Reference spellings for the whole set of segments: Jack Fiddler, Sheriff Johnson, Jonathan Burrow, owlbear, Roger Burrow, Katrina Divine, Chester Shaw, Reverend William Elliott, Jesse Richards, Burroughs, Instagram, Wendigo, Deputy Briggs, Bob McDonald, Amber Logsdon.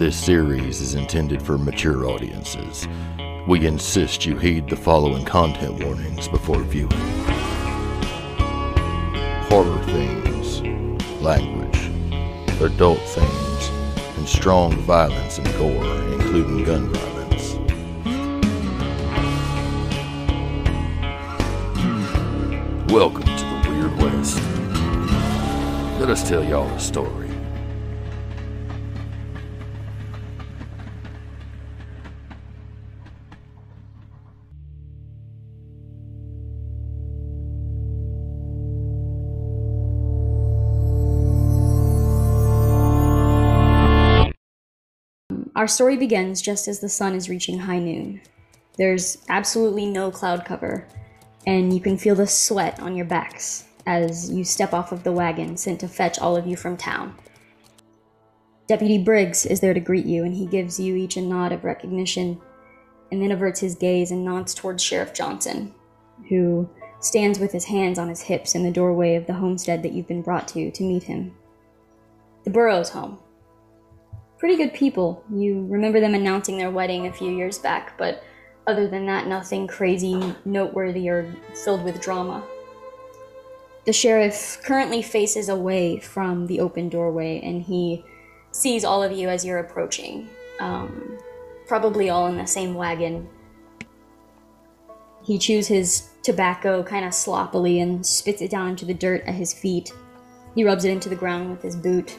this series is intended for mature audiences. We insist you heed the following content warnings before viewing. Horror themes, language, adult themes, and strong violence and gore, including gun violence. Welcome to the Weird West. Let us tell y'all a story. Our story begins just as the sun is reaching high noon. There's absolutely no cloud cover, and you can feel the sweat on your backs as you step off of the wagon sent to fetch all of you from town. Deputy Briggs is there to greet you, and he gives you each a nod of recognition, and then averts his gaze and nods towards Sheriff Johnson, who stands with his hands on his hips in the doorway of the homestead that you've been brought to meet him. The Burroughs home. Pretty good people. You remember them announcing their wedding a few years back, but other than that, nothing crazy, noteworthy, or filled with drama. The sheriff currently faces away from the open doorway, and he sees all of you as you're approaching, probably all in the same wagon. He chews his tobacco kind of sloppily and spits it down into the dirt at his feet. He rubs it into the ground with his boot.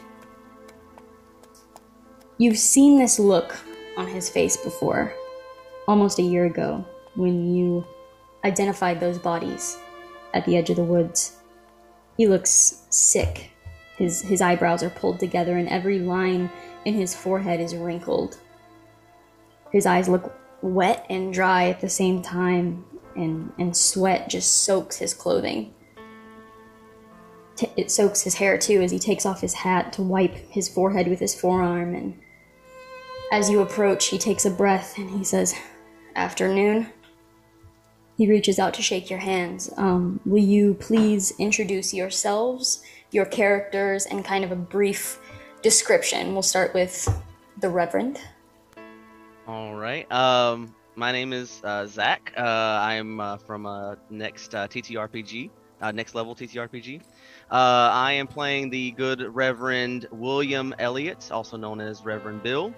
You've seen this look on his face before. Almost a year ago, when you identified those bodies at the edge of the woods. He looks sick. His eyebrows are pulled together, and every line in his forehead is wrinkled. His eyes look wet and dry at the same time, and sweat just soaks his clothing. It soaks his hair, too, as he takes off his hat to wipe his forehead with his forearm, and as you approach, he takes a breath, and he says, "Afternoon." He reaches out to shake your hands. Will you please introduce yourselves, your characters, and kind of a brief description? We'll start with the Reverend. All right. My name is Zach. I'm from TTRPG, Next Level TTRPG. I am playing the good Reverend William Elliott, also known as Reverend Bill.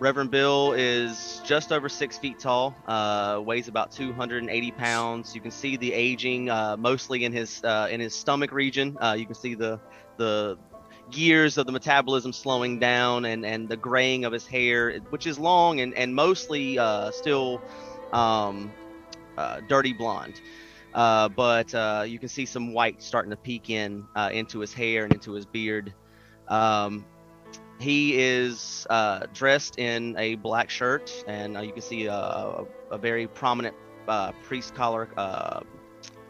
Reverend Bill is just over 6 feet tall, weighs about 280 pounds. You can see the aging, mostly in his stomach region. You can see the gears of the metabolism slowing down, and the graying of his hair, which is long and mostly still dirty blonde. But you can see some white starting to peek in into his hair and into his beard. He is dressed in a black shirt, and you can see a very prominent priest collar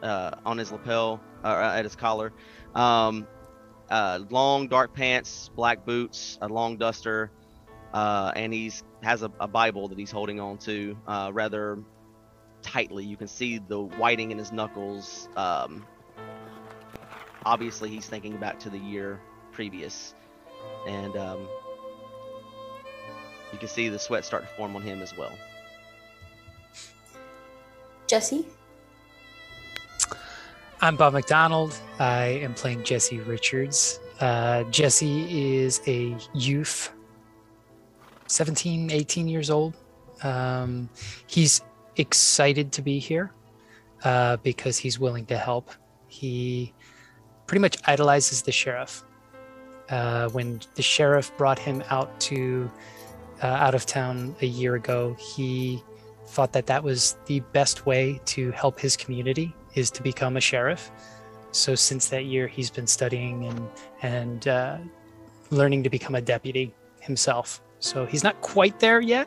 on his lapel, or at his collar. Long dark pants, black boots, a long duster, and he has a Bible that he's holding on to rather tightly. You can see the whiting in his knuckles. Obviously, he's thinking back to the year previous. And you can see the sweat start to form on him as well. Jesse? I'm Bob McDonald. I am playing Jesse Richards. Jesse is a youth, 17, 18 years old. He's excited to be here because he's willing to help. He pretty much idolizes the sheriff. When the sheriff brought him out to out of town a year ago, he thought that was the best way to help his community, is to become a sheriff. So since that year, he's been studying and learning to become a deputy himself. So he's not quite there yet,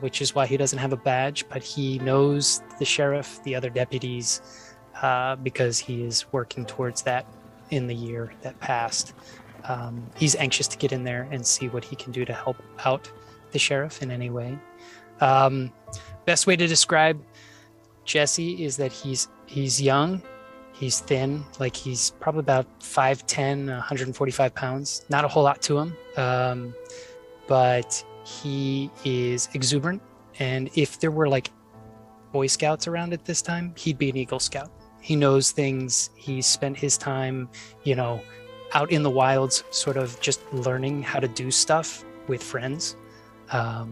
which is why he doesn't have a badge, but he knows the sheriff, the other deputies, because he is working towards that in the year that passed. He's anxious to get in there and see what he can do to help out the sheriff in any way. Best way to describe Jesse is that he's young, He's thin, like he's probably about 5'10", 145 pounds. Not a whole lot to him, but he is exuberant. And if there were like Boy Scouts around at this time, he'd be an Eagle Scout. He knows things. He spent his time, you know, out in the wilds, sort of just learning how to do stuff with friends. A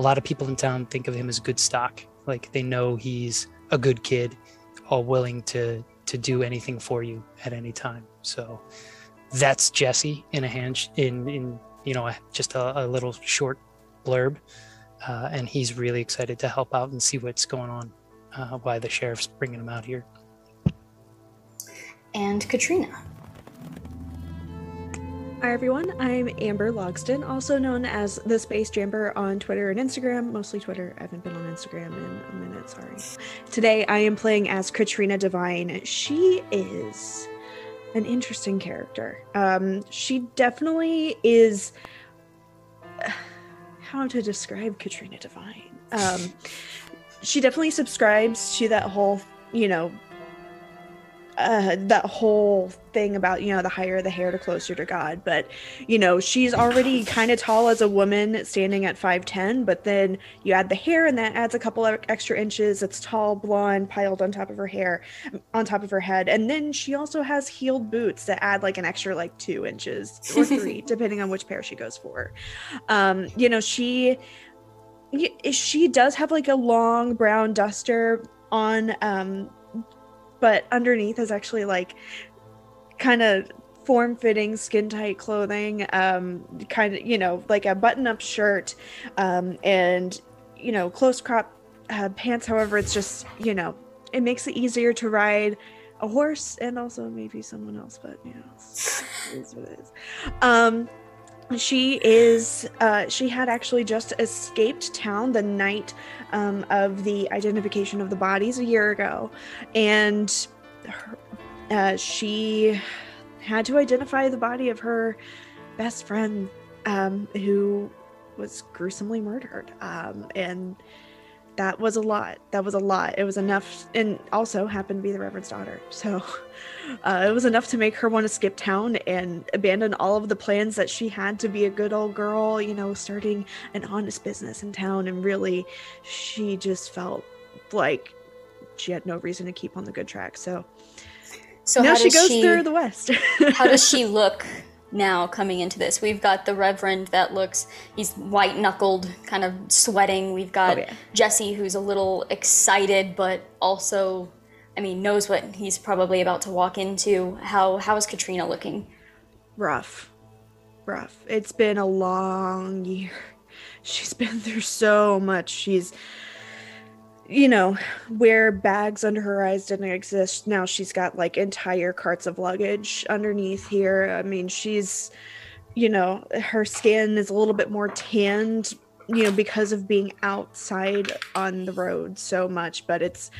lot of people in town think of him as good stock. Like they know he's a good kid, all willing to do anything for you at any time. So that's Jesse in a just a little short blurb. And he's really excited to help out and see what's going on, why the sheriff's bringing him out here. And Katrina. Hi everyone, I'm Amber Logsdon, also known as The Space Jamber on Twitter and Instagram, mostly Twitter. I haven't been on Instagram in a minute, sorry. Today I am playing as Katrina Divine. She is an interesting character. She definitely is... How to describe Katrina Divine? She definitely subscribes to that whole, you know, that whole thing about, you know, the higher the hair, the closer to God. But, you know, she's already kind of tall as a woman standing at 5'10", but then you add the hair and that adds a couple of extra inches. It's tall, blonde, piled on top of her hair, on top of her head. And then she also has heeled boots that add like an extra like 2 inches or 3, depending on which pair she goes for. You know, she does have like a long brown duster on, but underneath is actually like kind of form-fitting, skin-tight clothing, kind of, you know, like a button-up shirt, and, you know, close-crop pants. However, it's just, you know, it makes it easier to ride a horse and also maybe someone else, but, you know, it is what it is. She is, she had actually just escaped town the night of the identification of the bodies a year ago, and she had to identify the body of her best friend, who was gruesomely murdered, and that was a lot. It was enough, and also happened to be the Reverend's daughter. So it was enough to make her want to skip town and abandon all of the plans that she had to be a good old girl, you know, starting an honest business in town. And really, she just felt like she had no reason to keep on the good track. So now she goes through the West. How does she look now coming into this? We've got the Reverend that looks, he's white-knuckled, kind of sweating. We've got Jesse, who's a little excited, but also, I mean, knows what he's probably about to walk into. How is Katrina looking? Rough. It's been a long year. She's been through so much. She's, you know, where bags under her eyes didn't exist, now she's got like entire carts of luggage underneath here. I mean, she's, you know, her skin is a little bit more tanned, you know, because of being outside on the road so much, but it's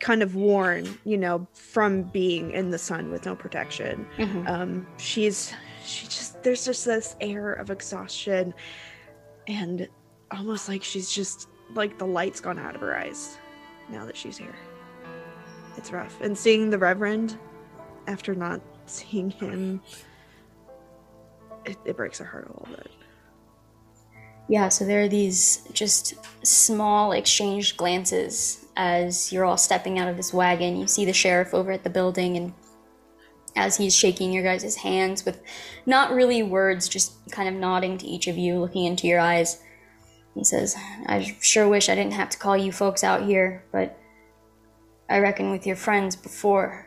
kind of worn, you know, from being in the sun with no protection. Mm-hmm. There's just this air of exhaustion, and almost like she's just like the light's gone out of her eyes now that she's here. It's rough. And seeing the Reverend after not seeing him, it breaks her heart a little bit. Yeah, so there are these just small exchanged glances as you're all stepping out of this wagon. You see the sheriff over at the building, and as he's shaking your guys' hands with not really words, just kind of nodding to each of you, looking into your eyes. He says, I sure wish I didn't have to call you folks out here, but I reckon with your friends before.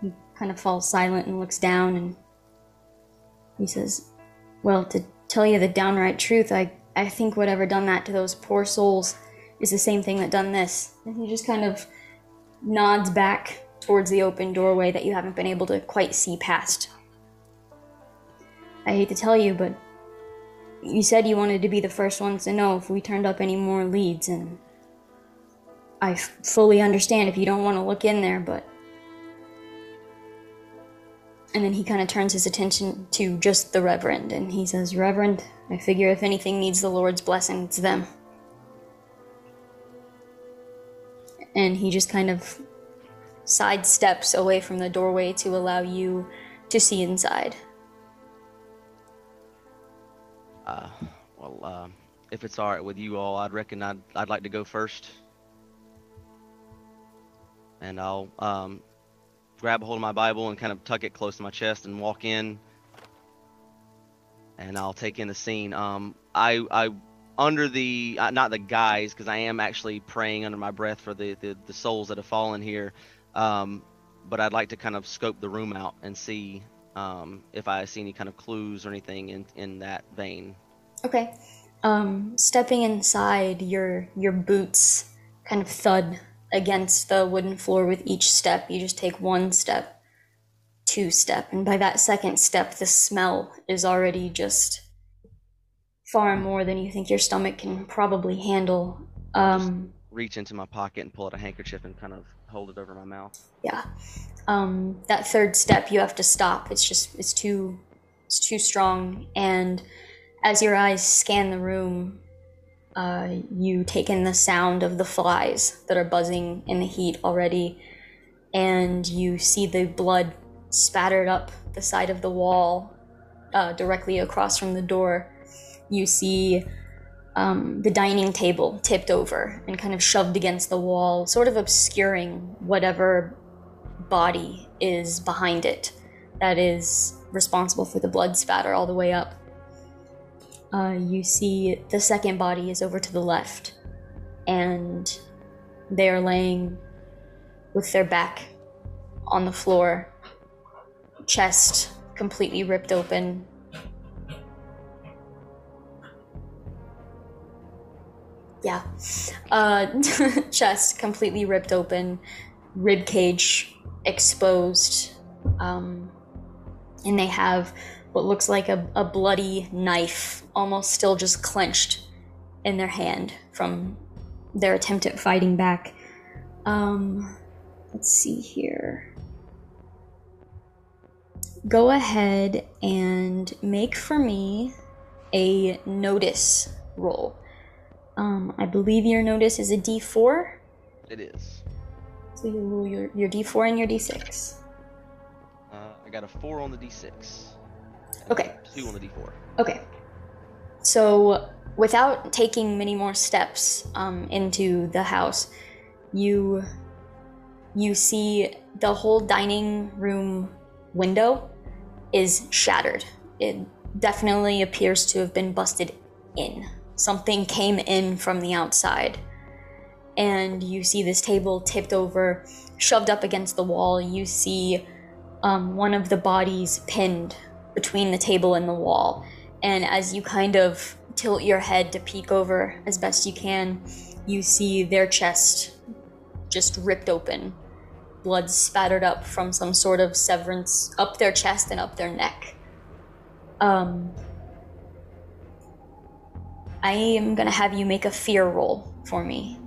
He kind of falls silent and looks down, and he says, well, to tell you the downright truth, I think whatever done that to those poor souls is the same thing that done this. And he just kind of nods back towards the open doorway that you haven't been able to quite see past. I hate to tell you, but you said you wanted to be the first ones to know if we turned up any more leads, and I fully understand if you don't want to look in there, but... And then he kind of turns his attention to just the Reverend, and he says, Reverend, I figure if anything needs the Lord's blessing, it's them. And he just kind of side steps away from the doorway to allow you to see inside. Well, if it's all right with you all, I'd reckon I'd like to go first. And I'll grab a hold of my Bible and kind of tuck it close to my chest and walk in. And I'll take in the scene. I under the, not the guise, because I am actually praying under my breath for the souls that have fallen here. But I'd like to kind of scope the room out and see if I see any kind of clues or anything in that vein. Okay. Stepping inside, your boots kind of thud against the wooden floor with each step. You just take one step, two step, and by that second step, the smell is already just far more than you think your stomach can probably handle. Just reach into my pocket and pull out a handkerchief and kind of hold it over my mouth. Yeah. That third step, you have to stop. It's just, it's too strong. And as your eyes scan the room, you take in the sound of the flies that are buzzing in the heat already, and you see the blood spattered up the side of the wall, directly across from the door. You see the dining table tipped over and kind of shoved against the wall, sort of obscuring whatever body is behind it that is responsible for the blood spatter all the way up. You see the second body is over to the left, and they are laying with their back on the floor, chest completely ripped open. Yeah. Chest completely ripped open, rib cage exposed, and they have what looks like a bloody knife, almost still just clenched in their hand from their attempt at fighting back. Let's see here. Go ahead and make for me a notice roll. I believe your notice is a D4? It is. So you roll your D4 and your D6. I got a 4 on the D6. Okay. 2 on the D4. Okay. So without taking many more steps into the house, you see the whole dining room window is shattered. It definitely appears to have been busted in. Something came in from the outside, and you see this table tipped over, shoved up against the wall. You see one of the bodies pinned between the table and the wall, and as you kind of tilt your head to peek over as best you can, you see their chest just ripped open, blood spattered up from some sort of severance up their chest and up their neck. I am gonna have you make a fear roll for me.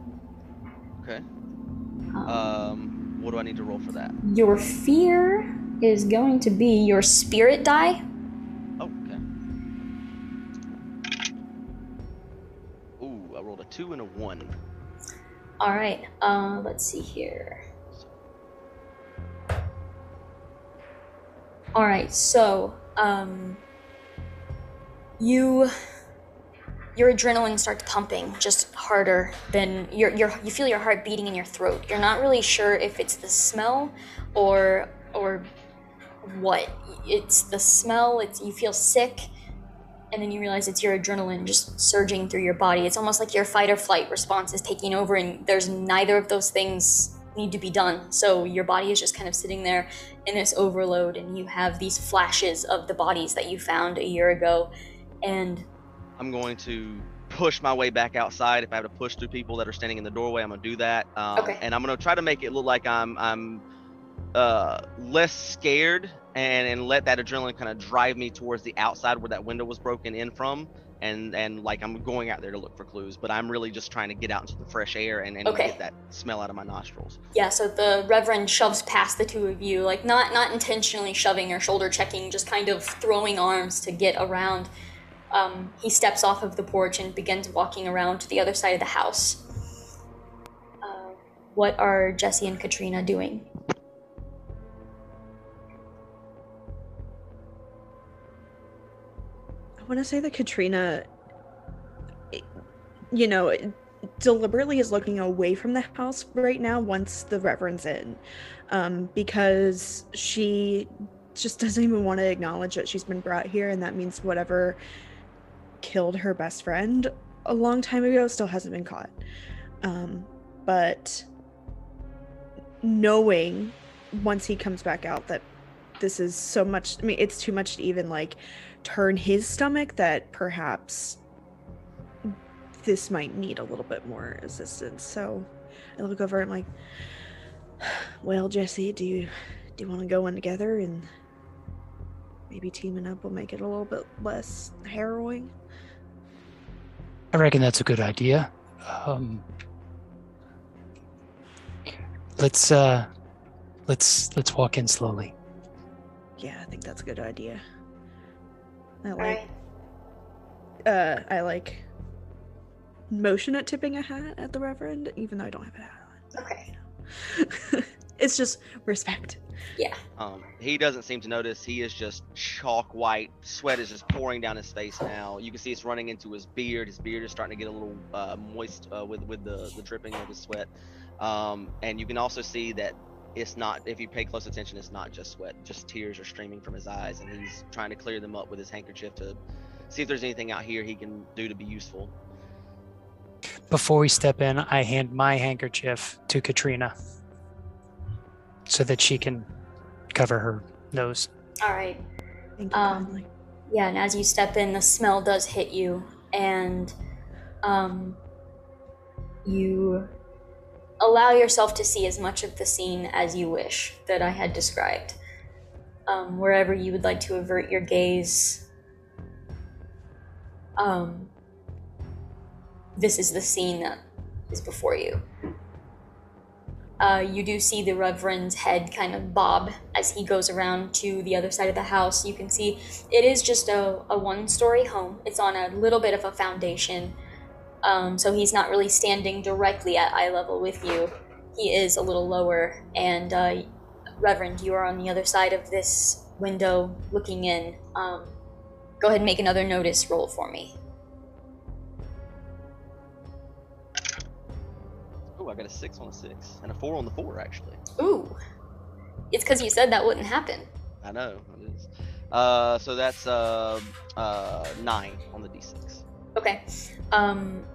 Okay. What do I need to roll for that? Your fear is going to be your spirit die. Oh, okay. Ooh, I rolled a 2 and a 1. All right. Let's see here. All right. So, Your adrenaline starts pumping just harder than you feel your heart beating in your throat. You're not really sure if it's the smell or what. It's the smell, you feel sick, and then you realize it's your adrenaline just surging through your body. It's almost like your fight or flight response is taking over, and there's neither of those things need to be done. So your body is just kind of sitting there in this overload, and you have these flashes of the bodies that you found a year ago, and I'm going to push my way back outside. If I have to push through people that are standing in the doorway, I'm gonna do that. Okay. And I'm gonna try to make it look like I'm less scared, and let that adrenaline kind of drive me towards the outside where that window was broken in from, and like I'm going out there to look for clues, but I'm really just trying to get out into the fresh air and okay, get that smell out of my nostrils. Yeah. So the Reverend shoves past the two of you, like not intentionally shoving or shoulder checking, just kind of throwing arms to get around. He steps off of the porch and begins walking around to the other side of the house. What are Jesse and Katrina doing? want to say that Katrina, you know, deliberately is looking away from the house right now once the Reverend's in, because she just doesn't even want to acknowledge that she's been brought here, and that means whatever killed her best friend a long time ago still hasn't been caught. But knowing once he comes back out that this is so much, I mean, it's too much to even like turn his stomach, that perhaps this might need a little bit more assistance. So I look over and I'm like, well, Jesse, do you want to go in together, and maybe teaming up will make it a little bit less harrowing? I reckon that's a good idea. Let's walk in slowly. Yeah, I think that's a good idea. I motion at tipping a hat at the Reverend, even though I don't have a hat on. Okay. You know. It's just respect. Yeah. He doesn't seem to notice. He is just chalk white. Sweat is just pouring down his face now. You can see it's running into his beard. His beard is starting to get a little moist with the dripping of his sweat. And you can also see that it's not, if you pay close attention, it's not just sweat. Just tears are streaming from his eyes, and he's trying to clear them up with his handkerchief to see if there's anything out here he can do to be useful. Before we step in, I hand my handkerchief to Katrina so that she can cover her nose. All right. Thank you, yeah, and as you step in, the smell does hit you, and you allow yourself to see as much of the scene as you wish that I had described. Wherever you would like to avert your gaze, this is the scene that is before you. You do see the Reverend's head kind of bob as he goes around to the other side of the house. You can see it is just a one-story home. It's on a little bit of a foundation. So he's not really standing directly at eye level with you. He is a little lower, and Reverend, you are on the other side of this window looking in. Go ahead and make another notice roll for me. Ooh, I got a 6 on a 6, and a 4 on the 4, actually. Ooh. It's because you said that wouldn't happen. I know, it is. So that's 9 on the D6. Okay.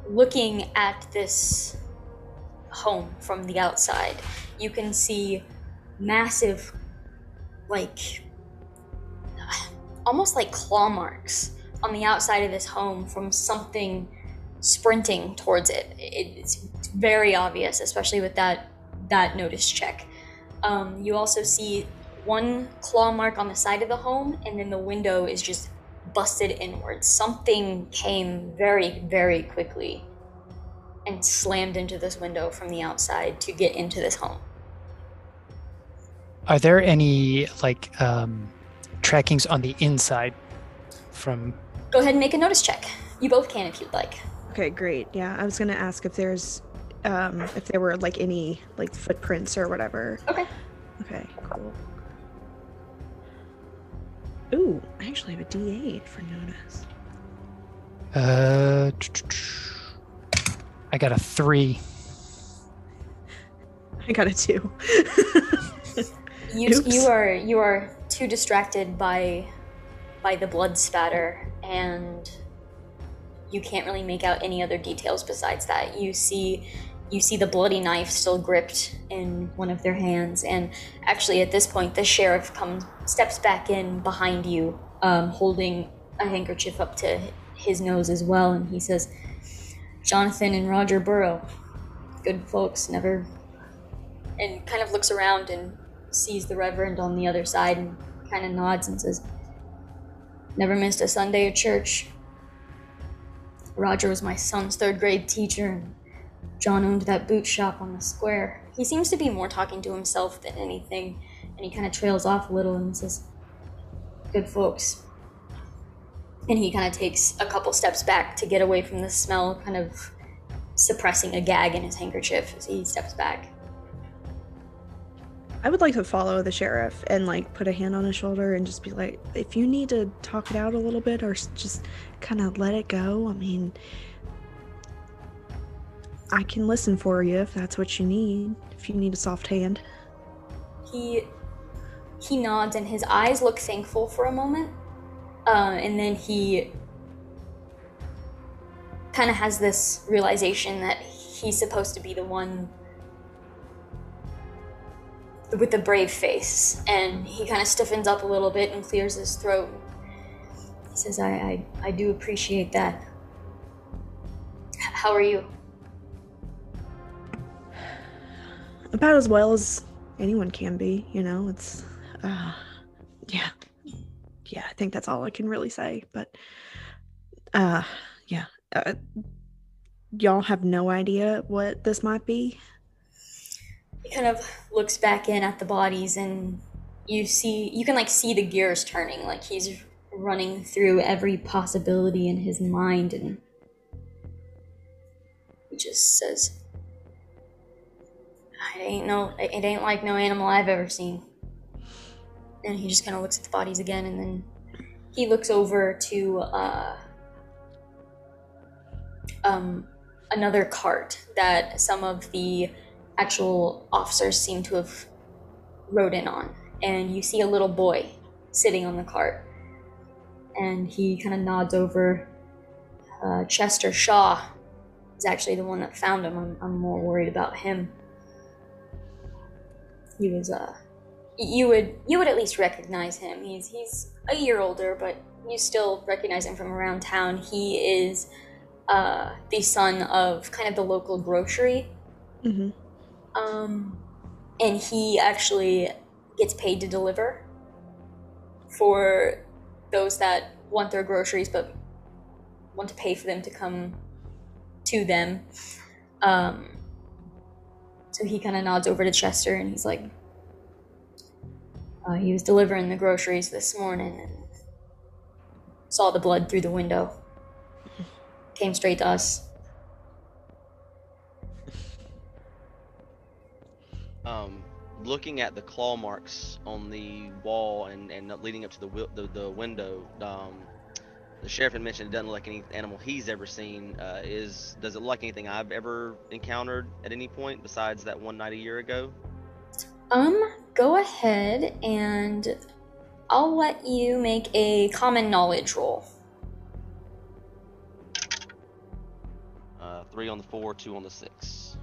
Looking at this home from the outside, you can see massive, like, almost like claw marks on the outside of this home from something sprinting towards it. It's very obvious, especially with that notice check. You also see one claw mark on the side of the home, and then the window is just busted inwards. Something came very, very quickly and slammed into this window from the outside to get into this home. Are there any trackings on the inside from... Go ahead and make a notice check. You both can if you'd like. Okay, great. Yeah, I was gonna ask if there's if there were like any like footprints or whatever. Okay, cool. Ooh, I actually have a D8 for notice. I got a 3. I got a 2. You are too distracted by the blood spatter, and you can't really make out any other details besides that. You see the bloody knife still gripped in one of their hands, and actually at this point the sheriff steps back in behind you, holding a handkerchief up to his nose as well, and he says, Jonathan and Roger Burrow, good folks, never... and kind of looks around and sees the Reverend on the other side and kind of nods and says, never missed a Sunday at church. Roger was my son's 3rd grade teacher, and John owned that boot shop on the square. He seems to be more talking to himself than anything, and he kind of trails off a little and says, good folks. And he kind of takes a couple steps back to get away from the smell, kind of suppressing a gag in his handkerchief as he steps back. I would like to follow the sheriff and like put a hand on his shoulder and just be like, if you need to talk it out a little bit or just kind of let it go, I mean, I can listen for you if that's what you need, if you need a soft hand. He nods and his eyes look thankful for a moment, and then he kind of has this realization that he's supposed to be the one with the brave face, and he kind of stiffens up a little bit and clears his throat. He says, I do appreciate that. How are you? About as well as anyone can be, you know, it's, yeah, I think that's all I can really say, but, y'all have no idea what this might be? He kind of looks back in at the bodies, and you can see the gears turning, like he's running through every possibility in his mind, and he just says, it ain't like no animal I've ever seen. And he just kind of looks at the bodies again, and then he looks over to another cart that some of the actual officers seem to have rode in on, and you see a little boy sitting on the cart, and he kind of nods over. Chester Shaw is actually the one that found him. I'm more worried about him. He was you would at least recognize him. He's a year older, but you still recognize him from around town. He is the son of kind of the local grocery. Mm-hmm. And he actually gets paid to deliver for those that want their groceries but want to pay for them to come to them. So he kind of nods over to Chester, and he's like, he was delivering the groceries this morning and saw the blood through the window. Came straight to us. Looking at the claw marks on the wall and leading up to the window, the sheriff had mentioned it doesn't look like any animal he's ever seen. Does it look like anything I've ever encountered at any point besides that one night a year ago? Go ahead and I'll let you make a common knowledge roll. 3 on the 4, 2 on the 6.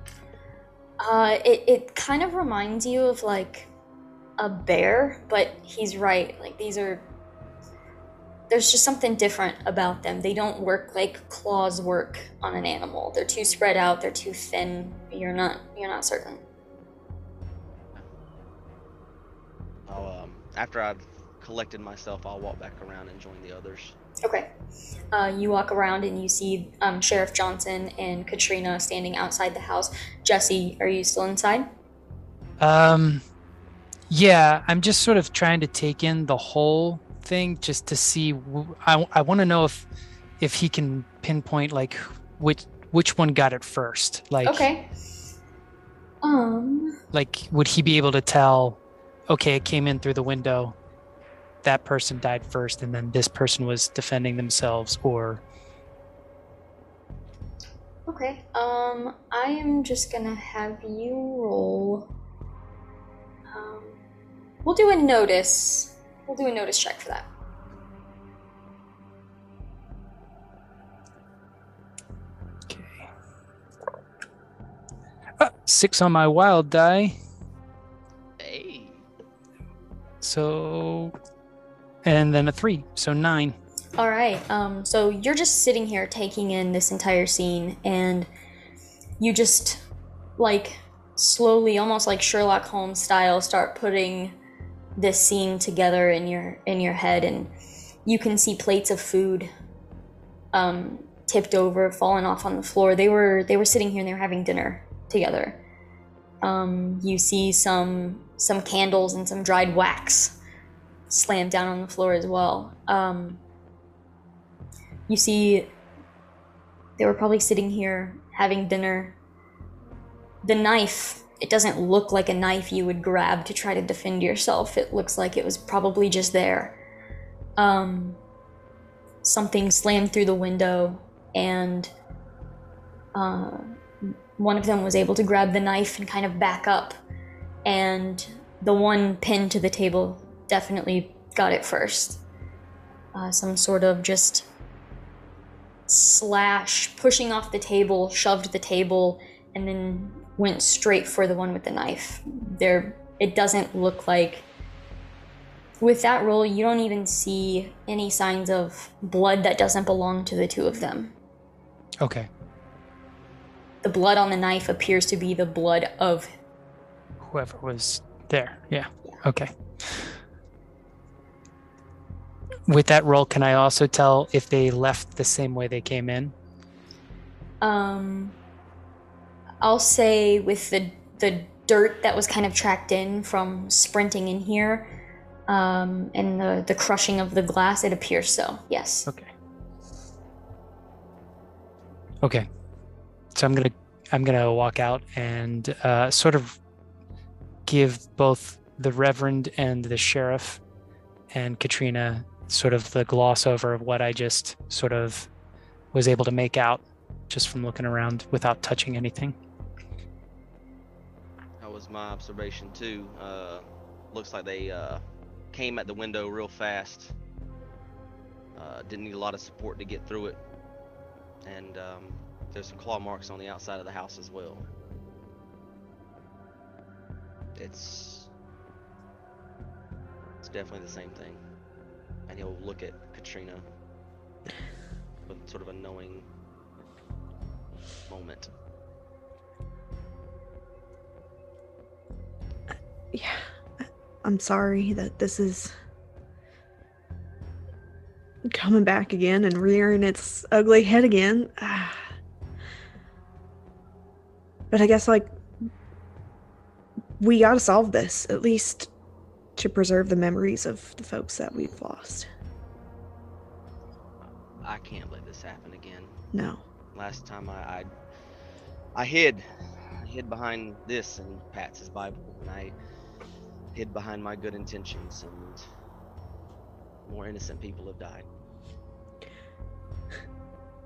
It kind of reminds you of like a bear, but he's right. Like there's just something different about them. They don't work like claws work on an animal. They're too spread out. They're too thin. You're not certain. After I've collected myself, I'll walk back around and join the others. Okay. You walk around and you see Sheriff Johnson and Katrina standing outside the house. Jesse, are you still inside? Yeah, I'm just sort of trying to take in the whole thing just to see. I want to know if he can pinpoint like which one got it first. Like, okay. Like, would he be able to tell? Okay, it came in through the window. That person died first, and then this person was defending themselves, or... Okay, I am just gonna have you roll... we'll do a notice. We'll do a notice check for that. Okay. 6 on my wild die. Hey. So... and then a 3, so 9. All right, so you're just sitting here taking in this entire scene, and you just, like, slowly, almost like Sherlock Holmes style, start putting this scene together in your head, and you can see plates of food tipped over, fallen off on the floor. They were sitting here and they were having dinner together. You see some candles and some dried wax slammed down on the floor as well. You see they were probably sitting here having dinner. The knife It doesn't look like a knife you would grab to try to defend yourself. It looks like it was probably just there. Something slammed through the window, and one of them was able to grab the knife and kind of back up, and the one pinned to the table definitely got it first. Some sort of just slash, pushing off the table, shoved the table, and then went straight for the one with the knife. There, it doesn't look like... With that roll, you don't even see any signs of blood that doesn't belong to the two of them. Okay. The blood on the knife appears to be the blood of... whoever was there, yeah. Okay. With that roll, can I also tell if they left the same way they came in? I'll say with the dirt that was kind of tracked in from sprinting in here, and the crushing of the glass, it appears so, yes. Okay. So I'm gonna walk out and sort of give both the Reverend and the Sheriff and Katrina sort of the gloss over of what I just sort of was able to make out just from looking around without touching anything. That was my observation too. Looks like they came at the window real fast. Didn't need a lot of support to get through it. And there's some claw marks on the outside of the house as well. It's definitely the same thing. And he'll look at Katrina with sort of a knowing moment. Yeah, I'm sorry that this is coming back again and rearing its ugly head again. But I guess, like, we gotta solve this, at least to preserve the memories of the folks that we've lost. I can't let this happen again. No. Last time I hid. I hid behind this and Pat's Bible, and I hid behind my good intentions, and more innocent people have died.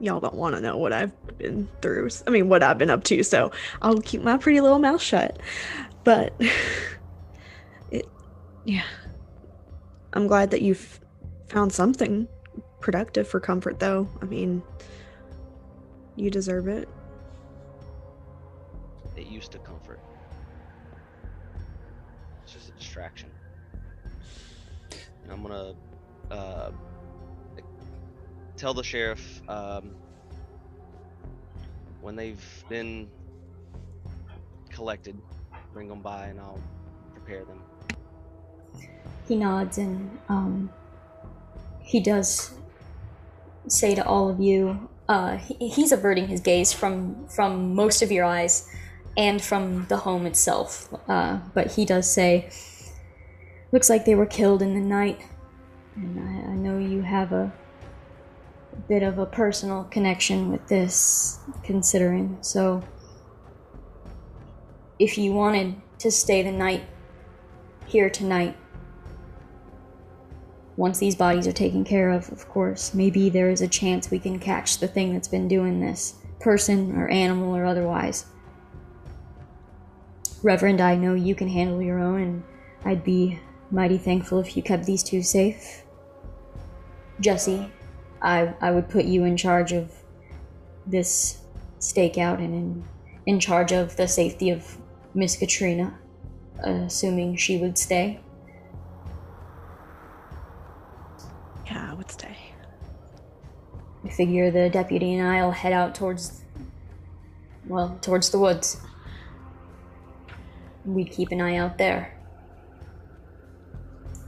Y'all don't want to know what I've been through. I mean, what I've been up to, so I'll keep my pretty little mouth shut. But yeah. I'm glad that you've found something productive for comfort, though. I mean, you deserve it. It used to comfort. It's just a distraction. And I'm gonna tell the sheriff when they've been collected, bring them by and I'll prepare them. He nods and he does say to all of you, he's averting his gaze from most of your eyes and from the home itself, but he does say, looks like they were killed in the night, and I know you have a bit of a personal connection with this, considering, so if you wanted to stay the night here tonight, once these bodies are taken care of course, maybe there is a chance we can catch the thing that's been doing this, person or animal or otherwise. Reverend, I know you can handle your own, and I'd be mighty thankful if you kept these two safe. Jesse, I would put you in charge of this stakeout and in charge of the safety of Miss Katrina, assuming she would stay. Yeah, I would stay. I figure the deputy and I'll head out towards the woods. We keep an eye out there.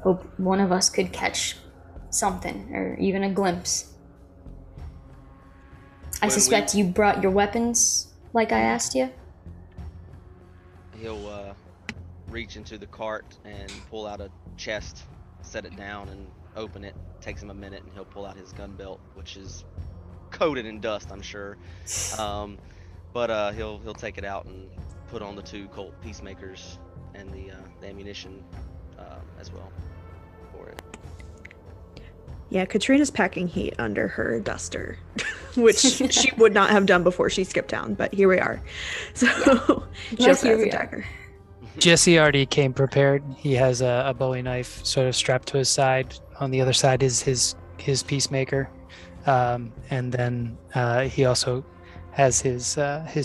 Hope one of us could catch something, or even a glimpse. I suspect you brought your weapons, like I asked you? He'll reach into the cart and pull out a chest, set it down, and open it. Takes him a minute, and he'll pull out his gun belt, which is coated in dust, I'm sure. But he'll take it out and put on the two Colt Peacemakers and the ammunition as well for it. Yeah, Katrina's packing heat under her duster, which she would not have done before she skipped town, but here we are. So yeah. Jesse has a dagger. Jesse already came prepared. He has a Bowie knife sort of strapped to his side. On the other side is his Peacemaker. And then he also has his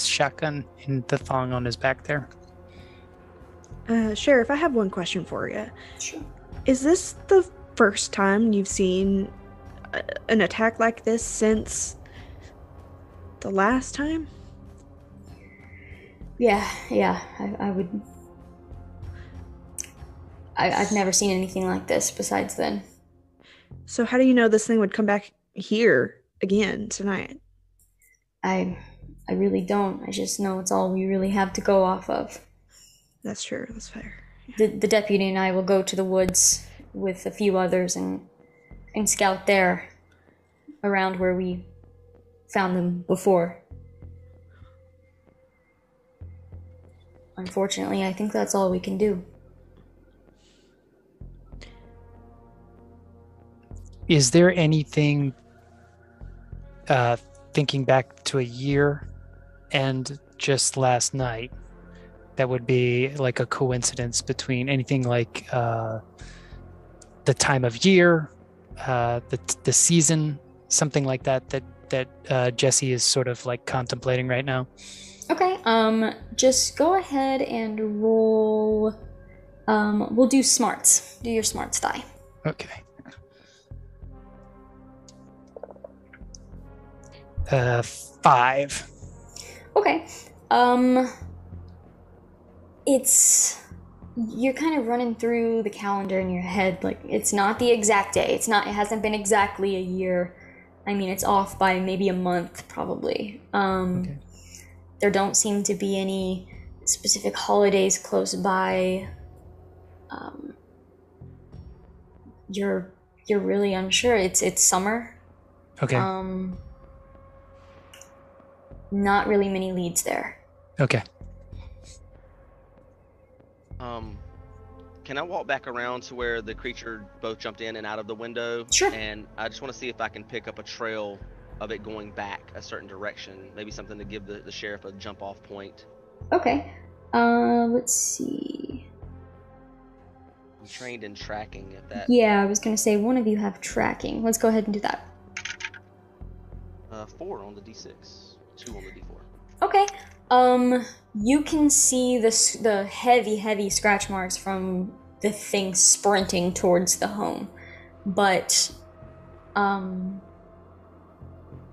shotgun in the thong on his back there. Sheriff, I have one question for you. Sure. Is this the first time you've seen an attack like this since the last time? Yeah, I would. I've never seen anything like this besides then. So how do you know this thing would come back here again tonight? I really don't. I just know it's all we really have to go off of. That's true. That's fair. Yeah. The deputy and I will go to the woods with a few others and scout there around where we found them before. Unfortunately, I think that's all we can do. Is there anything, thinking back to a year and just last night, that would be like a coincidence between anything like the time of year, the season, something like that Jesse is sort of like contemplating right now? Okay, just go ahead and roll, we'll do smarts. Do your smarts die. Okay. Five. Okay, you're kind of running through the calendar in your head, like, it's not the exact day. It hasn't been exactly a year. I mean, it's off by maybe a month, probably. Okay. There don't seem to be any specific holidays close by. You're really unsure. It's summer. Okay. Not really many leads there. Okay. Can I walk back around to where the creature both jumped in and out of the window? Sure. And I just want to see if I can pick up a trail of it going back a certain direction, maybe something to give the sheriff a jump off point. Okay. Let's see. I'm trained in tracking, if that... Yeah, I was going to say, one of you have tracking. Let's go ahead and do that. 4 on the D6. 2 on the D4. Okay. You can see the heavy scratch marks from the thing sprinting towards the home, but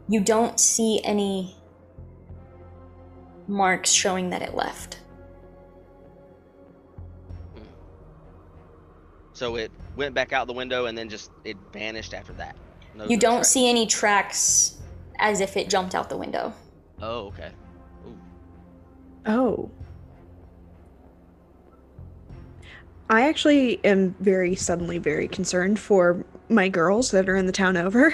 you don't see any marks showing that it left. So it went back out the window and then just it vanished after that. No, you don't see any tracks as if it jumped out the window. Oh, okay. Ooh. Oh. I actually am very concerned for my girls that are in the town over.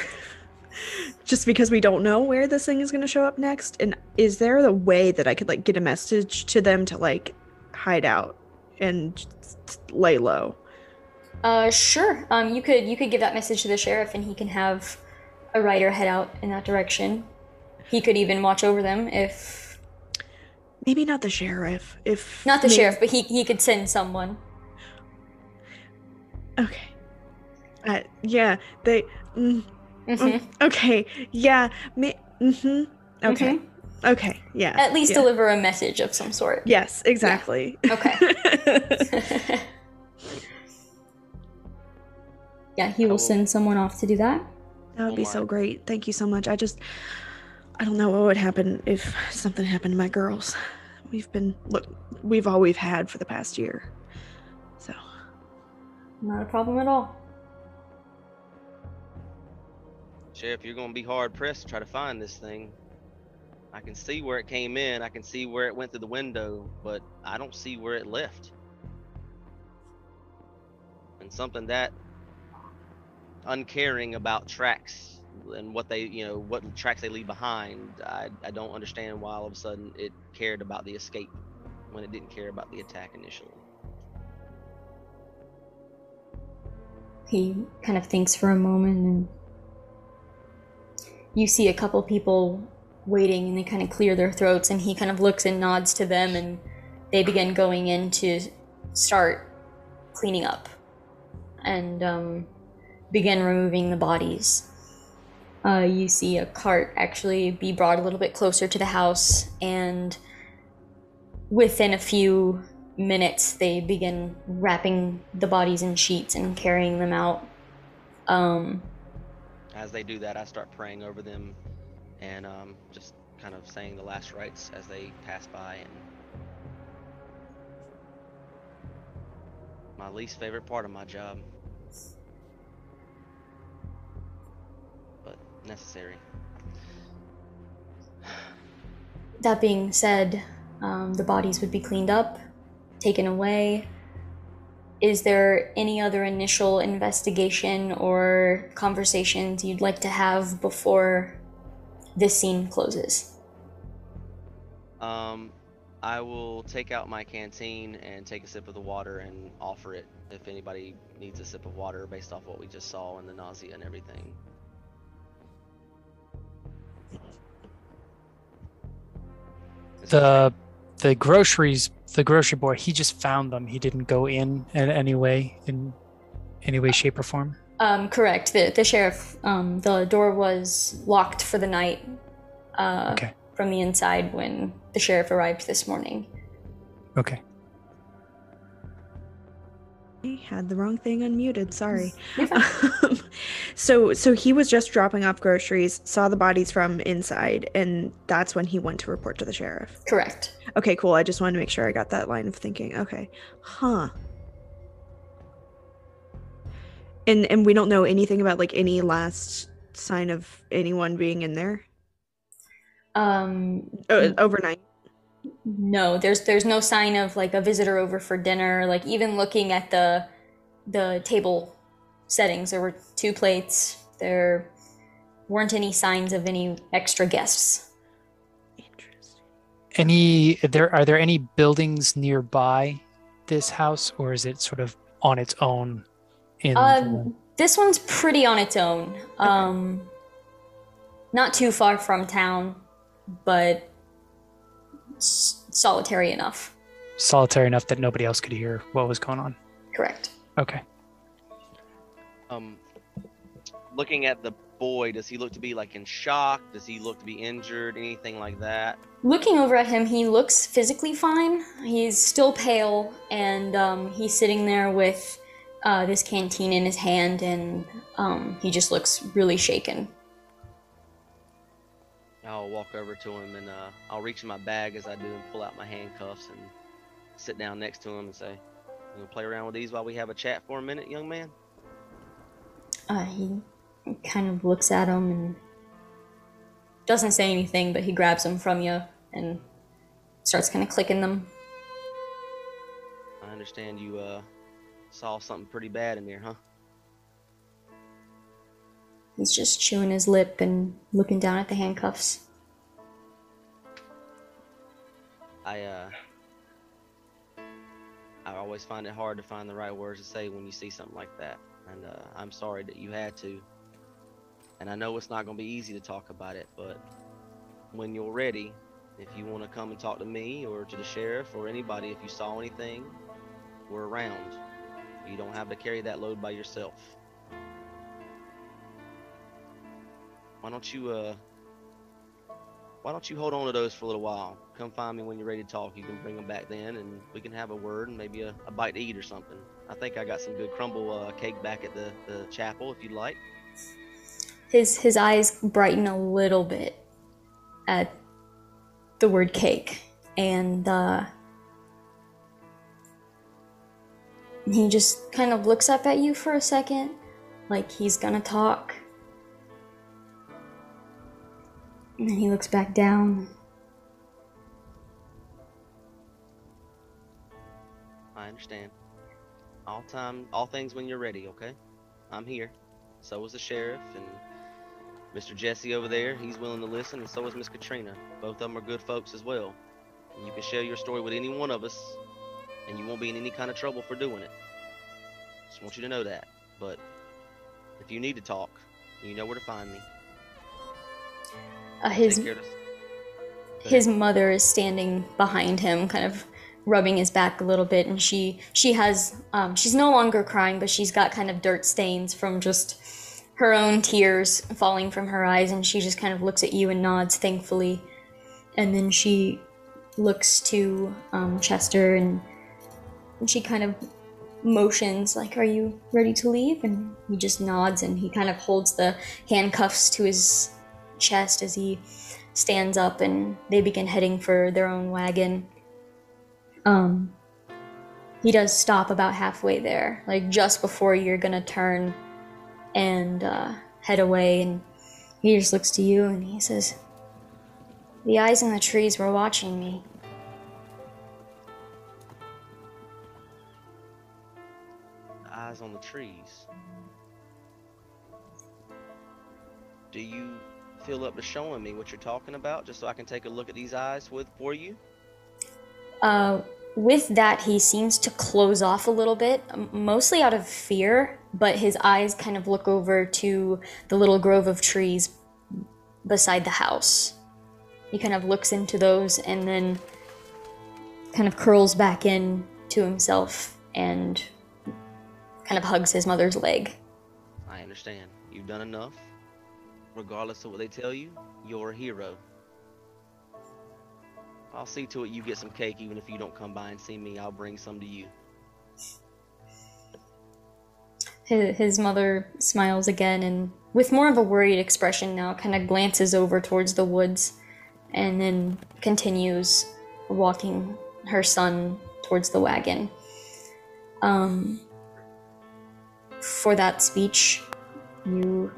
Just because we don't know where this thing is going to show up next. And is there a way that I could, like, get a message to them to, like, hide out and lay low? Sure. You could give that message to the sheriff and he can have a rider head out in that direction. He could even watch over them if... Maybe not the sheriff. Sheriff, but he could send someone. Okay. Okay. At least deliver a message of some sort. Yes, exactly. Yeah. Okay. Yeah, he will send someone off to do that. That would be so great. Thank you so much. I don't know what would happen if something happened to my girls. We've all we've had for the past year. So. Not a problem at all. Sheriff, you're going to be hard-pressed to try to find this thing. I can see where it came in. I can see where it went through the window, but I don't see where it left. And something that uncaring about tracks and what tracks they leave behind, I don't understand why all of a sudden it cared about the escape. when it didn't care about the attack initially. He kind of thinks for a moment, and you see a couple people waiting, and they kind of clear their throats, and he kind of looks and nods to them, and they begin going in to start cleaning up and begin removing the bodies. You see a cart actually be brought a little bit closer to the house, and within a few minutes they begin wrapping the bodies in sheets and carrying them out. As they do that, I start praying over them and just kind of saying the last rites as they pass by. And my least favorite part of my job, but necessary. That being said, the bodies would be cleaned up, taken away. Is there any other initial investigation or conversations you'd like to have before this scene closes? I will take out my canteen and take a sip of the water and offer it if anybody needs a sip of water based off what we just saw and the nausea and everything. The groceries, the grocery boy, he just found them. He didn't go in any way, shape, or form? Correct. The sheriff, the door was locked for the night. Okay. From the inside when the sheriff arrived this morning. Okay. I had the wrong thing unmuted, sorry. So he was just dropping off groceries, saw the bodies from inside, and that's when he went to report to the sheriff. Correct. Okay, cool. I just wanted to make sure I got that line of thinking. Okay. Huh. And we don't know anything about like any last sign of anyone being in there? Overnight? No, there's no sign of like a visitor over for dinner. Like even looking at the table settings, there were 2 plates. There weren't any signs of any extra guests. Interesting. Are there any buildings nearby this house, or is it sort of on its own? This one's pretty on its own. Okay. Not too far from town, but solitary enough. Solitary enough that nobody else could hear what was going on? Correct. Okay. Looking at the boy, does he look to be like in shock? Does he look to be injured? Anything like that? Looking over at him, he looks physically fine. He's still pale, and he's sitting there with this canteen in his hand, and he just looks really shaken. I'll walk over to him, and I'll reach in my bag as I do and pull out my handcuffs and sit down next to him and say, "You gonna play around with these while we have a chat for a minute, young man?" He kind of looks at him and doesn't say anything, but he grabs them from you and starts kind of clicking them. I understand you saw something pretty bad in there, huh? He's just chewing his lip and looking down at the handcuffs. I always find it hard to find the right words to say when you see something like that. And I'm sorry that you had to. And I know it's not going to be easy to talk about it, but when you're ready, if you want to come and talk to me or to the sheriff or anybody, if you saw anything, we're around. You don't have to carry that load by yourself. Why don't you hold on to those for a little while? Come find me when you're ready to talk. You can bring them back then, and we can have a word and maybe a bite to eat or something. I think I got some good crumble cake back at the chapel, if you'd like. His eyes brighten a little bit at the word cake, and he just kind of looks up at you for a second, like he's gonna talk. And then he looks back down. I understand. All things when you're ready, okay? I'm here. So is the sheriff and Mr. Jesse over there. He's willing to listen, and so is Miss Katrina. Both of them are good folks as well. And you can share your story with any one of us, and you won't be in any kind of trouble for doing it. Just want you to know that. But if you need to talk, you know where to find me. His mother is standing behind him, kind of rubbing his back a little bit, and she has she's no longer crying, but she's got kind of dirt stains from just her own tears falling from her eyes, and she just kind of looks at you and nods thankfully, and then she looks to Chester and she kind of motions like, "Are you ready to leave?" And he just nods, and he kind of holds the handcuffs to his chest as he stands up, and they begin heading for their own wagon. He does stop about halfway there, like just before you're gonna turn and head away, and he just looks to you and he says, "The eyes in the trees were watching me." The eyes on the trees. Do you feel up to showing me what you're talking about, just so I can take a look at these eyes for you? With that, he seems to close off a little bit, mostly out of fear, but his eyes kind of look over to the little grove of trees beside the house. He kind of looks into those and then kind of curls back in to himself and kind of hugs his mother's leg. I understand. You've done enough. Regardless of what they tell you, you're a hero. I'll see to it you get some cake. Even if you don't come by and see me, I'll bring some to you. His mother smiles again, and with more of a worried expression now, kind of glances over towards the woods and then continues walking her son towards the wagon. For that speech, you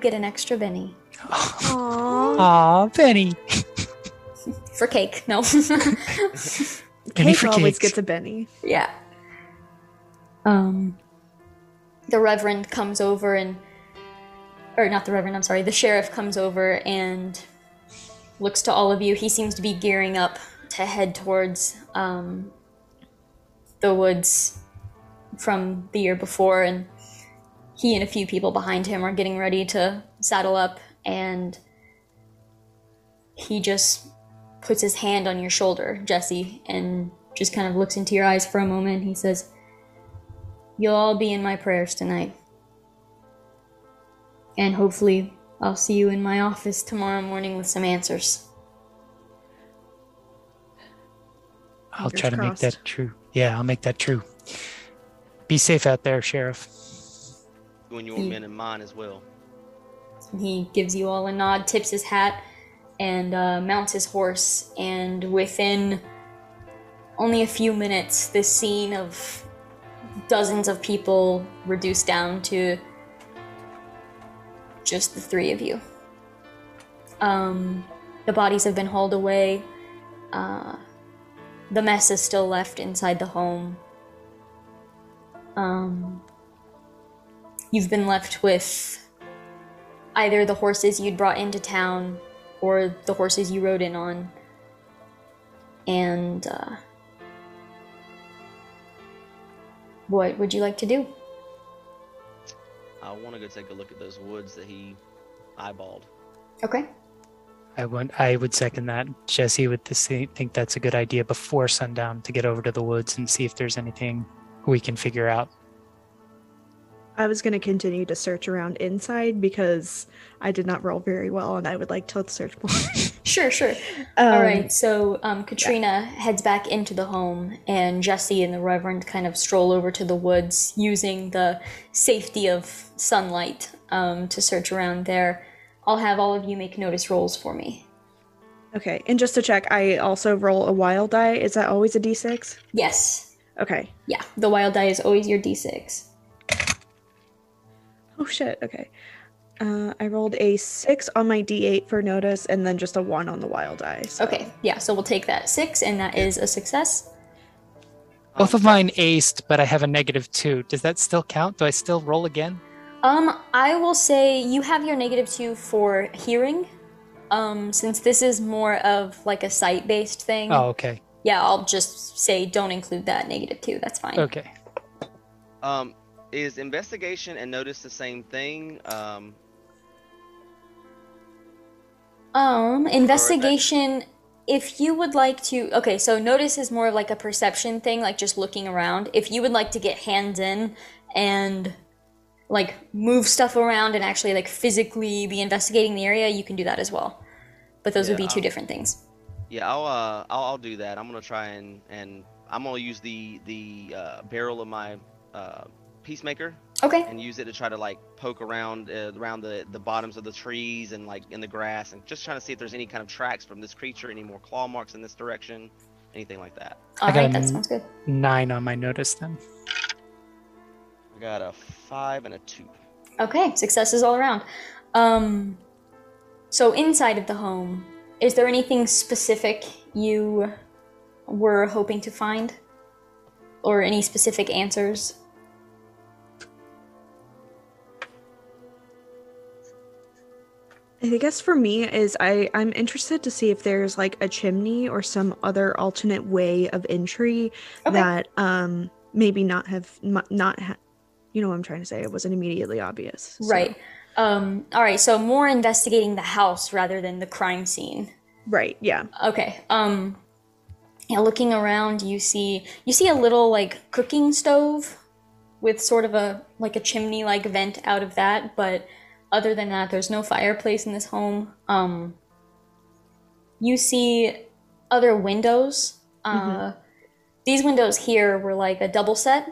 get an extra Benny. Aww. Aww, Benny. For cake, no. Benny cake always gets a Benny. Yeah. The Reverend comes over and... Or not the Reverend, I'm sorry. The Sheriff comes over and looks to all of you. He seems to be gearing up to head towards the woods from the year before. And he and a few people behind him are getting ready to saddle up. And he just... puts his hand on your shoulder, Jesse, and just kind of looks into your eyes for a moment. He says, "You'll all be in my prayers tonight. And hopefully I'll see you in my office tomorrow morning with some answers." I'll try to make that true. Yeah, I'll make that true. Be safe out there, Sheriff. You and your men and mine as well. He gives you all a nod, tips his hat, and mounts his horse, and within only a few minutes, this scene of dozens of people reduced down to just the three of you. The bodies have been hauled away. The mess is still left inside the home. You've been left with either the horses you'd brought into town or the horses you rode in on, and what would you like to do? I want to go take a look at those woods that he eyeballed. Okay. I would second that. Jesse would think that's a good idea before sundown to get over to the woods and see if there's anything we can figure out. I was going to continue to search around inside because I did not roll very well, and I would like to search more. Sure. All right, so Katrina heads back into the home, and Jesse and the Reverend kind of stroll over to the woods using the safety of sunlight to search around there. I'll have all of you make notice rolls for me. Okay, and just to check, I also roll a wild die. Is that always a d6? Yes. Okay. Yeah, the wild die is always your d6. Oh shit, okay. I rolled a 6 on my d8 for notice, and then just a 1 on the wild eye. So. Okay, yeah, so we'll take that 6, and that is a success. Both of mine aced, but I have a -2. Does that still count? Do I still roll again? I will say you have your -2 for hearing, Since this is more of like a site-based thing. Oh, okay. Yeah, I'll just say don't include that -2. That's fine. Okay. Is investigation and notice the same thing? Investigation, if you would like to... Okay, so notice is more of like a perception thing, like just looking around. If you would like to get hands in and like move stuff around and actually like physically be investigating the area, you can do that as well. But those would be two different things. Yeah, I'll do that. I'm gonna try and I'm gonna use the barrel of my peacemaker. Okay. And use it to try to like poke around the bottoms of the trees and like in the grass, and just trying to see if there's any kind of tracks from this creature, any more claw marks in this direction, anything like that. All right, that sounds good. 9 on my notice then. I got a 5 and a 2. Okay, successes all around. So inside of the home, is there anything specific you were hoping to find? Or any specific answers? I guess for me is I'm interested to see if there's like a chimney or some other alternate way of entry that maybe you know what I'm trying to say. It wasn't immediately obvious. So. Right. All right, so more investigating the house rather than the crime scene. Right, yeah. Okay. Yeah, looking around, you see a little like cooking stove with sort of a chimney like vent out of that, but other than that, there's no fireplace in this home. You see other windows. These windows here were like a double set.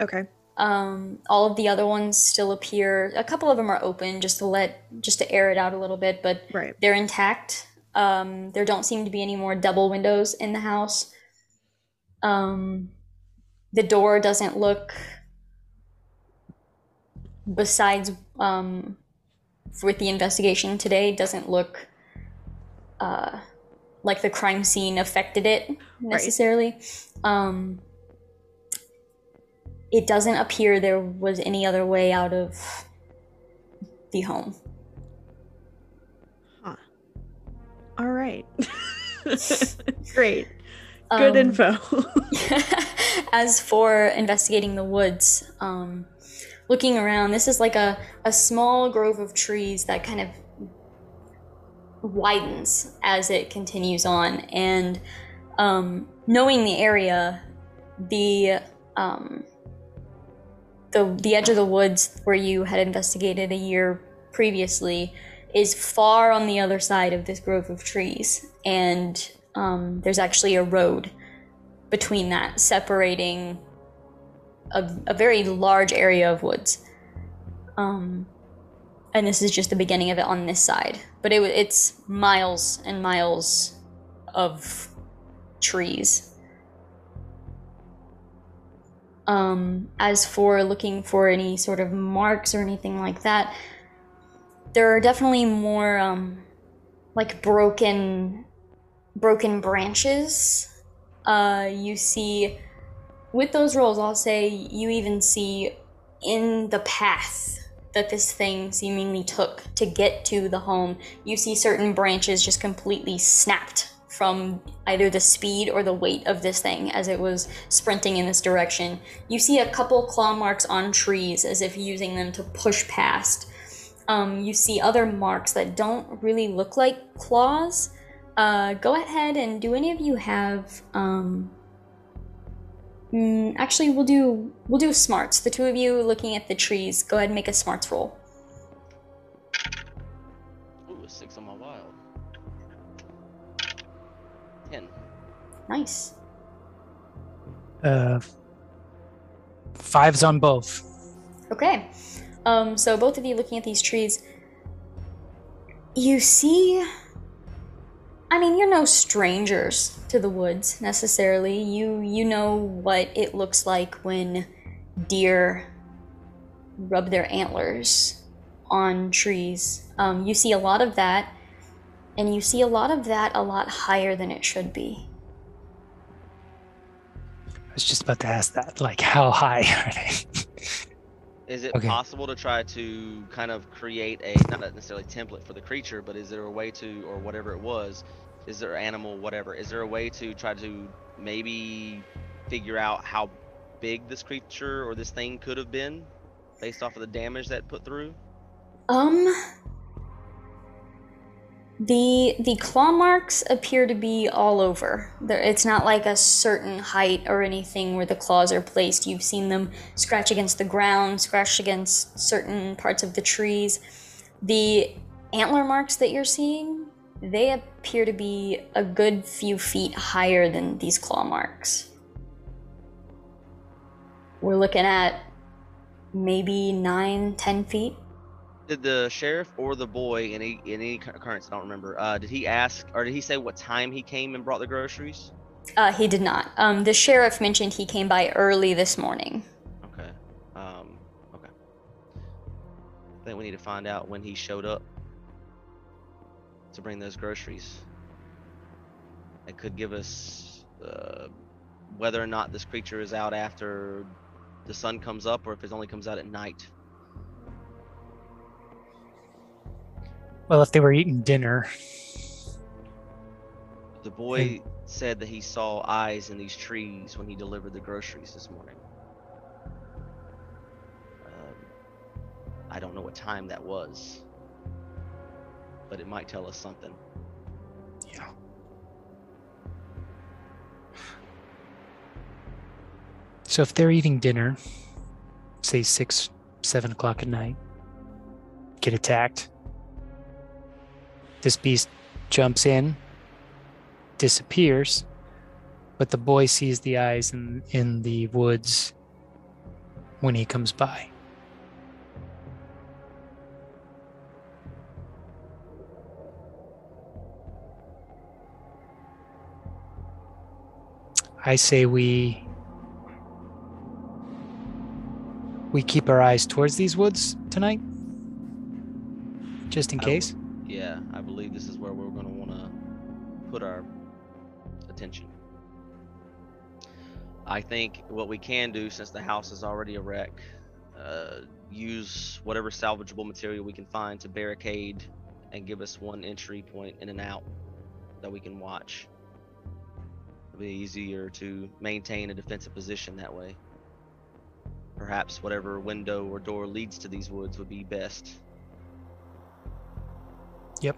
Okay. All of the other ones still appear. A couple of them are open just to air it out a little bit, but they're intact. There don't seem to be any more double windows in the house. The door doesn't look, besides with the investigation today, doesn't look like the crime scene affected it necessarily. It doesn't appear there was any other way out of the home. Huh. All right. Great. Good info. As for investigating the woods, looking around, this is like a small grove of trees that kind of widens as it continues on. And knowing the area, the edge of the woods where you had investigated a year previously is far on the other side of this grove of trees. And there's actually a road between that, separating a very large area of woods. And this is just the beginning of it on this side. But it's miles and miles of trees. As for looking for any sort of marks or anything like that, there are definitely more like broken branches. You see, with those rolls, I'll say you even see in the path that this thing seemingly took to get to the home, you see certain branches just completely snapped from either the speed or the weight of this thing as it was sprinting in this direction. You see a couple claw marks on trees as if using them to push past. You see other marks that don't really look like claws. Go ahead and do any of you have... actually, we'll do smarts. The two of you looking at the trees, go ahead and make a smarts roll. Ooh, a 6 on my wild. 10. Nice. 5s on both. Okay. So both of you looking at these trees, you see, I mean, you're no strangers to the woods necessarily. You know what it looks like when deer rub their antlers on trees. You see a lot of that. And you see a lot of that a lot higher than it should be. I was just about to ask that, like, how high are they? Is it possible to try to kind of create a, not necessarily template for the creature, but is there a way to, or whatever it was, is there animal, whatever, is there a way to try to maybe figure out how big this creature or this thing could have been based off of the damage that put through? The claw marks appear to be all over. It's not like a certain height or anything where the claws are placed. You've seen them scratch against the ground, scratch against certain parts of the trees. The antler marks that you're seeing, they appear to be a good few feet higher than these claw marks. We're looking at maybe 9-10 feet. Did the sheriff or the boy, in any occurrence, I don't remember, did he ask, or did he say what time he came and brought the groceries? He did not. The sheriff mentioned he came by early this morning. Okay. Okay. I think we need to find out when he showed up to bring those groceries. It could give us whether or not this creature is out after the sun comes up, or if it only comes out at night. Well, if they were eating dinner. The boy said that he saw eyes in these trees when he delivered the groceries this morning. I don't know what time that was, but it might tell us something. Yeah. So if they're eating dinner, say 6-7 o'clock at night, get attacked. This beast jumps in, disappears, but the boy sees the eyes in the woods when he comes by. I say we keep our eyes towards these woods tonight, just in case. Yeah, I believe this is where we're going to want to put our attention. I think what we can do, since the house is already a wreck, use whatever salvageable material we can find to barricade and give us one entry point in and out that we can watch. It'll be easier to maintain a defensive position that way. Perhaps whatever window or door leads to these woods would be best. Yep.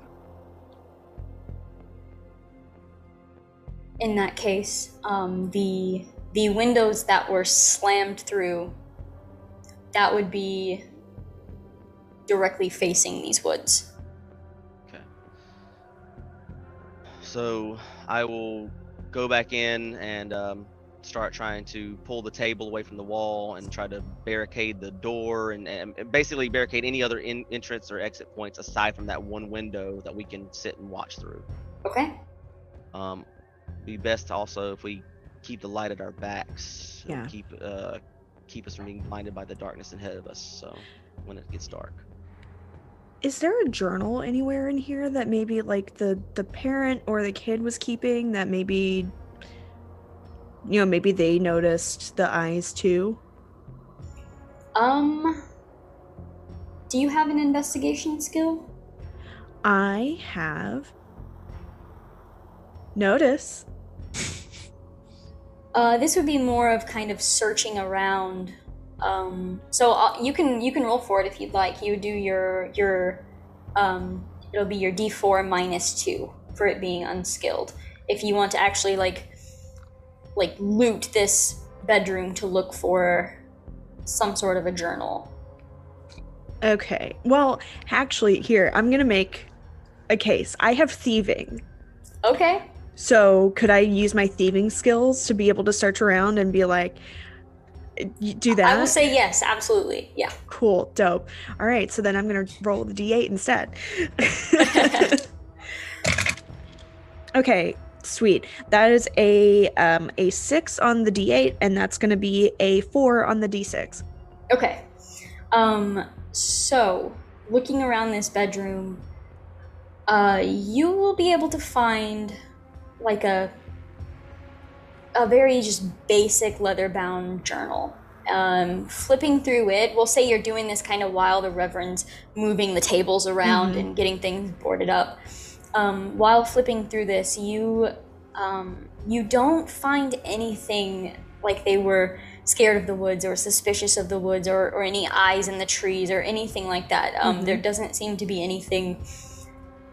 In that case, the windows that were slammed through, that would be directly facing these woods. Okay. So I will go back in and start trying to pull the table away from the wall and try to barricade the door and basically barricade any other entrance or exit points aside from that one window that we can sit and watch through. Okay. Be best also if we keep the light at our backs. Yeah. Keep us from being blinded by the darkness ahead of us. So when it gets dark. Is there a journal anywhere in here that maybe like the parent or the kid was keeping that maybe? You know, maybe they noticed the eyes too. Do you have an investigation skill? I have notice. This would be more of kind of searching around. So you can roll for it if you'd like. You do your it'll be your D4 minus 2 for it being unskilled. If you want to actually like loot this bedroom to look for some sort of a journal. Okay. Well, actually here, I'm going to make a case. I have thieving. Okay. So could I use my thieving skills to be able to search around and be like, do that? I will say yes, absolutely. Yeah. Cool. Dope. All right. So then I'm going to roll the D8 instead. Okay. Sweet. That is a 6 on the D8, and that's going to be a 4 on the D6. Okay. So, looking around this bedroom, you will be able to find like a very just basic leather-bound journal. flipping through it, we'll say you're doing this kind of while the Reverend's moving the tables around mm-hmm. and getting things boarded up. While flipping through this, you don't find anything like they were scared of the woods or suspicious of the woods, or any eyes in the trees or anything like that. Mm-hmm. There doesn't seem to be anything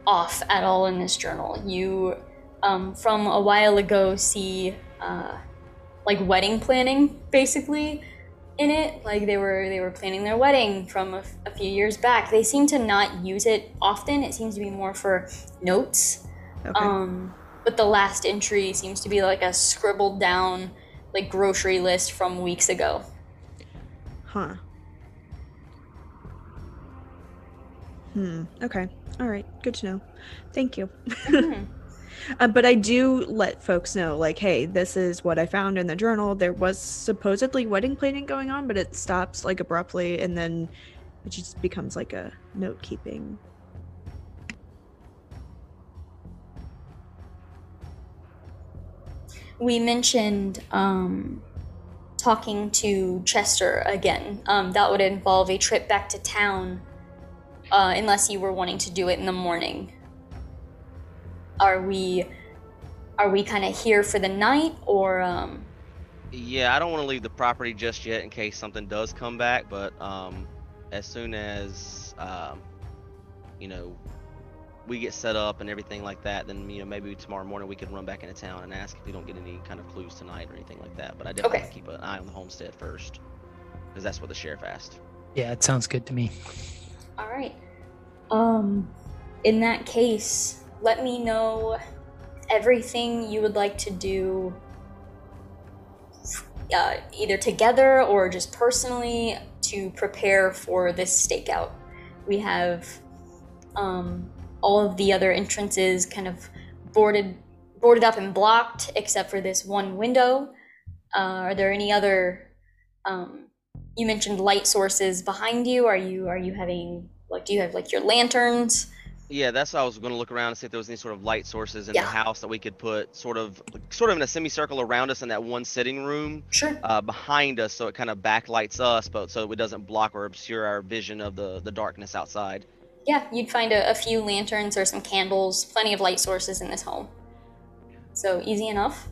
off at all in this journal. You, from a while ago, see like wedding planning basically in it. Like they were planning their wedding from a few years back. They seem to not use it often. It seems to be more for notes. Okay. But the last entry seems to be like a scribbled down like grocery list from weeks ago. Huh. Okay. All right. Good to know. Thank you. Mm-hmm. But I do let folks know, like, hey, this is what I found in the journal. There was supposedly wedding planning going on, but it stops like abruptly, and then it just becomes like a note keeping. We mentioned talking to Chester again. That would involve a trip back to town, unless you were wanting to do it in the morning. Are we kind of here for the night, or? Yeah, I don't want to leave the property just yet in case something does come back. But as soon as we get set up and everything like that, then maybe tomorrow morning we can run back into town and ask if we don't get any kind of clues tonight or anything like that. But I definitely keep an eye on the homestead first, because that's what the sheriff asked. Yeah, it sounds good to me. All right. In that case, let me know everything you would like to do, either together or just personally, to prepare for this stakeout. We have all of the other entrances kind of boarded up and blocked, except for this one window. Are there any other? You mentioned light sources behind you. Are you having, like, do you have like your lanterns? Yeah, that's what I was going to look around and see if there was any sort of light sources in the house that we could put sort of in a semicircle around us in that one sitting room. Sure. Behind us, so it kind of backlights us, but so it doesn't block or obscure our vision of the darkness outside. Yeah, you'd find a few lanterns or some candles, plenty of light sources in this home. So easy enough.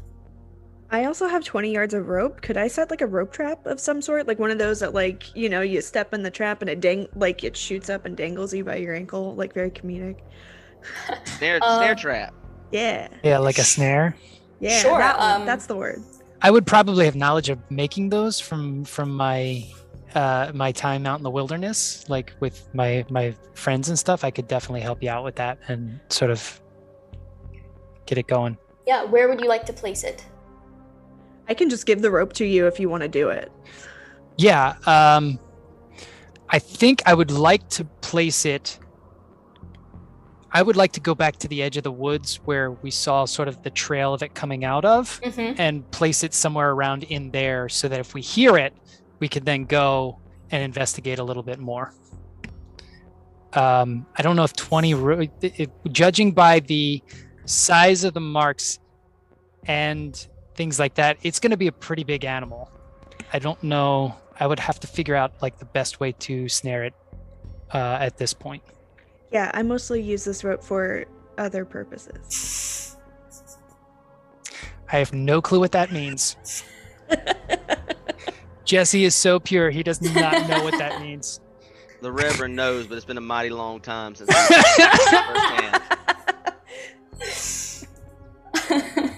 I also have 20 yards of rope. Could I set like a rope trap of some sort? Like one of those that, like, you step in the trap and it it shoots up and dangles you by your ankle, like very comedic. Snare trap. Yeah. Yeah, like a snare. Yeah, sure. That's the word. I would probably have knowledge of making those from my time out in the wilderness, like with my friends and stuff. I could definitely help you out with that and sort of get it going. Yeah, where would you like to place it? I can just give the rope to you if you want to do it. Yeah. I think I would like to place it. I would like to go back to the edge of the woods where we saw sort of the trail of it coming out of, mm-hmm. and place it somewhere around in there so that if we hear it, we could then go and investigate a little bit more. I don't know if judging by the size of the marks and things like that, it's going to be a pretty big animal. I don't know. I would have to figure out like the best way to snare it at this point. Yeah, I mostly use this rope for other purposes. I have no clue what that means. Jesse is so pure, he does not know what that means. The Reverend knows, but it's been a mighty long time since first hand.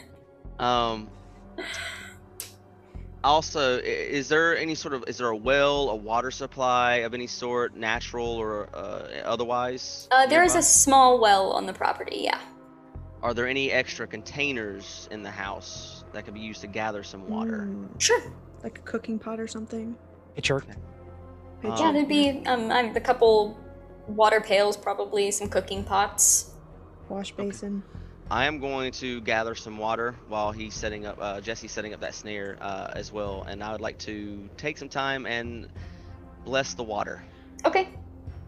Also, is there a well, a water supply of any sort, natural or otherwise? There is a small well on the property, yeah. Are there any extra containers in the house that could be used to gather some water? Sure. Like a cooking pot or something? Sure. Yeah, there'd be a couple water pails probably, some cooking pots. Wash basin. Okay. I am going to gather some water while he's Jesse's setting up that snare as well, and I would like to take some time and bless the water. Okay.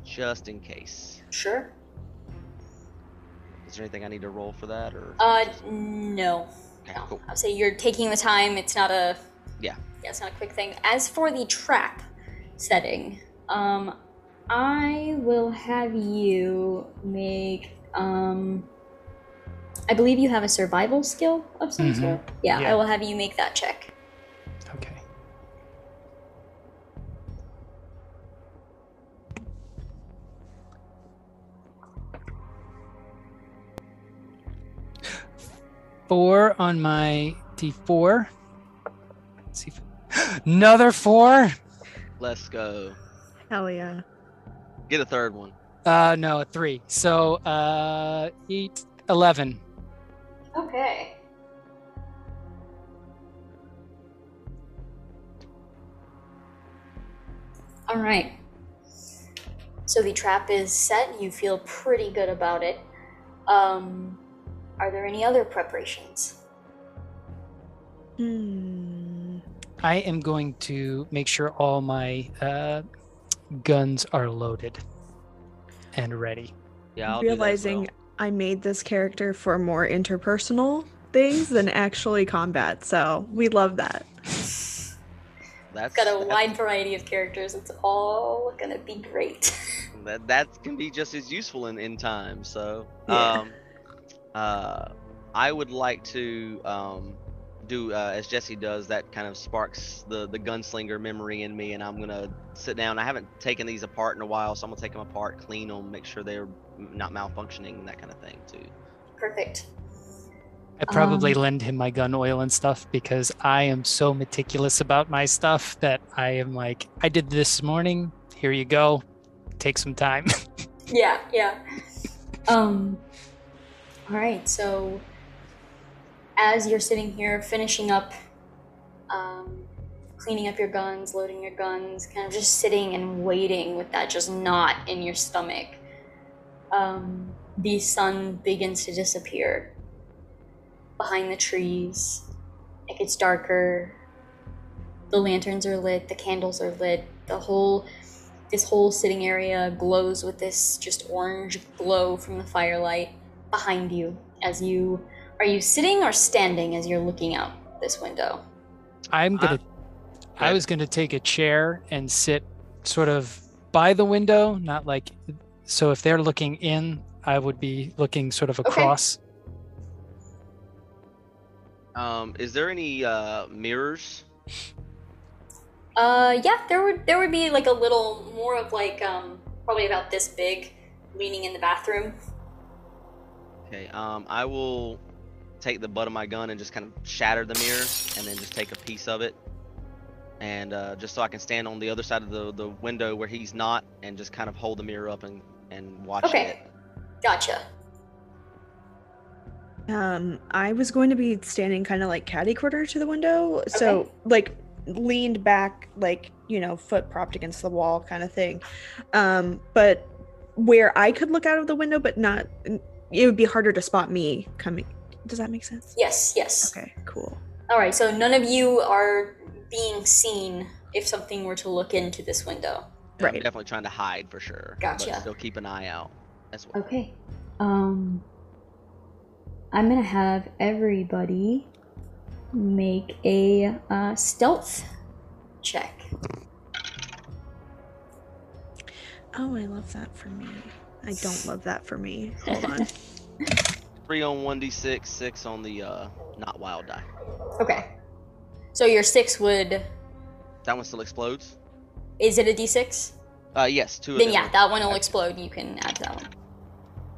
Just in case. Sure. Is there anything I need to roll for that, or? No. Okay, cool. I'll say you're taking the time. It's not a. Yeah. that's not a quick thing. As for the trap setting, I will have you make, I believe you have a survival skill of some sort. Yeah, I will have you make that check. Okay. Four on my D4. Let's see if... Another four? Let's go. Hell yeah. Get a third one. No, a three. So, 11. Okay. All right. So the trap is set. You feel pretty good about it. Are there any other preparations? I am going to make sure all my guns are loaded and ready. Yeah, realizing I made this character for more interpersonal things than actually combat, so we love that. That's got a wide variety of characters. It's all gonna be great. that can be just as useful in time. So. Yeah. I would like to do, as Jesse does, that kind of sparks the gunslinger memory in me, and I'm going to sit down. I haven't taken these apart in a while, so I'm going to take them apart, clean them, make sure they're not malfunctioning, and that kind of thing, too. Perfect. I probably lend him my gun oil and stuff, because I am so meticulous about my stuff that I am like, I did this morning, here you go, take some time. yeah. All right, so as you're sitting here finishing up, cleaning up your guns, loading your guns, kind of just sitting and waiting with that just knot in your stomach, the sun begins to disappear behind the trees. It gets darker. The lanterns are lit. The candles are lit. This whole sitting area glows with this just orange glow from the firelight. Behind you, are you sitting or standing as you're looking out this window? I was gonna take a chair and sit sort of by the window, not like, so if they're looking in, I would be looking sort of across. Okay. Is there any mirrors? Yeah, there would be like a little more of like probably about this big, leaning in the bathroom. Okay, I will take the butt of my gun and just kind of shatter the mirror and then just take a piece of it. And just so I can stand on the other side of the window where he's not and just kind of hold the mirror up and watch it. Okay, gotcha. I was going to be standing kind of like catty corner to the window. Okay. So like leaned back, like, you know, foot propped against the wall kind of thing. But where I could look out of the window, but not... It would be harder to spot me coming. Does that make sense? Yes. Okay, cool. All right, so none of you are being seen if something were to look into this window. Yeah, right. I'm definitely trying to hide for sure. Gotcha. But still keep an eye out as well. Okay. I'm going to have everybody make a stealth check. Oh, I love that for me. I don't love that for me. Hold on. 3 on 1d6, 6 on the not wild die. Okay. So your 6 would... That one still explodes? Is it a d6? Yes, 2 of them. Then yeah, that one will explode. You can add to that one.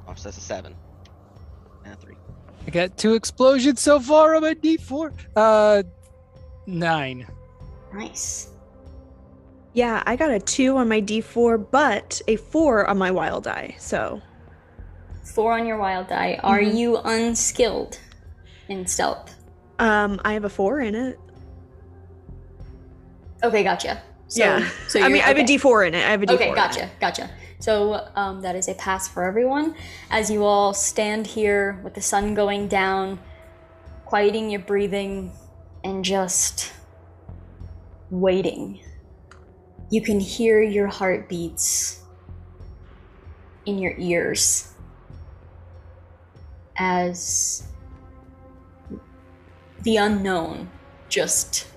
Oh, so that's a 7. And a 3. I got 2 explosions so far on my d4. 9. Nice. Yeah, I got a 2 on my D4, but a 4 on my wild die, so. 4 on your wild die. Are you unskilled in stealth? I have a 4 in it. Okay, gotcha. So, yeah. So I mean, I have a D4 in it. Okay, gotcha. So that is a pass for everyone. As you all stand here with the sun going down, quieting your breathing, and just waiting. You can hear your heartbeats in your ears as the unknown just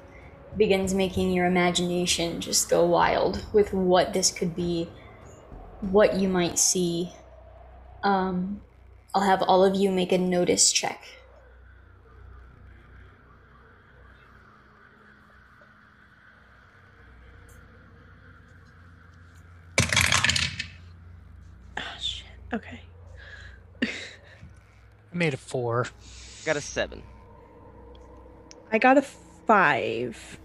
begins making your imagination just go wild with what this could be, what you might see. I'll have all of you make a notice check. Ah, shit. Okay. I made a 4. I got a 7. I got a 5.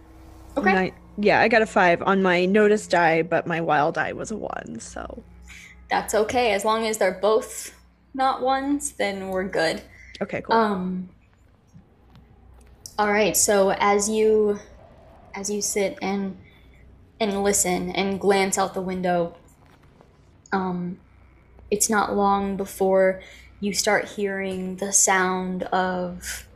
Okay. I got a 5 on my notice die, but my wild die was a 1, so. That's okay. As long as they're both not 1s, then we're good. Okay, cool. All right, so as you sit and listen and glance out the window, it's not long before you start hearing the sound of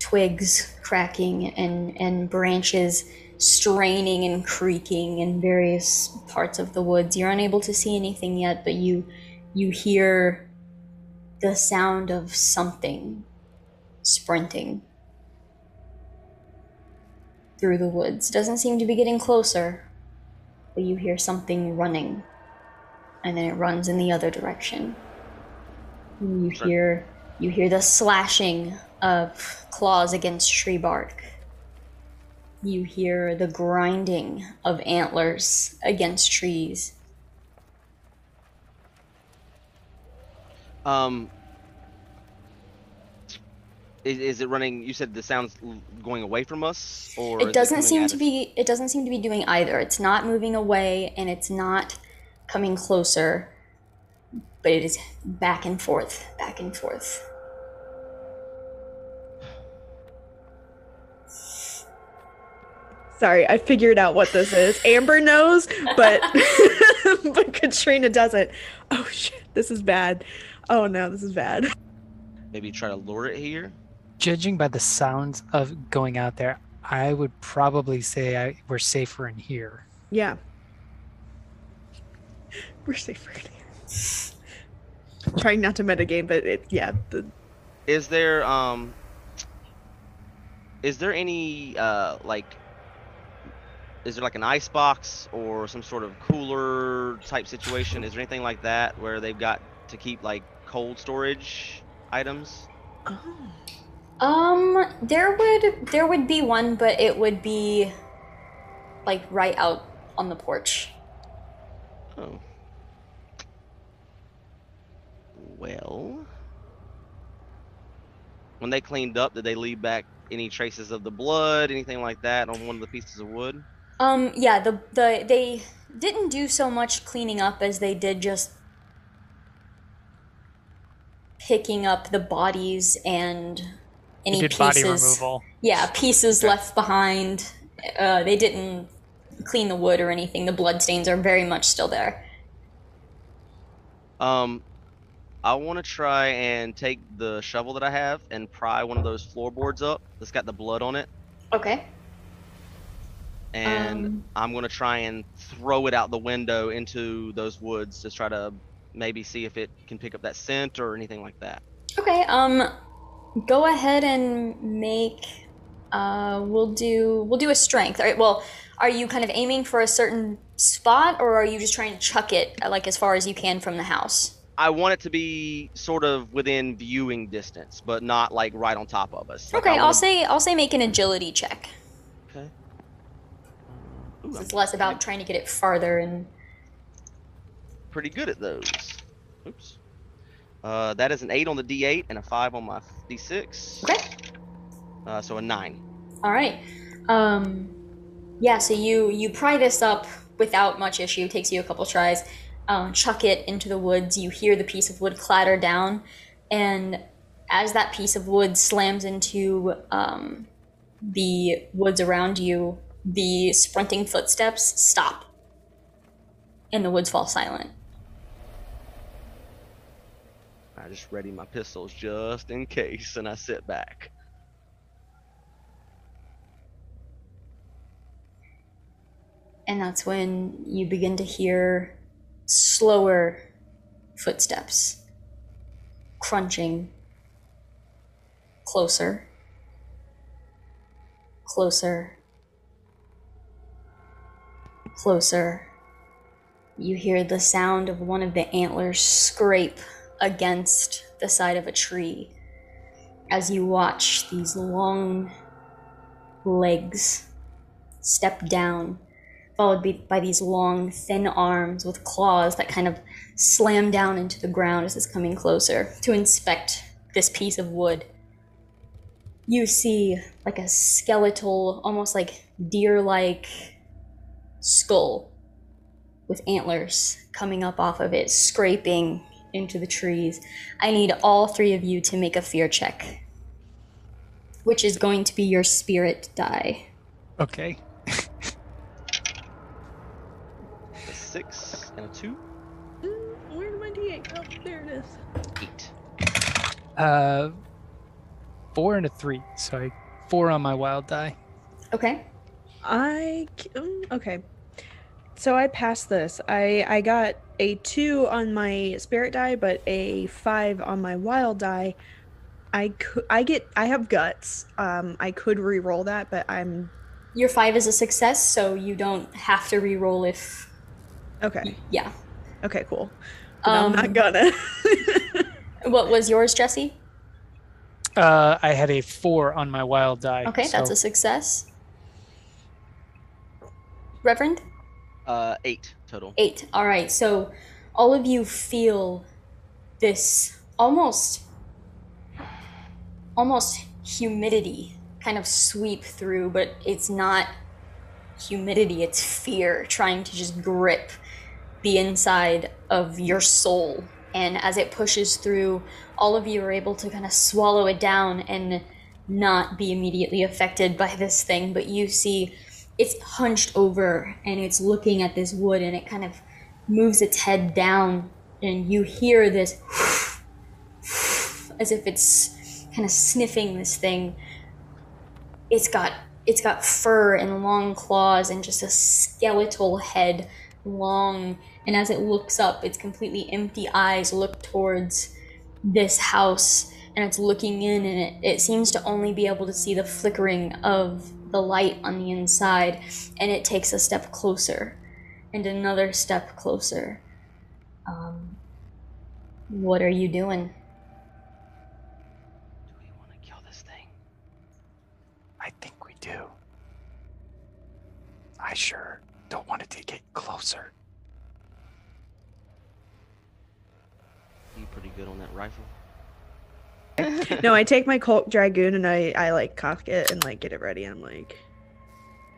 twigs cracking and branches straining and creaking in various parts of the woods. You're unable to see anything yet, but you hear the sound of something sprinting through the woods. Doesn't seem to be getting closer, but you hear something running, and then it runs in the other direction. And you hear the slashing of claws against tree bark. You hear the grinding of antlers against trees. Is it running? You said the sound's going away from us, or it doesn't seem to be. It doesn't seem to be doing either. It's not moving away, and it's not coming closer. But it is back and forth, back and forth. Sorry, I figured out what this is. Amber knows, but but Katrina doesn't. Oh shit, this is bad. Oh no, this is bad. Maybe try to lure it here? Judging by the sounds of going out there, I would probably say we're safer in here. Yeah. We're safer in here. I'm trying not to metagame, but Is there any is there like an ice box or some sort of cooler type situation? Is there anything like that where they've got to keep like cold storage items? There would be one, but it would be like right out on the porch. Oh. Well, when they cleaned up, did they leave back any traces of the blood, anything like that on one of the pieces of wood? Yeah, they didn't do so much cleaning up as they did just picking up the bodies and any pieces. Body removal. Yeah, pieces left behind. They didn't clean the wood or anything. The bloodstains are very much still there. I want to try and take the shovel that I have and pry one of those floorboards up that's got the blood on it. Okay. And I'm going to try and throw it out the window into those woods to try to maybe see if it can pick up that scent or anything like that. Okay, go ahead and make, we'll do a strength. All right, well, are you kind of aiming for a certain spot, or are you just trying to chuck it like as far as you can from the house? I want it to be sort of within viewing distance, but not like right on top of us. Okay, like I'll say make an agility check. Okay. So it's less about trying to get it farther and... Pretty good at those. Oops. That is an 8 on the D8 and a 5 on my D6. Okay. So a 9. All right. Yeah, so you pry this up without much issue. It takes you a couple tries. Chuck it into the woods. You hear the piece of wood clatter down. And as that piece of wood slams into the woods around you, the sprinting footsteps stop, and the woods fall silent. I just ready my pistols just in case, and I sit back. And that's when you begin to hear slower footsteps, crunching, closer, closer, Closer, you hear the sound of one of the antlers scrape against the side of a tree as you watch these long legs step down, followed by these long, thin arms with claws that kind of slam down into the ground as it's coming closer to inspect this piece of wood. You see like a skeletal, almost like deer-like skull with antlers coming up off of it, scraping into the trees. I need all three of you to make a fear check, which is going to be your spirit die. Okay. A 6 and a 2. Where did my D8? Oh, there it is. 8. 4 and a 3. Sorry, 4 on my wild die. Okay. Okay. So I passed this. I got a 2 on my spirit die, but a 5 on my wild die. I have guts. I could re-roll that, but I'm... Your 5 is a success, so you don't have to re-roll if... Okay. Yeah. Okay, cool. I'm not gonna. What was yours, Jesse? I had a 4 on my wild die. Okay, so that's a success. Reverend? 8 total. 8. All right. So all of you feel this almost humidity kind of sweep through, but it's not humidity. It's fear trying to just grip the inside of your soul. And as it pushes through, all of you are able to kind of swallow it down and not be immediately affected by this thing. But you see... it's hunched over and it's looking at this wood and it kind of moves its head down and you hear this as if it's kind of sniffing this thing. It's got fur and long claws and just a skeletal head, long, and as it looks up, its completely empty eyes look towards this house and it's looking in, and it seems to only be able to see the flickering of the light on the inside, and it takes a step closer and another step closer. What are you doing? Do we want to kill this thing? I think we do. I sure don't want it to get closer. You pretty good on that rifle? No, I take my Colt Dragoon and I like cock it and like get it ready. I'm like,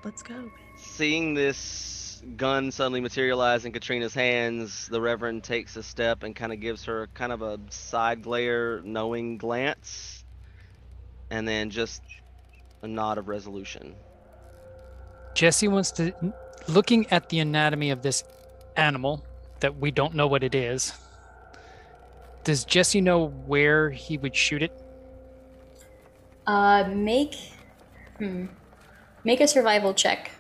let's go, bitch. Seeing this gun suddenly materialize in Katrina's hands, the Reverend takes a step and kind of gives her kind of a side glare, knowing glance, and then just a nod of resolution. Jesse wants to, looking at the anatomy of this animal that we don't know what it is, does Jesse know where he would shoot it? Make a survival check.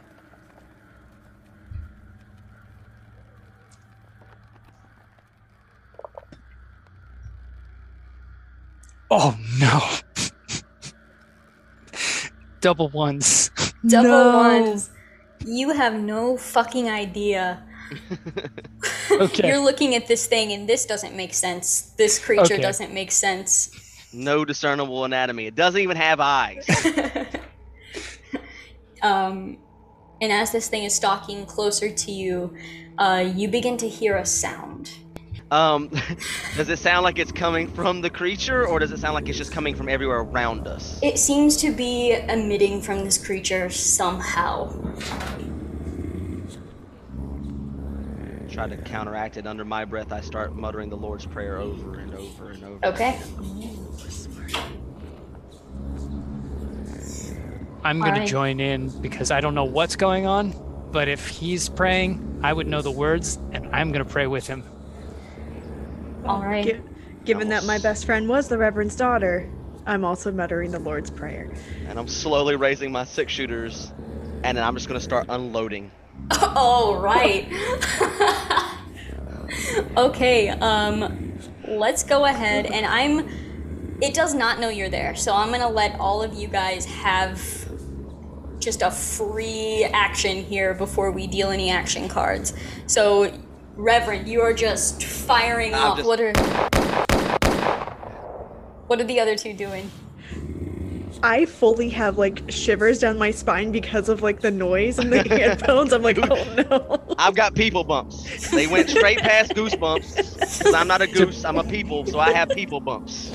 Oh no! Double ones. Double ones. You have no fucking idea. Okay. You're looking at this thing and this doesn't make sense. This creature doesn't make sense. No discernible anatomy. It doesn't even have eyes. And as this thing is stalking closer to you, you begin to hear a sound. Does it sound like it's coming from the creature, or does it sound like it's just coming from everywhere around us? It seems to be emitting from this creature somehow. Try to counteract it. Under my breath, I start muttering the Lord's Prayer over and over and over. Okay. I'm going to join in because I don't know what's going on, but if he's praying, I would know the words, and I'm going to pray with him. All right. Given that my best friend was the Reverend's daughter, I'm also muttering the Lord's Prayer. And I'm slowly raising my 6-shooters, and then I'm just going to start unloading. All right. Okay, let's go ahead, and it does not know you're there, so I'm gonna let all of you guys have just a free action here before we deal any action cards. So, Reverend, you are just firing off. Just... What are the other two doing? I fully have, like, shivers down my spine because of, like, the noise and the headphones. I'm like, oh, no. I've got people bumps. They went straight past goosebumps. Because I'm not a goose. I'm a people, so I have people bumps.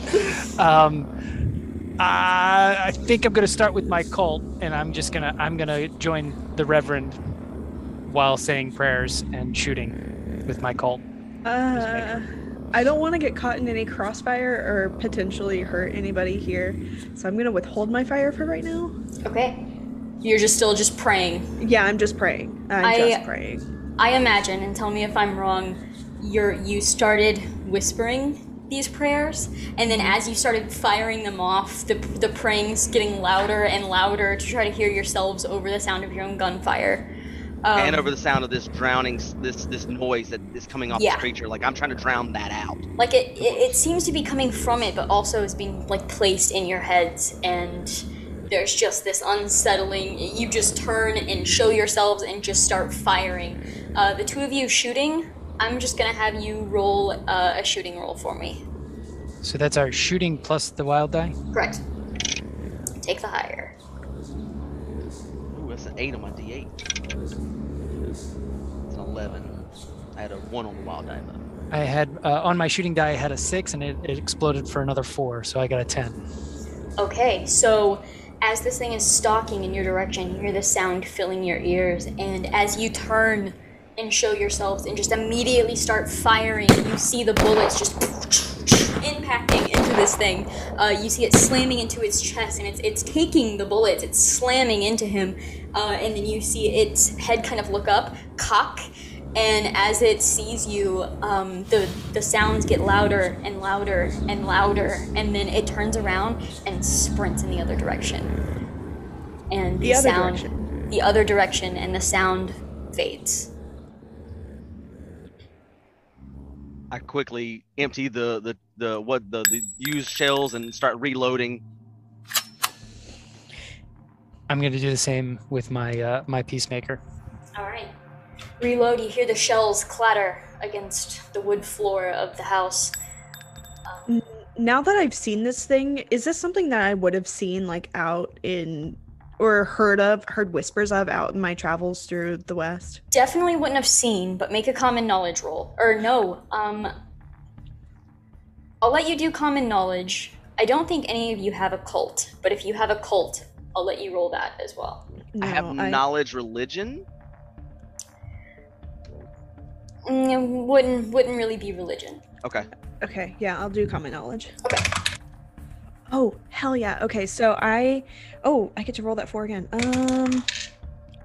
I think I'm going to start with my cult, and I'm gonna join the Reverend while saying prayers and shooting with my cult. I don't want to get caught in any crossfire or potentially hurt anybody here, so I'm going to withhold my fire for right now. Okay. You're just still just praying. Yeah, I'm just praying. I'm just praying. I imagine, and tell me if I'm wrong, you started whispering these prayers, and then as you started firing them off, the praying's getting louder and louder to try to hear yourselves over the sound of your own gunfire. And over the sound of this drowning, this noise that is coming off this creature. Like, I'm trying to drown that out. Like, it seems to be coming from it, but also is being, like, placed in your heads. And there's just this unsettling, you just turn and show yourselves and just start firing. The two of you shooting, I'm just going to have you roll a shooting roll for me. So that's our shooting plus the wild die? Correct. Take the higher. Ooh, that's an 8 on my D8. It's an 11. I had a 1 on the wild die, though. I had, on my shooting die, I had a 6, and it exploded for another 4, so I got a 10. Okay, so as this thing is stalking in your direction, you hear the sound filling your ears, and as you turn and show yourselves and just immediately start firing, you see the bullets just impacting into this thing. You see it slamming into its chest, and it's taking the bullets, it's slamming into him. And then you see its head kind of look up, cock, and as it sees you, the sounds get louder and louder and louder, and then it turns around and sprints in the other direction. And the other direction, and the sound fades. I quickly empty the used shells and start reloading. I'm going to do the same with my my peacemaker. All right. Reload, you hear the shells clatter against the wood floor of the house. Now that I've seen this thing, is this something that I would have seen, like, out in, or heard whispers of out in my travels through the West? Definitely wouldn't have seen, but make a common knowledge roll. Or no, I'll let you do common knowledge. I don't think any of you have a cult, but if you have a cult, I'll let you roll that as well. No, I have knowledge religion? Wouldn't really be religion. Okay. Okay, yeah, I'll do common knowledge. Okay. Oh, hell yeah. Okay, so I get to roll that 4 again.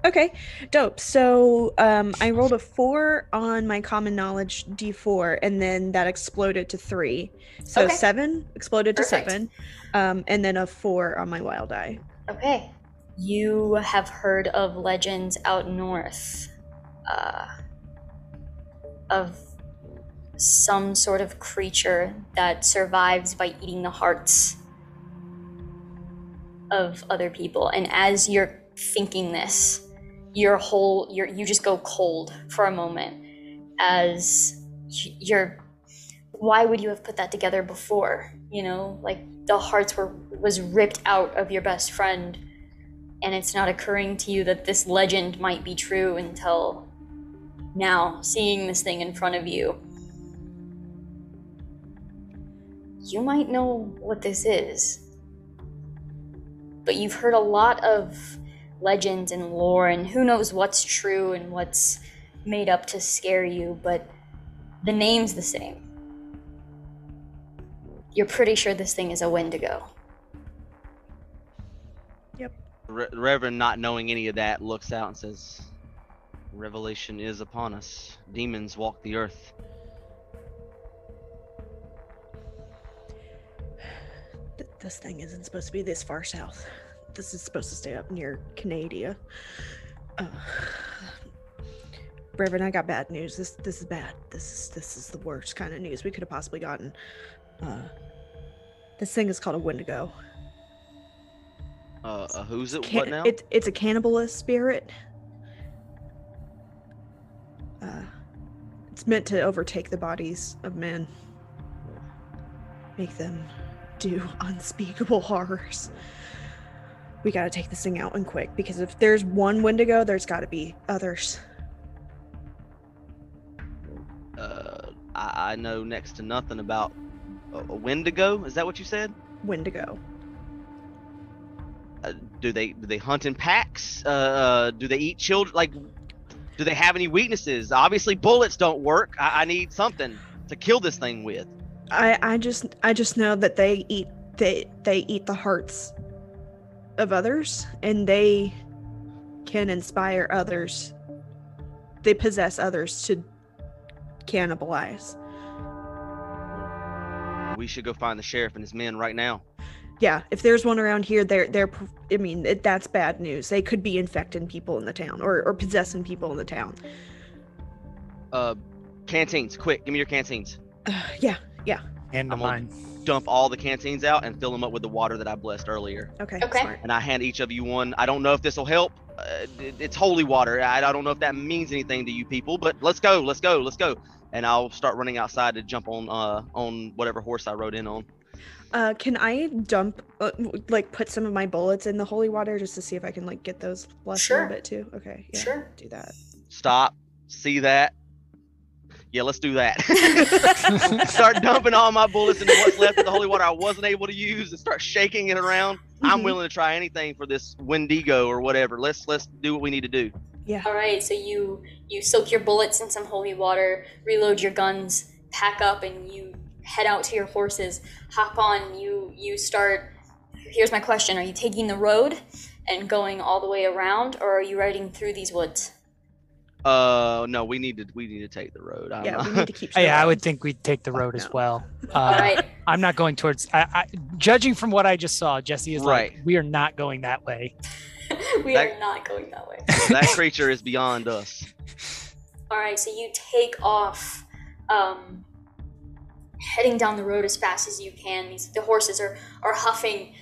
Okay, dope. So I rolled a 4 on my common knowledge D4, and then that exploded to 3. So okay. 7 exploded to Perfect. 7, and then a 4 on my wild eye. Okay. You have heard of legends out north, of some sort of creature that survives by eating the hearts of other people. And as you're thinking this, you just go cold for a moment, as why would you have put that together before? You know, like, the hearts was ripped out of your best friend, and it's not occurring to you that this legend might be true until now, seeing this thing in front of you. You might know what this is, but you've heard a lot of legends and lore, and who knows what's true and what's made up to scare you, but the name's the same. You're pretty sure this thing is a Wendigo. Yep. Reverend, not knowing any of that, looks out and says, "Revelation is upon us. Demons walk the earth." This thing isn't supposed to be this far south. This is supposed to stay up near Canada. Reverend, I got bad news. This is bad. This is the worst kind of news we could have possibly gotten. This thing is called a Wendigo. A who's it? What now? It's a cannibalist spirit. It's meant to overtake the bodies of men, make them do unspeakable horrors. We gotta take this thing out and quick, because if there's one Wendigo, there's gotta be others. I know next to nothing about a Wendigo. Is that what you said? Wendigo. Do they hunt in packs? Do they eat children? Like, do they have any weaknesses? Obviously, bullets don't work. I need something to kill this thing with. I just know that they eat the hearts of others, and they can inspire others. They possess others to cannibalize. We should go find the sheriff and his men right now. Yeah, if there's one around here, they're I mean, that's bad news. They could be infecting people in the town, or possessing people in the town. Canteens, quick, give me your canteens. Yeah. And mine. Dump all the canteens out and fill them up with the water that I blessed earlier. Okay. Smart. And I hand each of you one. I don't know if this will help. It's holy water. I don't know if that means anything to you people, but let's go. And I'll start running outside to jump on whatever horse I rode in on. Can I dump, put some of my bullets in the holy water just to see if I can, get those blessed a little bit too? Okay. Yeah, sure. Do that. Stop. See that? Yeah, let's do that. Start dumping all my bullets into what's left of the holy water I wasn't able to use, and start shaking it around. Mm-hmm. I'm willing to try anything for this Wendigo or whatever. Let's do what we need to do. Yeah. All right. So you soak your bullets in some holy water, reload your guns, pack up, and you head out to your horses. Hop on. You start. Here's my question: are you taking the road and going all the way around, or are you riding through these woods? No, we need to take the road. We need to keep straight. Yeah, I would think we'd take the road as well. All right. I'm not going towards. Judging from what I just saw, Jesse is right. We are not going that way. Are not going that way. That creature is beyond us. All right, so you take off, heading down the road as fast as you can. The horses are huffing.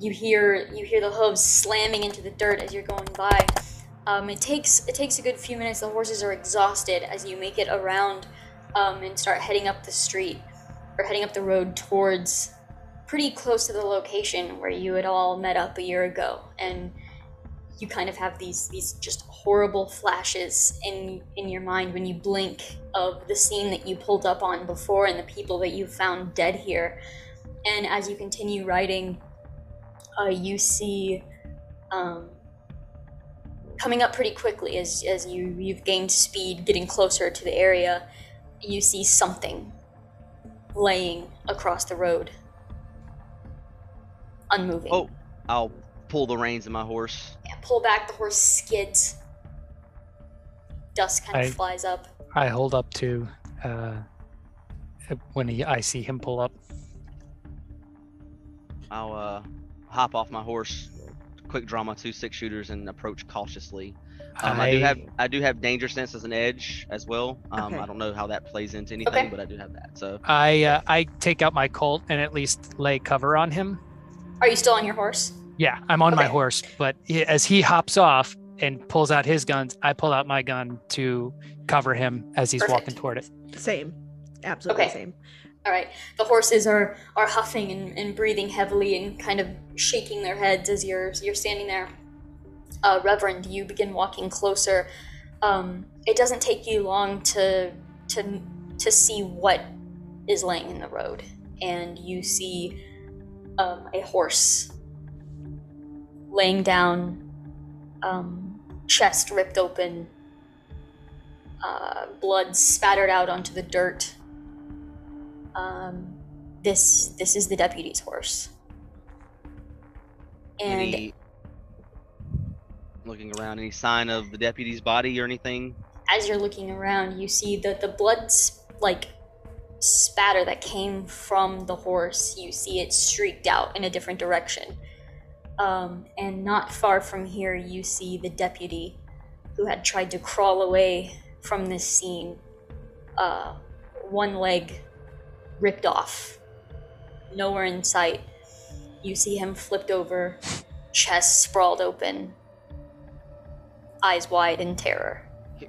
You hear the hooves slamming into the dirt as you're going by. It takes a good few minutes. The horses are exhausted as you make it around and start heading up the street, or heading up the road towards pretty close to the location where you had all met up a year ago. And you kind of have these just horrible flashes in your mind when you blink of the scene that you pulled up on before and the people that you found dead here. And as you continue riding, you see... coming up pretty quickly as you've gained speed, getting closer to the area, you see something laying across the road, unmoving. Oh, I'll pull the reins of my horse. Yeah, pull back, the horse skids. Dust kind of flies up. I hold up to when I see him pull up. I'll hop off my horse. Quick draw my 2 6-shooters and approach cautiously. I do have danger sense as an edge as well. I don't know how that plays into anything, but I do have that. So I take out my Colt and at least lay cover on him. Are you still on your horse? Yeah, I'm on my horse, but as he hops off and pulls out his guns, I pull out my gun to cover him as he's walking toward it. Same, absolutely same. All right. The horses are huffing and breathing heavily and kind of shaking their heads as you're standing there. Reverend, you begin walking closer. It doesn't take you long to see what is laying in the road, and you see a horse laying down, chest ripped open, blood spattered out onto the dirt. This is the deputy's horse. And looking around, any sign of the deputy's body or anything? As you're looking around, you see the blood spatter that came from the horse. You see it streaked out in a different direction. And not far from here, you see the deputy who had tried to crawl away from this scene. One leg ripped off, nowhere in sight. You see him flipped over, chest sprawled open, eyes wide in terror.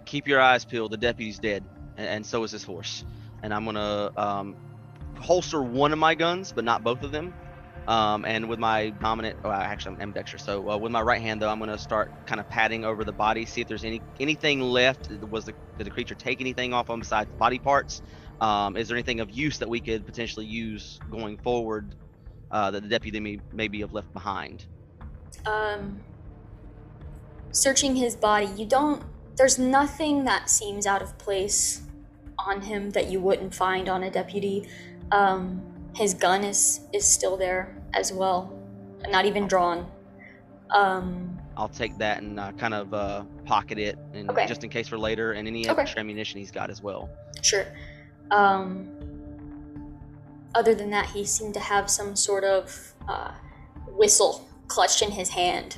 Keep your eyes peeled. The deputy's dead, and so is his horse. And I'm gonna holster one of my guns, but not both of them. And with my dominant, oh, actually I'm ambidextrous. So with my right hand, though, I'm gonna start kind of patting over the body, see if there's anything left. Did the creature take anything off him besides the body parts? Is there anything of use that we could potentially use going forward that the deputy maybe have left behind? Searching his body, there's nothing that seems out of place on him that you wouldn't find on a deputy. His gun is still there as well, not even drawn. I'll take that and kind of pocket it, and okay, just in case for later, and any extra ammunition he's got as well. Sure. Other than that, he seemed to have some sort of whistle clutched in his hand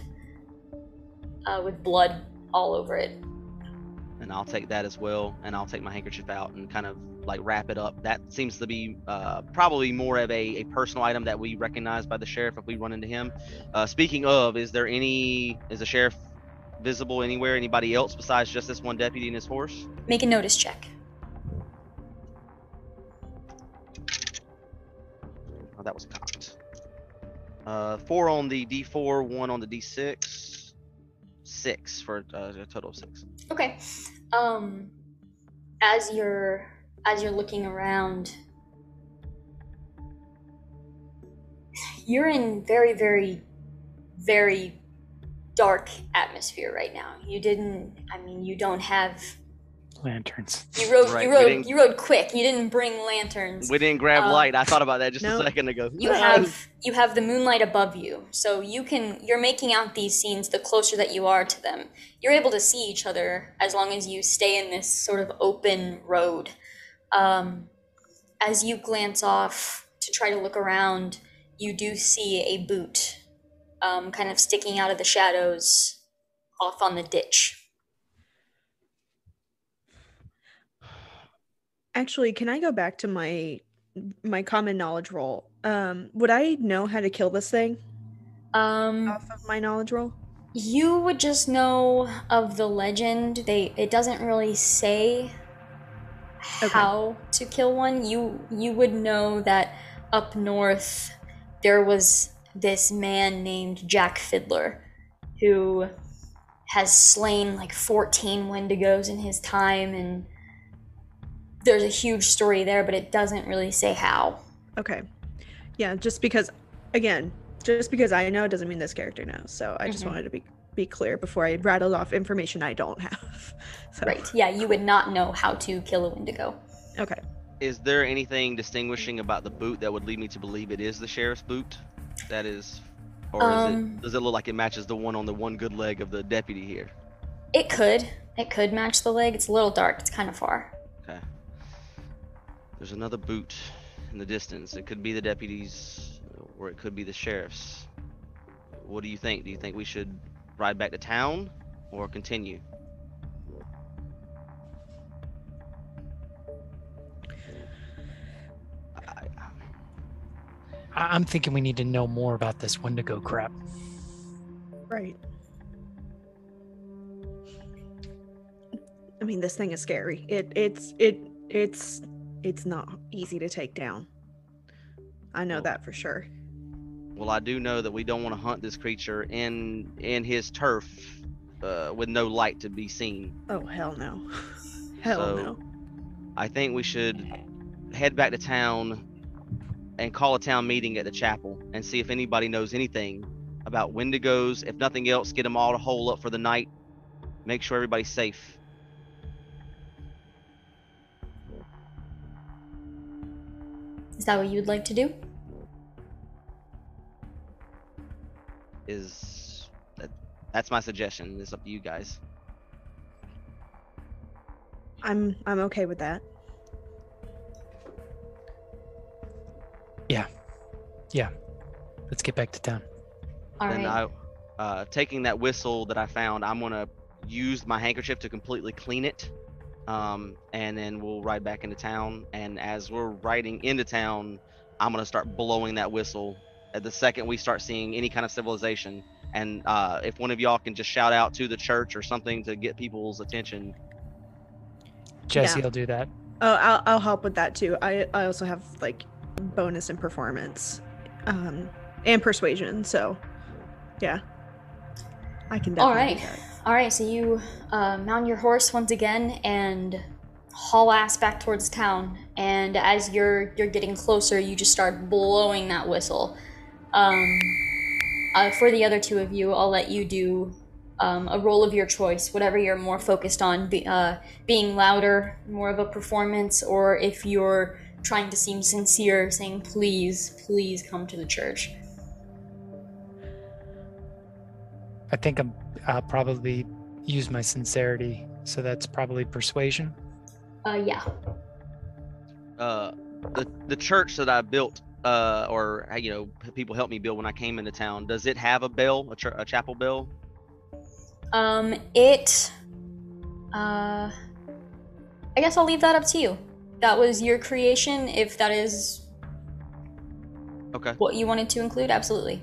with blood all over it. And I'll take that as well, and I'll take my handkerchief out and kind of like wrap it up. That seems to be probably more of a personal item that we recognize by the sheriff if we run into him. Speaking of, is the sheriff visible anywhere? Anybody else besides just this one deputy and his horse? Make a notice check. Oh, that was cocked. 4 on the D4, 1 on the D6. 6 for a total of 6. Okay. As you're looking around, you're in very, very, very dark atmosphere right now. You don't have lanterns. You rode quick. You didn't bring lanterns. We didn't grab light. I thought about that just a second ago. You have the moonlight above you, so you're making out these scenes the closer that you are to them. You're able to see each other as long as you stay in this sort of open road. As you glance off to try to look around, you do see a boot kind of sticking out of the shadows off on the ditch. Actually, can I go back to my common knowledge roll? Would I know how to kill this thing? Off of my knowledge roll? You would just know of the legend. It doesn't really say how to kill one. You would know that up north there was this man named Jack Fiddler who has slain like 14 Wendigos in his time, and there's a huge story there, but it doesn't really say how. Okay. Yeah, just because I know doesn't mean this character knows. So I just wanted to be clear before I rattled off information I don't have. So. Right. Yeah, you would not know how to kill a Wendigo. Okay. Is there anything distinguishing about the boot that would lead me to believe it is the sheriff's boot? That is, or does it look like it matches the one on the one good leg of the deputy here? It could. It could match the leg. It's a little dark. It's kind of far. Okay. There's another boot in the distance. It could be the deputy's, or it could be the sheriff's. What do you think? Do you think we should ride back to town or continue? I'm thinking we need to know more about this Wendigo crap. Right. I mean, this thing is scary. It's not easy to take down. I know that for sure. Well, I do know that we don't want to hunt this creature in his turf with no light to be seen. Oh, hell no. Hell no. I think we should head back to town and call a town meeting at the chapel and see if anybody knows anything about Wendigos. If nothing else, get them all to hole up for the night. Make sure everybody's safe. Is that what you would like to do? That's my suggestion. It's up to you guys. I'm okay with that. Yeah. Let's get back to town. All right. And taking that whistle that I found, I'm gonna use my handkerchief to completely clean it. And then we'll ride back into town, and as we're riding into town, I'm gonna start blowing that whistle. At the second we start seeing any kind of civilization, And if one of y'all can just shout out to the church or something to get people's attention. Jesse will do that. Oh, I'll help with that too. I also have like bonus in performance and persuasion. So yeah, I can definitely. All right. So you mount your horse once again and haul ass back towards town. And as you're getting closer, you just start blowing that whistle. For the other two of you, I'll let you do a role of your choice, whatever you're more focused on, being louder, more of a performance, or if you're trying to seem sincere, saying, please, please come to the church. I think I'll probably use my sincerity, so that's probably persuasion. Yeah. The church that I built, or you know, people helped me build when I came into town. Does it have a bell, a chapel bell? I guess I'll leave that up to you. That was your creation. If that is okay, what you wanted to include, absolutely.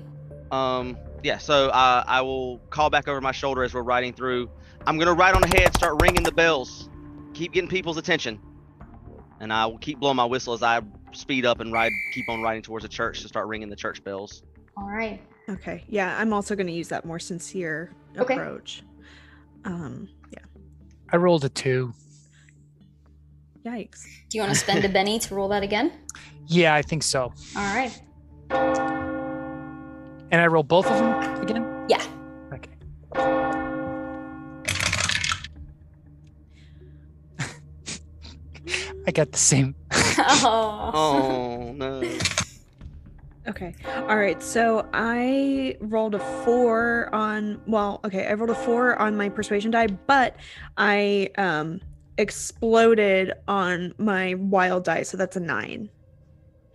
Yeah. So I will call back over my shoulder as we're riding through. I'm gonna ride on ahead, start ringing the bells, keep getting people's attention. And I will keep blowing my whistle as I speed up and keep on riding towards the church to start ringing the church bells. All right. Okay. Yeah, I'm also going to use that more sincere approach. Yeah. I rolled a 2. Yikes. Do you want to spend a Benny to roll that again? Yeah, I think so. All right. And I roll both of them again? Yeah. Okay. I got the same. Oh no. Okay. All right. So I rolled a 4 on. Well, okay. I rolled a 4 on my persuasion die, but I exploded on my wild die, so that's a 9,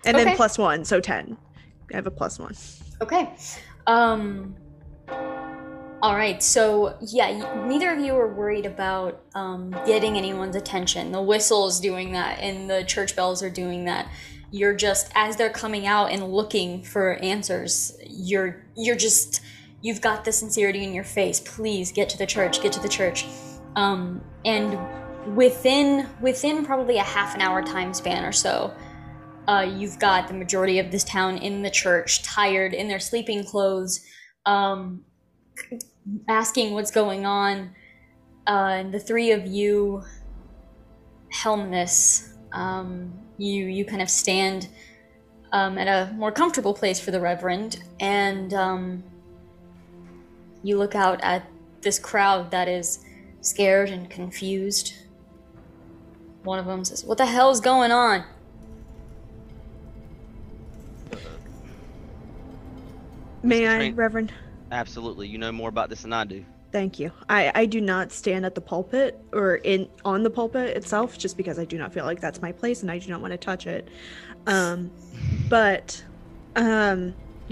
and then plus 1, so 10. I have a plus 1. Okay. All right, so yeah, neither of you are worried about getting anyone's attention. The whistle is doing that, and the church bells are doing that. You're just, as they're coming out and looking for answers, you've got the sincerity in your face. Please get to the church. Get to the church. And within probably a half an hour time span or so, you've got the majority of this town in the church, tired in their sleeping clothes. Asking what's going on, and the three of you helm this. You kind of stand at a more comfortable place for the Reverend, and you look out at this crowd that is scared and confused. One of them says, "What the hell's going on?" May I, Reverend? Absolutely. You know more about this than I do. Thank you. I do not stand at the pulpit or on the pulpit itself, just because I do not feel like that's my place and I do not want to touch it. You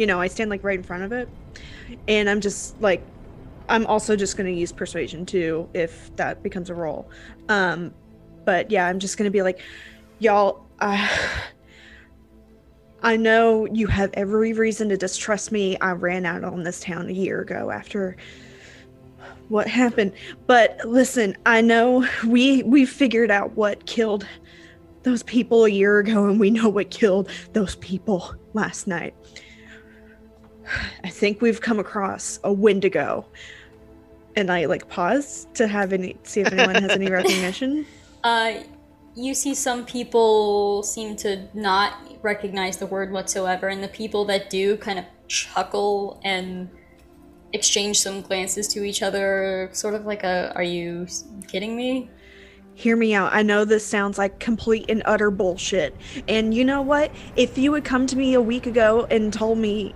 know, I stand like right in front of it, and I'm just like, I'm also just going to use persuasion too, if that becomes a role. But yeah, I'm just going to be like, y'all, I know you have every reason to distrust me. I ran out on this town a year ago after what happened. But listen, I know we figured out what killed those people a year ago, and we know what killed those people last night. I think we've come across a Wendigo. And I like pause to see if anyone has any recognition. You see some people seem to not recognize the word whatsoever, and the people that do kind of chuckle and exchange some glances to each other, sort of like a, are you kidding me? Hear me out. I know this sounds like complete and utter bullshit. And you know what? If you had come to me a week ago and told me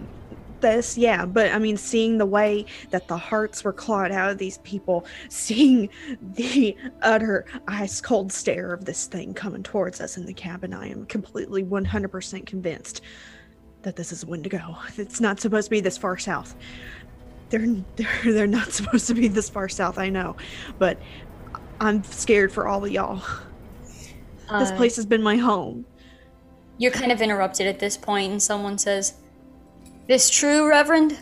this, yeah, but I mean, seeing the way that the hearts were clawed out of these people, seeing the utter ice cold stare of this thing coming towards us in the cabin, I am completely 100% convinced that this is Wendigo. It's not supposed to be this far south. They're not supposed to be this far south, I know, but I'm scared for all of y'all. This place has been my home. You're kind of interrupted at this point, and someone says, "This true, Reverend?"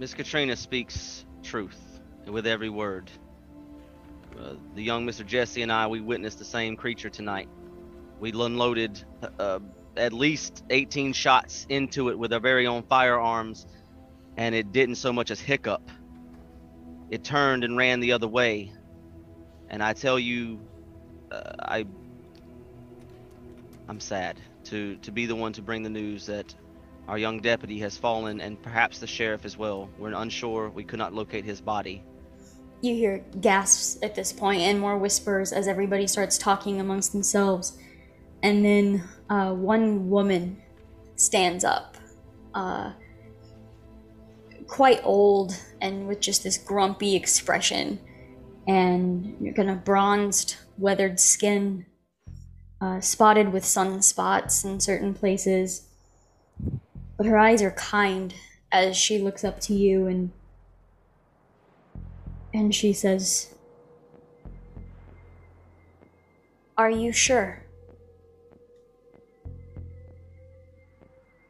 Miss Katrina speaks truth, and with every word. The young Mr. Jesse and I, we witnessed the same creature tonight. We unloaded at least 18 shots into it with our very own firearms, and it didn't so much as hiccup. It turned and ran the other way. And I tell you, I'm sad to be the one to bring the news that our young deputy has fallen, and perhaps the sheriff as well. We're unsure. We could not locate his body. You hear gasps at this point and more whispers as everybody starts talking amongst themselves. And then one woman stands up, quite old and with just this grumpy expression, and you're kind of bronzed, weathered skin, spotted with sunspots in certain places. But her eyes are kind as she looks up to you, and she says, "Are you sure?"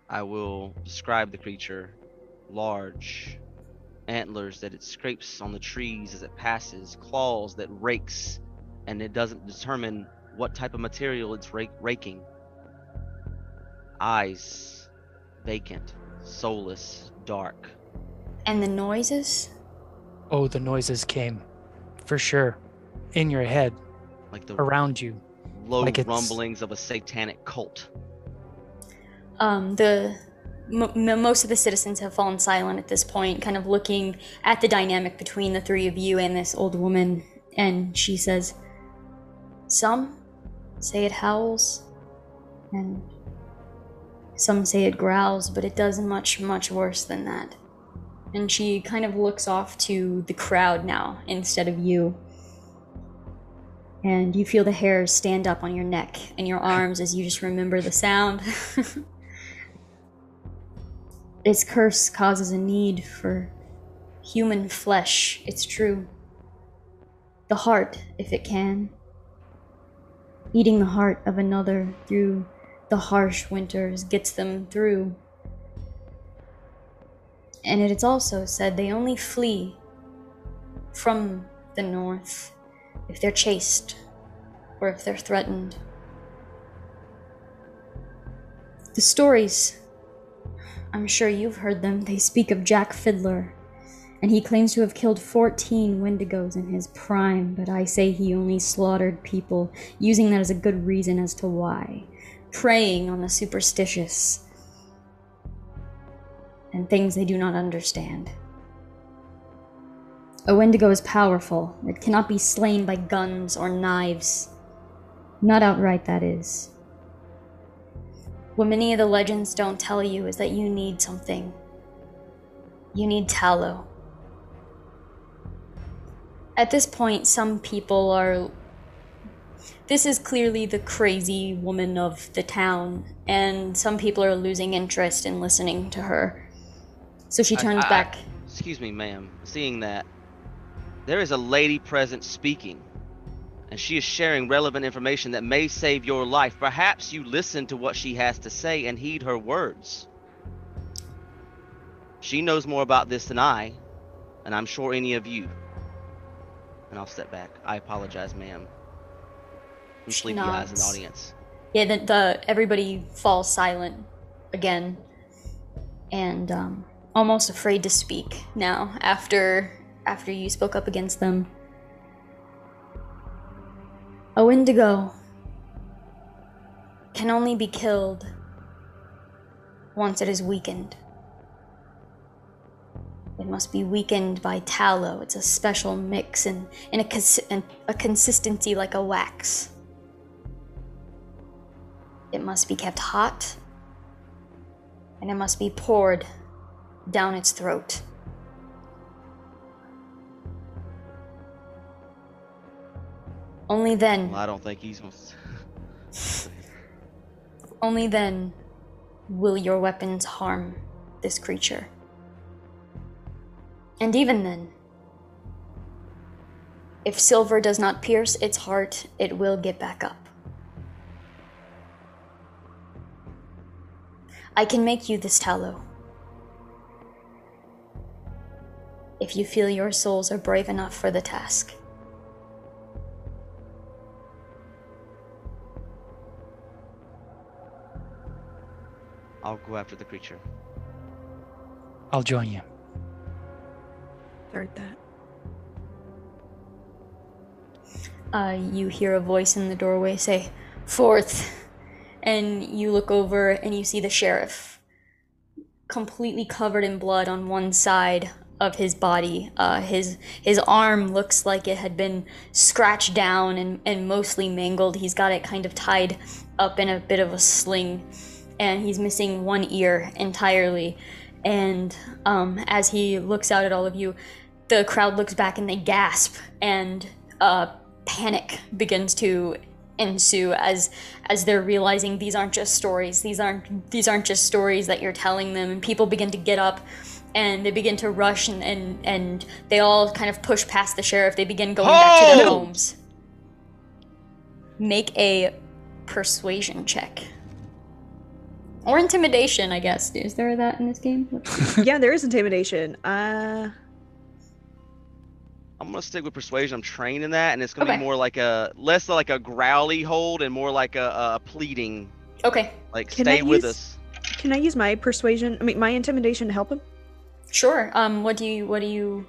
I will describe the creature. Large antlers that it scrapes on the trees as it passes, claws that rakes, and it doesn't determine what type of material it's raking. Eyes vacant, soulless, dark. And the noises? Oh, the noises came, for sure, in your head, like the around you, low like rumblings of a satanic cult. Most of the citizens have fallen silent at this point, kind of looking at the dynamic between the three of you and this old woman, and she says, "Some say it howls, and some say it growls, but it does much worse than that." And she kind of looks off to the crowd now instead of you, and you feel the hairs stand up on your neck and your arms as you just remember the sound. "Its curse causes a need for human flesh, it's true. The heart, if it can. Eating the heart of another through the harsh winters gets them through. And it is also said they only flee from the north if they're chased or if they're threatened. The stories, I'm sure you've heard them. They speak of Jack Fiddler, and he claims to have killed 14 Wendigos in his prime, but I say he only slaughtered people, using that as a good reason as to why, preying on the superstitious and things they do not understand. A Wendigo is powerful. It cannot be slain by guns or knives. Not outright, that is. What many of the legends don't tell you is that you need something. You need tallow." At this point, some people are... This is clearly the crazy woman of the town, and some people are losing interest in listening to her. So she turns back. Excuse me, ma'am. Seeing that, there is a lady present speaking, and she is sharing relevant information that may save your life. Perhaps you listen to what she has to say and heed her words. She knows more about this than I, and I'm sure any of you. And I'll step back. I apologize, ma'am. I'm sleepy eyes in the audience. Yeah, everybody falls silent again, and almost afraid to speak now after you spoke up against them. "A Wendigo can only be killed once it is weakened. It must be weakened by tallow. It's a special mix and a consistency like a wax. It must be kept hot, and it must be poured down its throat. Only then..." Well, I don't think he's... "Only then will your weapons harm this creature. And even then, if silver does not pierce its heart, it will get back up. I can make you this tallow. if you feel your souls are brave enough for the task. I'll go after the creature. I'll join you. Heard that. You hear a voice in the doorway say, "Forth!" And you look over and you see the sheriff, completely covered in blood on one side of his body. His arm looks like it had been scratched down and mostly mangled. He's got it kind of tied up in a bit of a sling, and he's missing one ear entirely. And as he looks out at all of you, the crowd looks back and they gasp, and panic begins to ensue as they're realizing these aren't just stories. These aren't just stories that you're telling them. And people begin to get up, and they begin to rush, and they all kind of push past the sheriff. They begin going back to their homes. Make a persuasion check. Or intimidation, I guess. Is there that in this game? Yeah, there is intimidation. I'm going to stick with persuasion. I'm trained in that, and it's going to be more like a, less like a growly hold and more like a pleading. Okay. Like, stay with us. Can I use my persuasion, I mean, my intimidation to help him? Sure. What do you...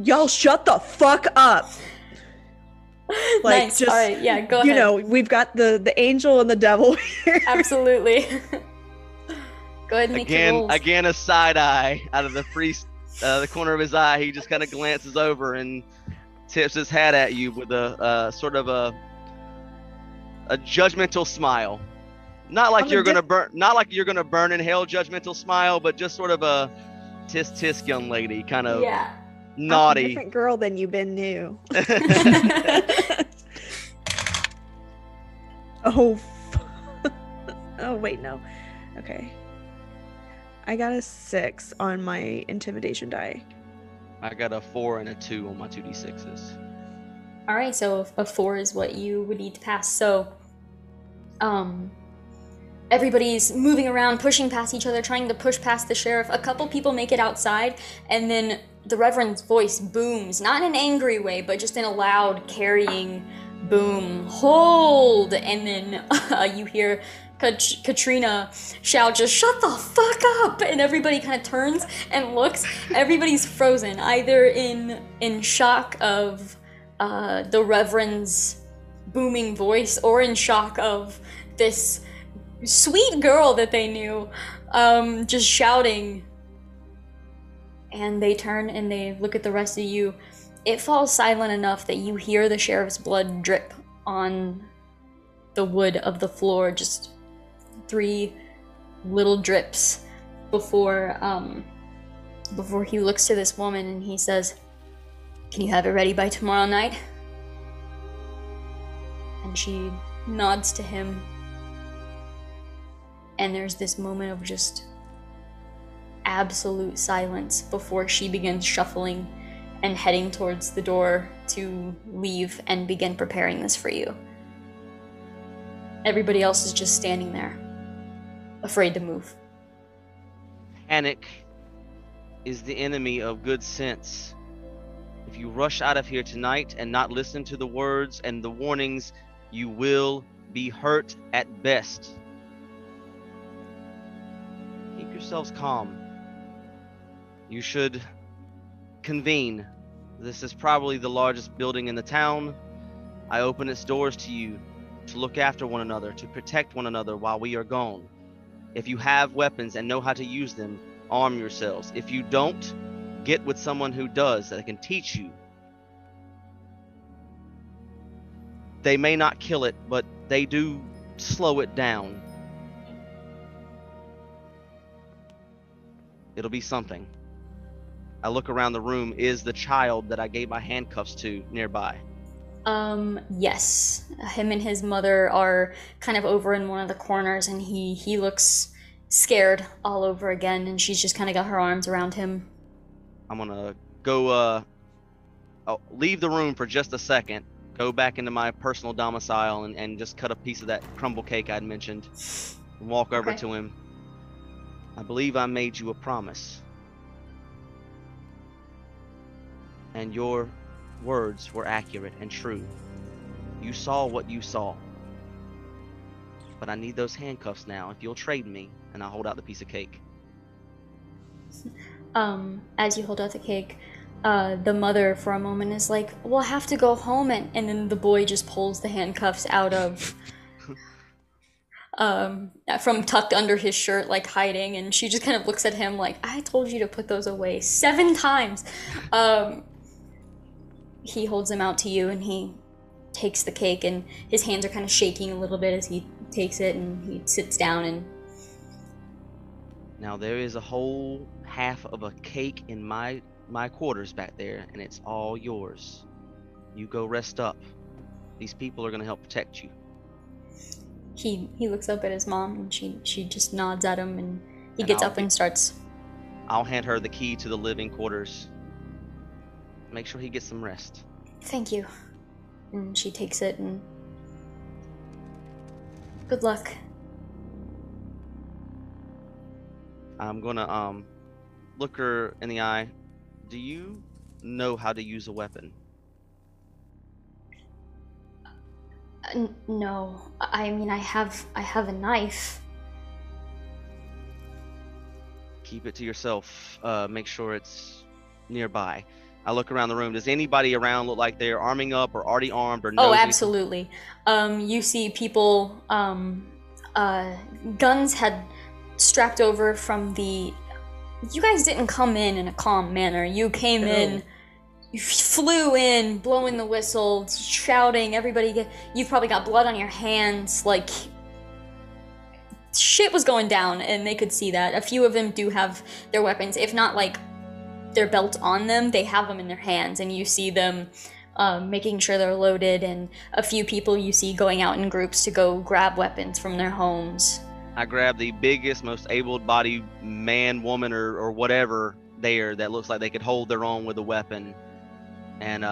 Y'all shut the fuck up! Like, nice. Just, all right, yeah, go ahead. You know, we've got the angel and the devil here. Absolutely. Go ahead and make your rolls. Again, a side eye out of the priest. The corner of his eye, he just kind of glances over and tips his hat at you with a sort of a judgmental smile. Not like you're gonna burn in hell judgmental smile, but just sort of a tisk tisk young lady kind of naughty. I'm a different girl than you've been new. Oh wait, no. Okay. I got a 6 on my intimidation die. I got a 4 and a 2 on my 2d6s. All right, so a 4 is what you would need to pass. So, everybody's moving around, pushing past each other, trying to push past the sheriff. A couple people make it outside, and then the Reverend's voice booms, not in an angry way, but just in a loud carrying boom. Hold, and then you hear Katrina shout, "Just shut the fuck up!" And everybody kind of turns and looks. Everybody's frozen, either in shock of the Reverend's booming voice, or in shock of this sweet girl that they knew just shouting. And they turn and they look at the rest of you. It falls silent enough that you hear the sheriff's blood drip on the wood of the floor, just 3 little drips before he looks to this woman and he says, "Can you have it ready by tomorrow night?" And she nods to him, and there's this moment of just absolute silence before she begins shuffling and heading towards the door to leave and begin preparing this for you. Everybody else is just standing there, afraid to move. Panic is the enemy of good sense. If you rush out of here tonight and not listen to the words and the warnings, you will be hurt at best. Keep yourselves calm. You should convene. This is probably the largest building in the town. I open its doors to you, to look after one another, to protect one another while we are gone. If you have weapons and know how to use them, arm yourselves. If you don't, get with someone who does, that can teach you. They may not kill it, but they do slow it down. It'll be something. I look around the room. Is the child that I gave my handcuffs to nearby? Yes. Him and his mother are kind of over in one of the corners, and he looks scared all over again, and she's just kind of got her arms around him. I'm gonna go, leave the room for just a second, go back into my personal domicile and just cut a piece of that crumble cake I'd mentioned, and walk over to him. I believe I made you a promise. and your words were accurate and true. You saw what you saw. But I need those handcuffs now. If you'll trade me, and I'll hold out the piece of cake. As you hold out the cake, the mother for a moment is like, we'll have to go home, and then the boy just pulls the handcuffs out of from tucked under his shirt, like hiding, and she just kind of looks at him like, I told you to put those away 7 times. He holds them out to you, and he takes the cake, and his hands are kind of shaking a little bit as he takes it, and he sits down. And now there is a whole half of a cake in my quarters back there, and it's all yours. You go rest up. These people are going to help protect you. He looks up at his mom, and she just nods at him, and he gets up and starts. I'll hand her the key to the living quarters. Make sure he gets some rest. Thank you. And she takes it, and good luck. I'm gonna look her in the eye. Do you know how to use a weapon? No. I mean, I have a knife. Keep it to yourself. Make sure it's nearby. I look around the room. Does anybody around look like they're arming up or already armed or no? Oh, absolutely. You see people, guns had strapped over from the... You guys didn't come in a calm manner. You came in, you flew in, blowing the whistle, shouting, everybody get... You've probably got blood on your hands, like... Shit was going down, and they could see that. A few of them do have their weapons, if not, like, their belt on them, they have them in their hands, and you see them making sure they're loaded, and a few people you see going out in groups to go grab weapons from their homes. I grab the biggest, most able-bodied man, woman, or whatever there that looks like they could hold their own with a weapon, and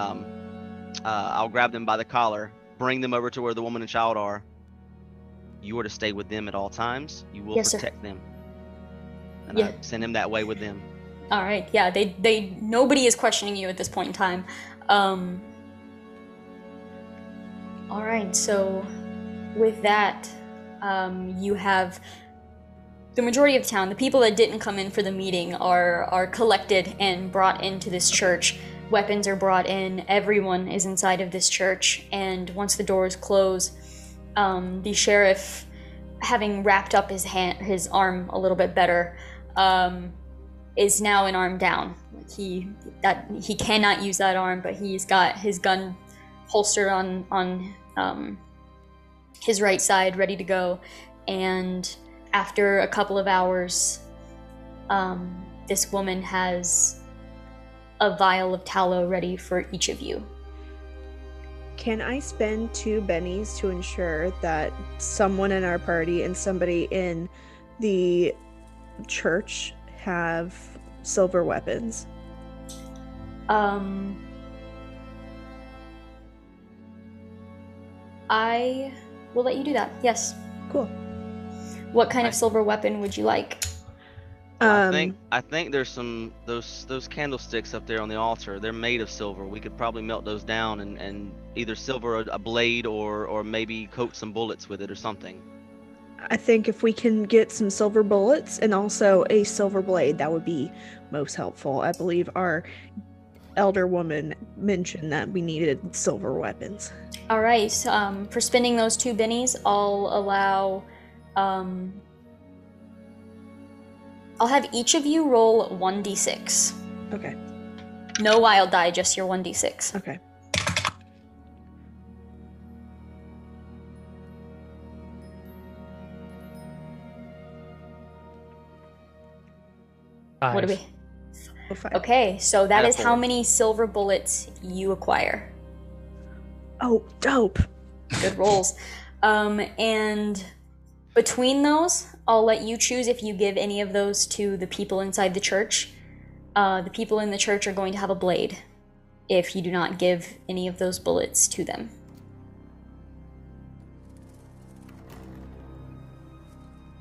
I'll grab them by the collar, bring them over to where the woman and child are. You are to stay with them at all times. You will protect them. And I send him that way with them. All right, yeah, they nobody is questioning you at this point in time. All right, so with that, you have the majority of town, the people that didn't come in for the meeting are collected and brought into this church. Weapons are brought in, everyone is inside of this church, and once the doors close, the sheriff, having wrapped up his arm a little bit better, is now an arm down. He cannot use that arm, but he's got his gun holstered on his right side, ready to go. And after a couple of hours, this woman has a vial of tallow ready for each of you. Can I spend 2 bennies to ensure that someone in our party and somebody in the church have silver weapons? I will let you do that. Yes. Cool. What kind of silver weapon would you like? I think there's some those candlesticks up there on the altar. They're made of silver. We could probably melt those down and either silver a blade or maybe coat some bullets with it or something. I think if we can get some silver bullets and also a silver blade, that would be most helpful. I believe our elder woman mentioned that we needed silver weapons. All right. So, for spending those 2 bennies, I'll allow... I'll have each of you roll 1d6. Okay. No wild die, just your 1d6. Okay. What do we? Oh, 5. Okay, so that is 4. How many silver bullets you acquire. Oh, dope! Good rolls. And between those, I'll let you choose if you give any of those to the people inside the church. The people in the church are going to have a blade if you do not give any of those bullets to them.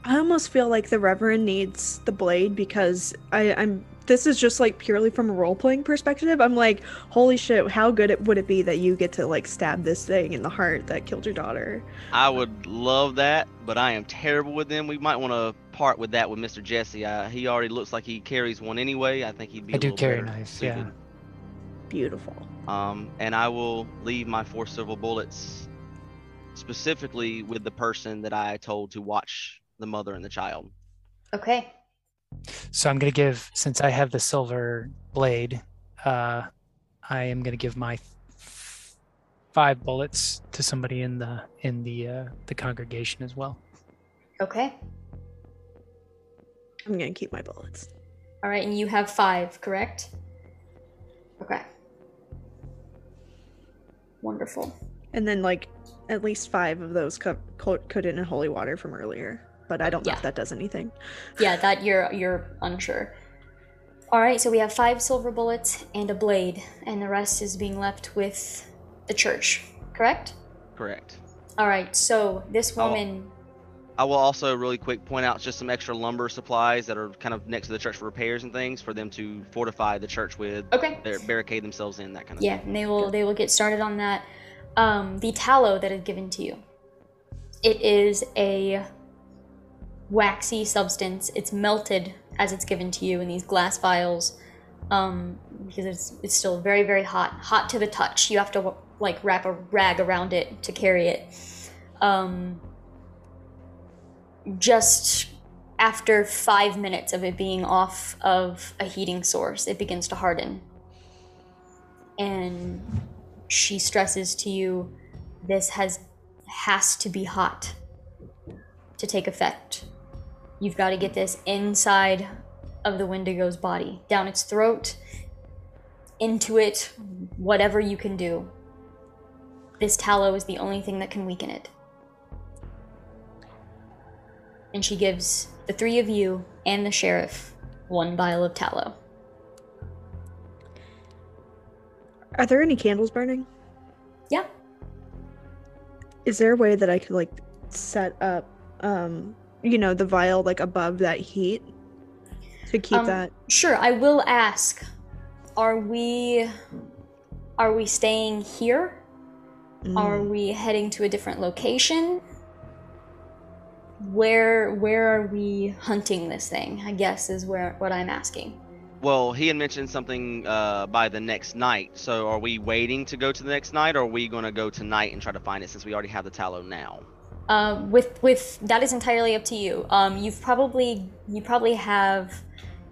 I almost feel like the Reverend needs the blade because I'm this is just like purely from a role-playing perspective, I'm like, holy shit, how good would it be that you get to like stab this thing in the heart that killed your daughter? I would love that, but I am terrible with them. We might want to part with that with Mr. Jesse. He already looks like he carries one anyway. I think he'd be. I do carry knives, yeah. Beautiful. And I will leave my 4 silver bullets specifically with the person that I told to watch the mother and the child. Okay. So I'm going to give, since I have the silver blade, I am going to give my 5 bullets to somebody in the congregation as well. Okay. I'm going to keep my bullets. All right, and you have 5, correct? Okay. Wonderful. And then like at least 5 of those coated in holy water from earlier. But I don't know if that does anything. Yeah, that you're unsure. All right, so we have 5 silver bullets and a blade, and the rest is being left with the church, correct? Correct. All right, so this woman... I will also really quick point out just some extra lumber supplies that are kind of next to the church for repairs and things for them to fortify the church with, barricade themselves in, that kind of thing. Yeah, and they will get started on that. The tallow that is given to you, it is a... waxy substance. It's melted as it's given to you in these glass vials, because it's still very, very hot to the touch. You have to like wrap a rag around it to carry it. Just after 5 minutes of it being off of a heating source, it begins to harden, and she stresses to you, this has to be hot to take effect. You've got to get this inside of the Wendigo's body, down its throat, into it, whatever you can do. This tallow is the only thing that can weaken it. And she gives the 3 of you and the sheriff 1 vial of tallow. Are there any candles burning? Yeah. Is there a way that I could like set up the vial like above that heat to keep that? Sure, I will ask, are we staying here? Are we heading to a different location? Where are we hunting this thing, I guess, is what I'm asking. Well, he had mentioned something by the next night, so are we waiting to go to the next night, or are we going to go tonight and try to find it since we already have the tallow now? With that is entirely up to you. You probably have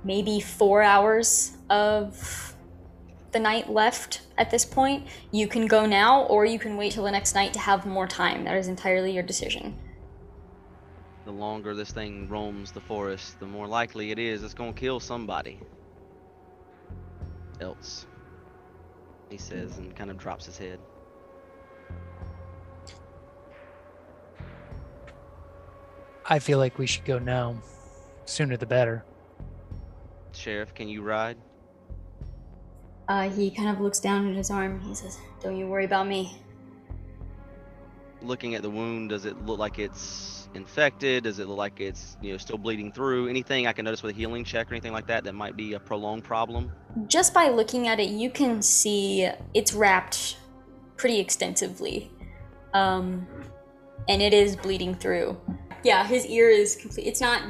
maybe 4 hours of the night left at this point. You can go now, or you can wait till the next night to have more time. That is entirely your decision. The longer this thing roams the forest, the more likely it is it's gonna kill somebody else, he says, and kind of drops his head. I feel like we should go now. Sooner the better. Sheriff, can you ride? He kind of looks down at his arm. He says, "Don't you worry about me." Looking at the wound, does it look like it's infected? Does it look like it's still bleeding through? Anything I can notice with a healing check or anything like that that might be a prolonged problem? Just by looking at it, you can see it's wrapped pretty extensively. And it is bleeding through. Yeah, his ear is complete. It's not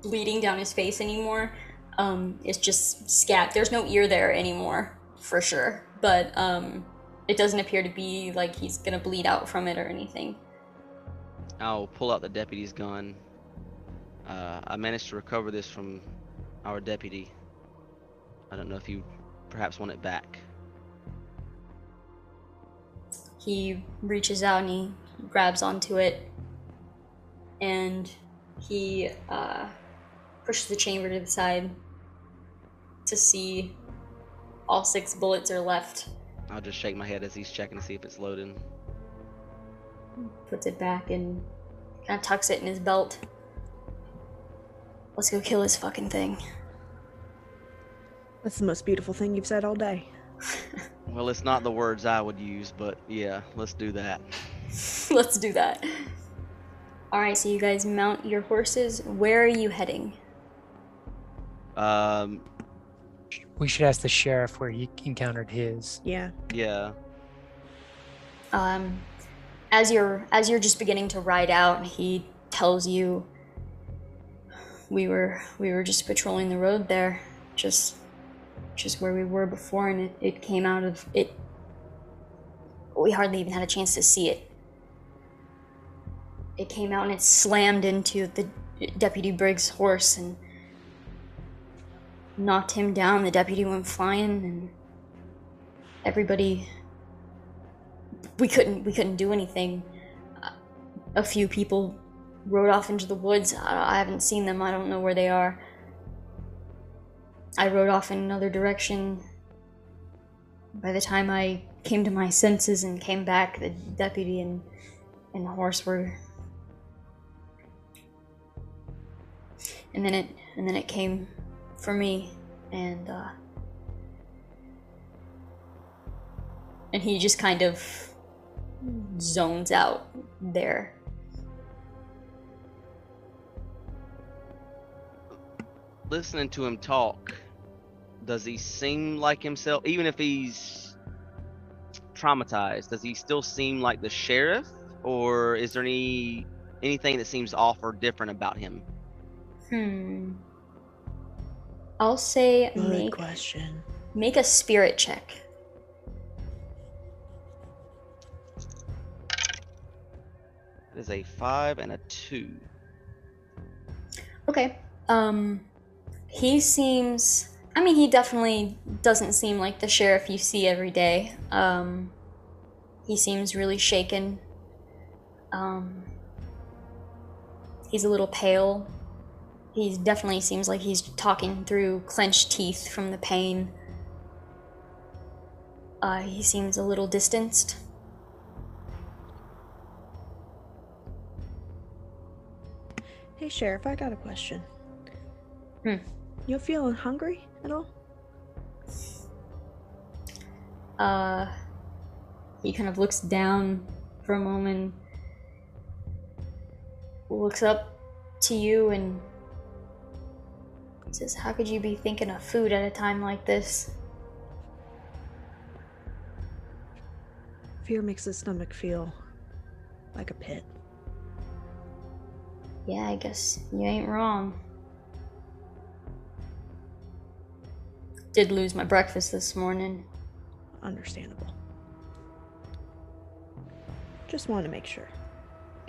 bleeding down his face anymore. It's just scat. There's no ear there anymore, for sure. But it doesn't appear to be like he's gonna bleed out from it or anything. I'll pull out the deputy's gun. I managed to recover this from our deputy. I don't know if you perhaps want it back. He reaches out and he grabs onto it. And he pushes the chamber to the side to see all 6 bullets are left. I'll just shake my head as he's checking to see if it's loaded. Puts it back and kind of tucks it in his belt. Let's go kill this fucking thing. That's the most beautiful thing you've said all day. Well, it's not the words I would use, but yeah, let's do that. Let's do that. Alright, so you guys mount your horses. Where are you heading? We should ask the sheriff where he encountered his. Yeah. Yeah. As you're just beginning to ride out, he tells you, we were just patrolling the road there, just where we were before, and it came out of it. We hardly even had a chance to see it. It came out and it slammed into the Deputy Briggs' horse and knocked him down. The deputy went flying, and everybody. We couldn't do anything. A few people rode off into the woods. I haven't seen them. I don't know where they are. I rode off in another direction. By the time I came to my senses and came back, the deputy and the horse were. And then it came for me, and he just kind of zones out there. Listening to him talk, does he seem like himself? Even if he's traumatized, does he still seem like the sheriff, or is there anything that seems off or different about him? I'll say make a spirit check. It is a 5 and a 2. Okay. He seems, I mean, he definitely doesn't seem like the sheriff you see every day. He seems really shaken. He's a little pale. He definitely seems like he's talking through clenched teeth from the pain. He seems a little distanced. Hey, Sheriff, I got a question. You feeling hungry at all? He kind of looks down for a moment, looks up to you, and says, "How could you be thinking of food at a time like this?" Fear makes the stomach feel like a pit. Yeah, I guess you ain't wrong. Did lose my breakfast this morning. Understandable. Just wanted to make sure.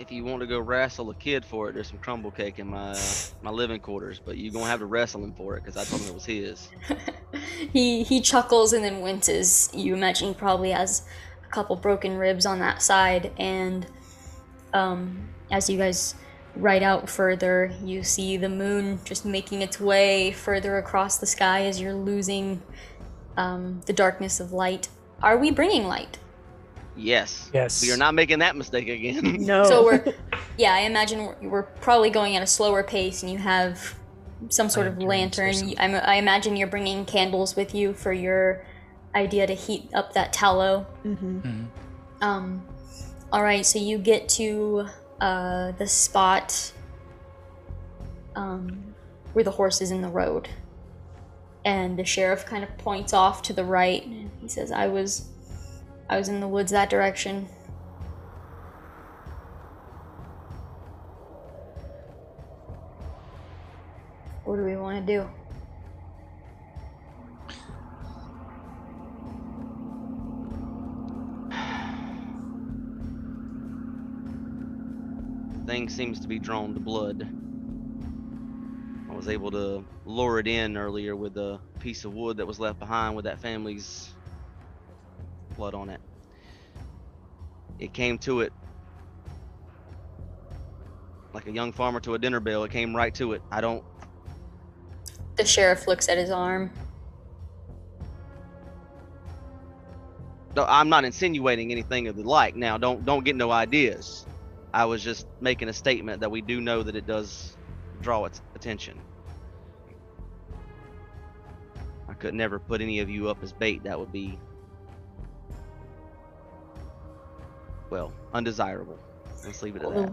If you want to go wrestle a kid for it, there's some crumble cake in my living quarters, but you're going to have to wrestle him for it because I told him it was his. He chuckles and then winces. You imagine he probably has a couple broken ribs on that side, and as you guys ride out further, you see the moon just making its way further across the sky as you're losing the darkness of light. Are we bringing light? Yes. We are not making that mistake again. No. So I imagine we're probably going at a slower pace, and you have some sort of lantern. I imagine you're bringing candles with you for your idea to heat up that tallow. Mm-hmm. Mm-hmm. All right, so you get to the spot where the horse is in the road, and the sheriff kind of points off to the right, and he says, I was in the woods that direction. What do we want to do? Thing seems to be drawn to blood. I was able to lure it in earlier with a piece of wood that was left behind with that family's blood on it. It came to it like a young farmer to a dinner bell. It came right to it. I don't. The sheriff looks at his arm. No, I'm not insinuating anything of the like. Now, don't get no ideas. I was just making a statement that we do know that it does draw its attention. I could never put any of you up as bait. That would be, well, undesirable. Let's leave it at that.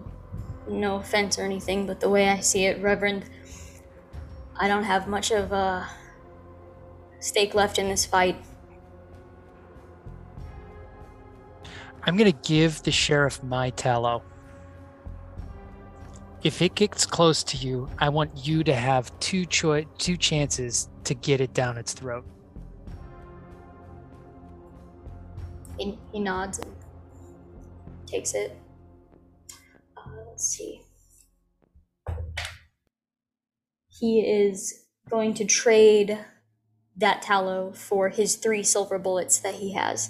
No offense or anything, but the way I see it, Reverend, I don't have much of stake left in this fight. I'm going to give the sheriff my tallow. If it gets close to you, I want you to have two chances to get it down its throat. He nods and takes it. Let's see. He is going to trade that tallow for his 3 silver bullets that he has.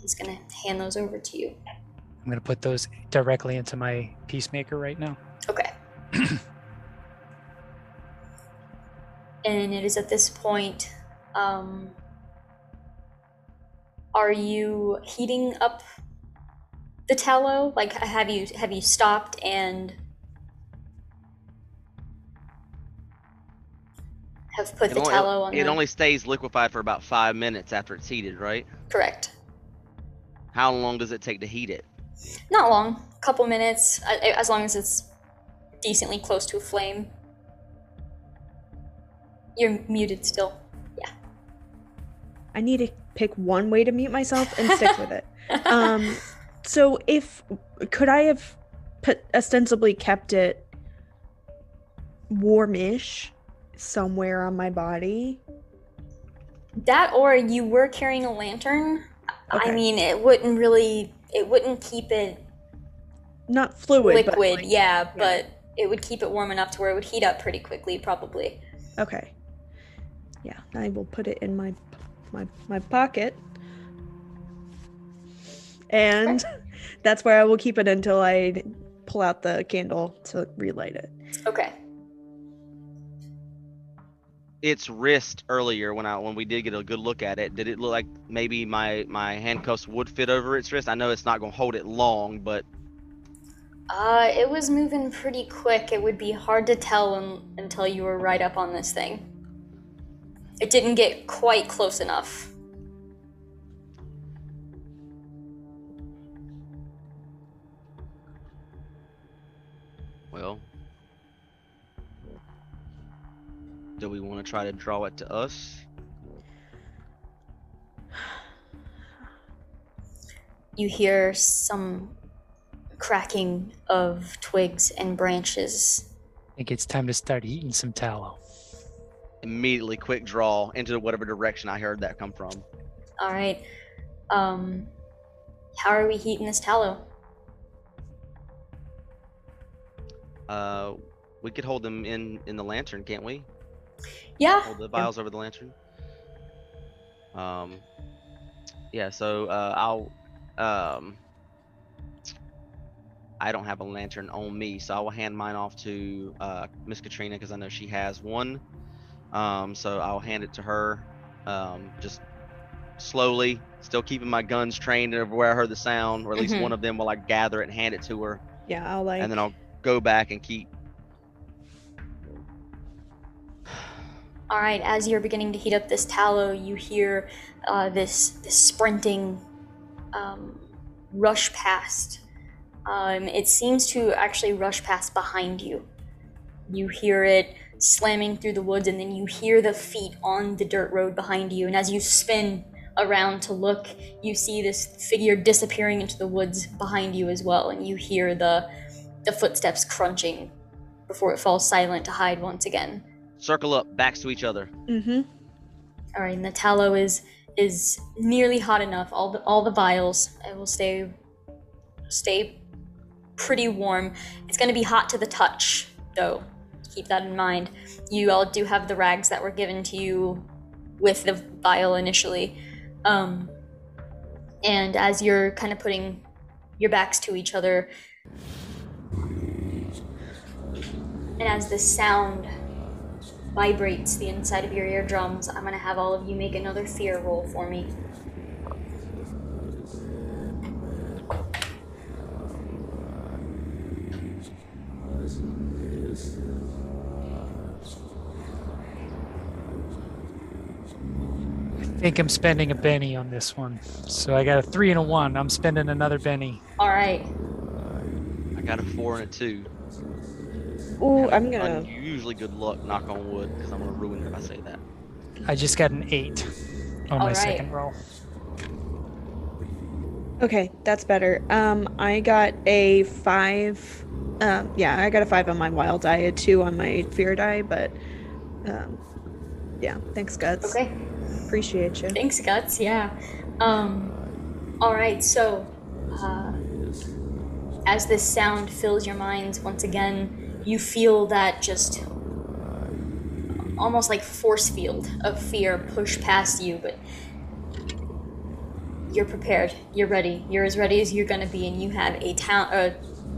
He's going to hand those over to you. I'm going to put those directly into my peacemaker right now. Okay. And it is at this point, are you heating up the tallow? Like, have you stopped and have put the tallow on? It only stays liquefied for about 5 minutes after it's heated, right? Correct. How long does it take to heat it? Not long, a couple minutes, as long as it's decently close to a flame. You're muted still. Yeah. I need to pick one way to mute myself and stick with it. So could I have ostensibly kept it warmish somewhere on my body? That, or you were carrying a lantern. Okay. I mean, it wouldn't keep it not fluid liquid, but like, yeah, but it would keep it warm enough to where it would heat up pretty quickly, probably. Okay. Yeah, I will put it in my pocket, and that's where I will keep it until I pull out the candle to relight it. Okay. Its wrist earlier, when we did get a good look at it, did it look like maybe my handcuffs would fit over its wrist? I know it's not going to hold it long, but it was moving pretty quick. It would be hard to tell until you were right up on this thing. It didn't get quite close enough. Well, do we want to try to draw it to us? You hear some cracking of twigs and branches. I think it's time to start eating some tallow. Immediately quick draw into whatever direction I heard that come from. All right. How are we heating this tallow? We could hold them in the lantern, can't we? Yeah. Hold the vials over the lantern. Yeah. So I don't have a lantern on me, so I will hand mine off to Miss Katrina, because I know she has one. So I'll hand it to her. Just slowly, still keeping my guns trained everywhere I heard the sound, or at least one of them, while I gather it and hand it to her. Yeah, I'll like. And then I'll go back and keep. All right, as you're beginning to heat up this tallow, you hear this sprinting rush past. It seems to actually rush past behind you. You hear it slamming through the woods, and then you hear the feet on the dirt road behind you. And as you spin around to look, you see this figure disappearing into the woods behind you as well, and you hear the footsteps crunching before it falls silent to hide once again. Circle up, backs to each other. Mm-hmm. All right, and the tallow is nearly hot enough. All the vials, it will stay pretty warm. It's going to be hot to the touch, though. Keep that in mind. You all do have the rags that were given to you with the vial initially. And as you're kind of putting your backs to each other, and as the sound vibrates the inside of your eardrums, I'm gonna have all of you make another fear roll for me. I think I'm spending a Benny on this one. So I got a 3 and a 1. I'm spending another Benny. All right. I got a 4 and a 2. Ooh, I'm gonna unusually good luck, knock on wood, because I'm gonna ruin it if I say that. I just got an 8 on my second roll. Okay, that's better. I got a 5. Yeah, I got a 5 on my wild die, a 2 on my fear die, but yeah, thanks, Guts. Okay. Appreciate you. Thanks, Guts, yeah. All right, so as this sound fills your minds once again, you feel that just almost like force field of fear push past you, but you're prepared, you're ready, you're as ready as you're gonna be, and you have a town,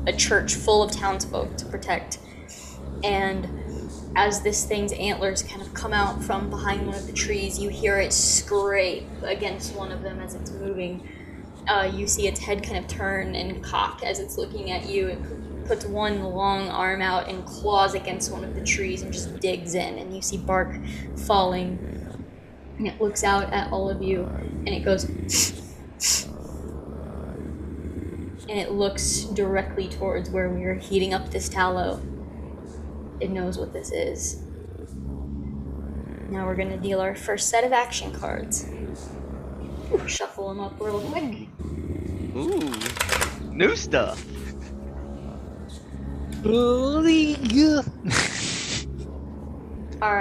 a church full of townsfolk to protect. And as this thing's antlers kind of come out from behind one of the trees, you hear it scrape against one of them as it's moving. You see its head kind of turn and cock as it's looking at you. It puts one long arm out and claws against one of the trees and just digs in, and you see bark falling. And it looks out at all of you, and it goes, and it looks directly towards where we are heating up this tallow. It knows what this is. Now we're going to deal our first set of action cards. Shuffle them up real quick. Ooh, new stuff. Right.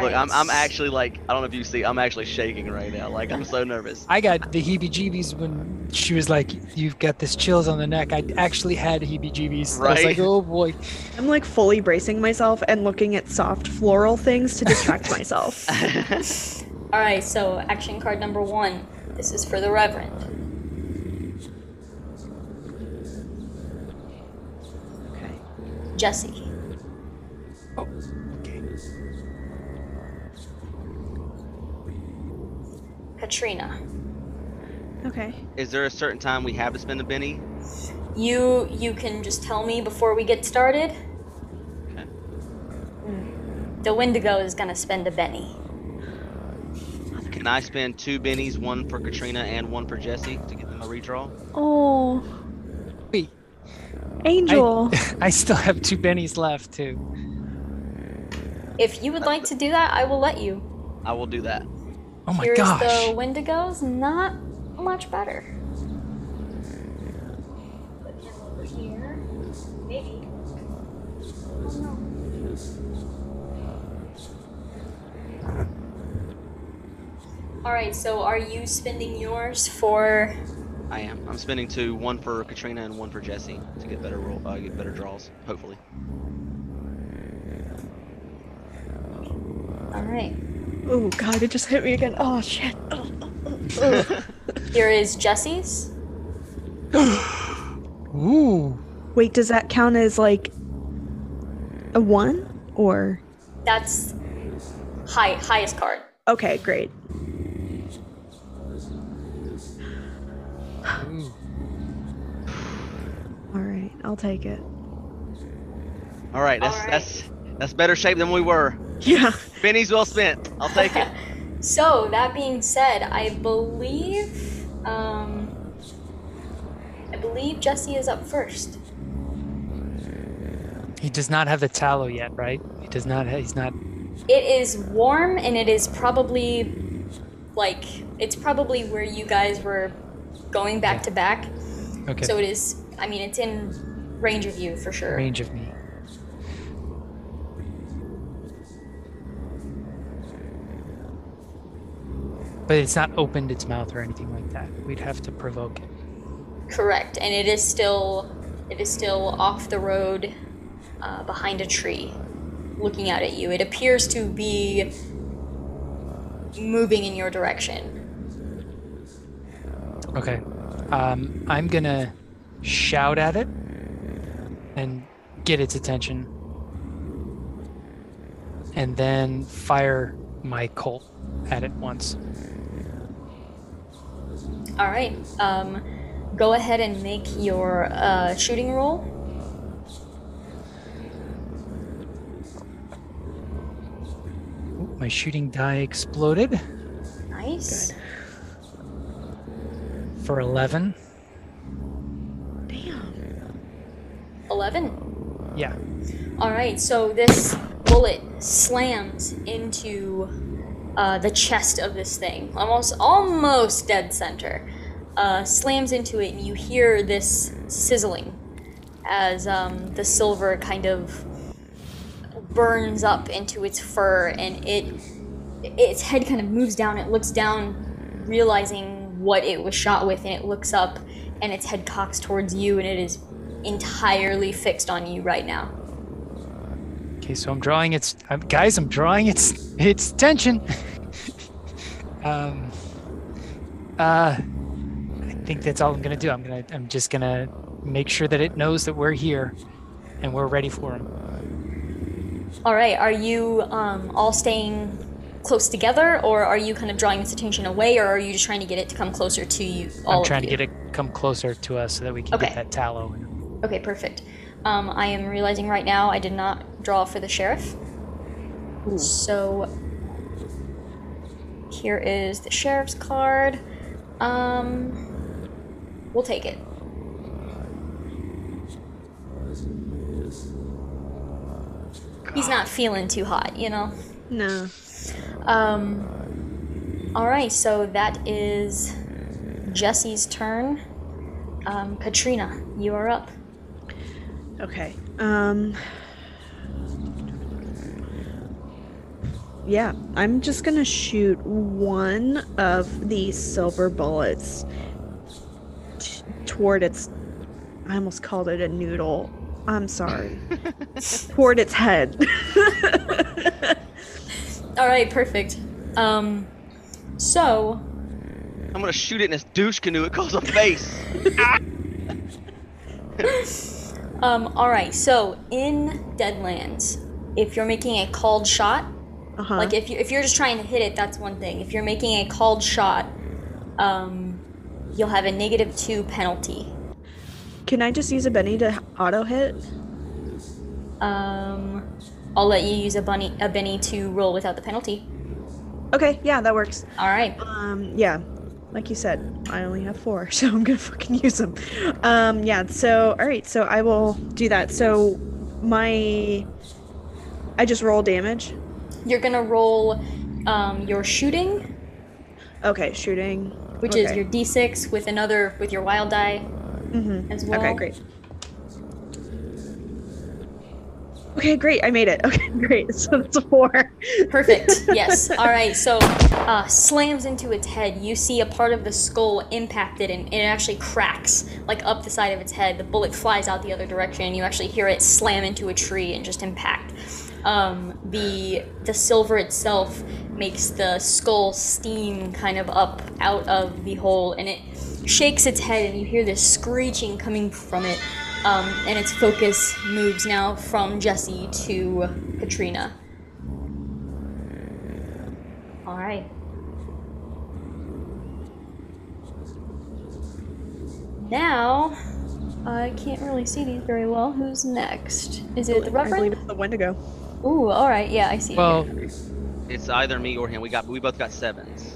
Look, I'm actually like, I don't know if you see, I'm actually shaking right now. Like, I'm so nervous. I got the heebie-jeebies when she was like, you've got this chills on the neck. I actually had heebie-jeebies. Right? I was like, oh boy. I'm like fully bracing myself and looking at soft floral things to distract myself. All right, so action card number 1. This is for the Reverend. Okay. Jesse. Oh. Katrina. Okay. Is there a certain time we have to spend a Benny? You can just tell me before we get started. Okay. The Wendigo is gonna spend a Benny. Can I spend 2 Bennies, 1 for Katrina and 1 for Jesse to get them a redraw? Oh. Wait. Angel. I still have 2 Bennies left too. If you would like to do that, I will let you. I will do that. Oh my gosh. Here's the Wendigo's, not much better. Put him over here. Maybe. Oh no. Alright, so are you spending yours for... I am. I'm spending 2, 1 for Katrina and 1 for Jesse to get better roll, get better draws, hopefully. Alright. Oh god, it just hit me again. Oh shit. Oh. Here is Jesse's. Ooh. Wait, does that count as like a 1 or? That's highest card. Okay, great. All right, I'll take it. All right, that's better shape than we were. Yeah. Benny's well spent. I'll take it. So, that being said, I believe Jesse is up first. He does not have the tallow yet, right? He does not have, he's not... It is warm, and it is probably, like, it's probably where you guys were going back to back. Okay. So it is, I mean, it's in range of you, for sure. Range of me. But it's not opened its mouth or anything like that. We'd have to provoke it. Correct, and it is still off the road, behind a tree, looking out at you. It appears to be moving in your direction. Okay, I'm gonna shout at it and get its attention, and then fire my Colt at it once. All right, go ahead and make your shooting roll. Ooh, my shooting die exploded. Nice. Good. For 11. Damn. 11? Yeah. All right, so this bullet slams into the chest of this thing, almost dead center, slams into it, and you hear this sizzling as the silver kind of burns up into its fur, and its head kind of moves down. It looks down, realizing what it was shot with, and it looks up, and its head cocks towards you, and it is entirely fixed on you right now. Okay, so I'm drawing its... guys, I'm drawing its attention. I think that's all I'm gonna do. I'm just gonna make sure that it knows that we're here and we're ready for him. All right, are you all staying close together, or are you kind of drawing its attention away, or are you just trying to get it to come closer to you? I'm trying to get it come closer to us so that we can get that tallow. Okay, perfect. I am realizing right now I did not draw for the sheriff. Ooh. So here is the sheriff's card. We'll take it. God. He's not feeling too hot, you know? No. All right, so that is Jesse's turn. Katrina, you are up. Okay. Yeah, I'm just gonna shoot one of these silver bullets toward its... I almost called it a noodle. I'm sorry. Toward its head. All right, perfect. So... I'm gonna shoot it in its douche canoe. It calls a face. Alright, so in Deadlands, if you're making a called shot, like if you're just trying to hit it, that's one thing. If you're making a called shot, you'll have a -2 penalty. Can I just use a bunny to auto hit? I'll let you use a bunny to roll without the penalty. Okay, yeah, that works. Alright. Yeah. Like you said, I only have 4, so I'm gonna fucking use them. Yeah, so, alright, so I will do that. So, I just roll damage? You're gonna roll, your shooting. Okay, shooting. Which is your d6 with your wild die as well. Okay, great. Okay, great, I made it. Okay, great, so that's a 4. Perfect, yes. All right, so slams into its head. You see a part of the skull impacted, and it actually cracks, like, up the side of its head. The bullet flies out the other direction, and you actually hear it slam into a tree and just impact. The silver itself makes the skull steam kind of up out of the hole, and it shakes its head, and you hear this screeching coming from it. And its focus moves now from Jesse to Katrina. All right. Now, I can't really see these very well. Who's next? Is it the Reverend? I believe it's the Wendigo. Ooh, all right. Yeah, I see. Well, it's either me or him. We both got 7s.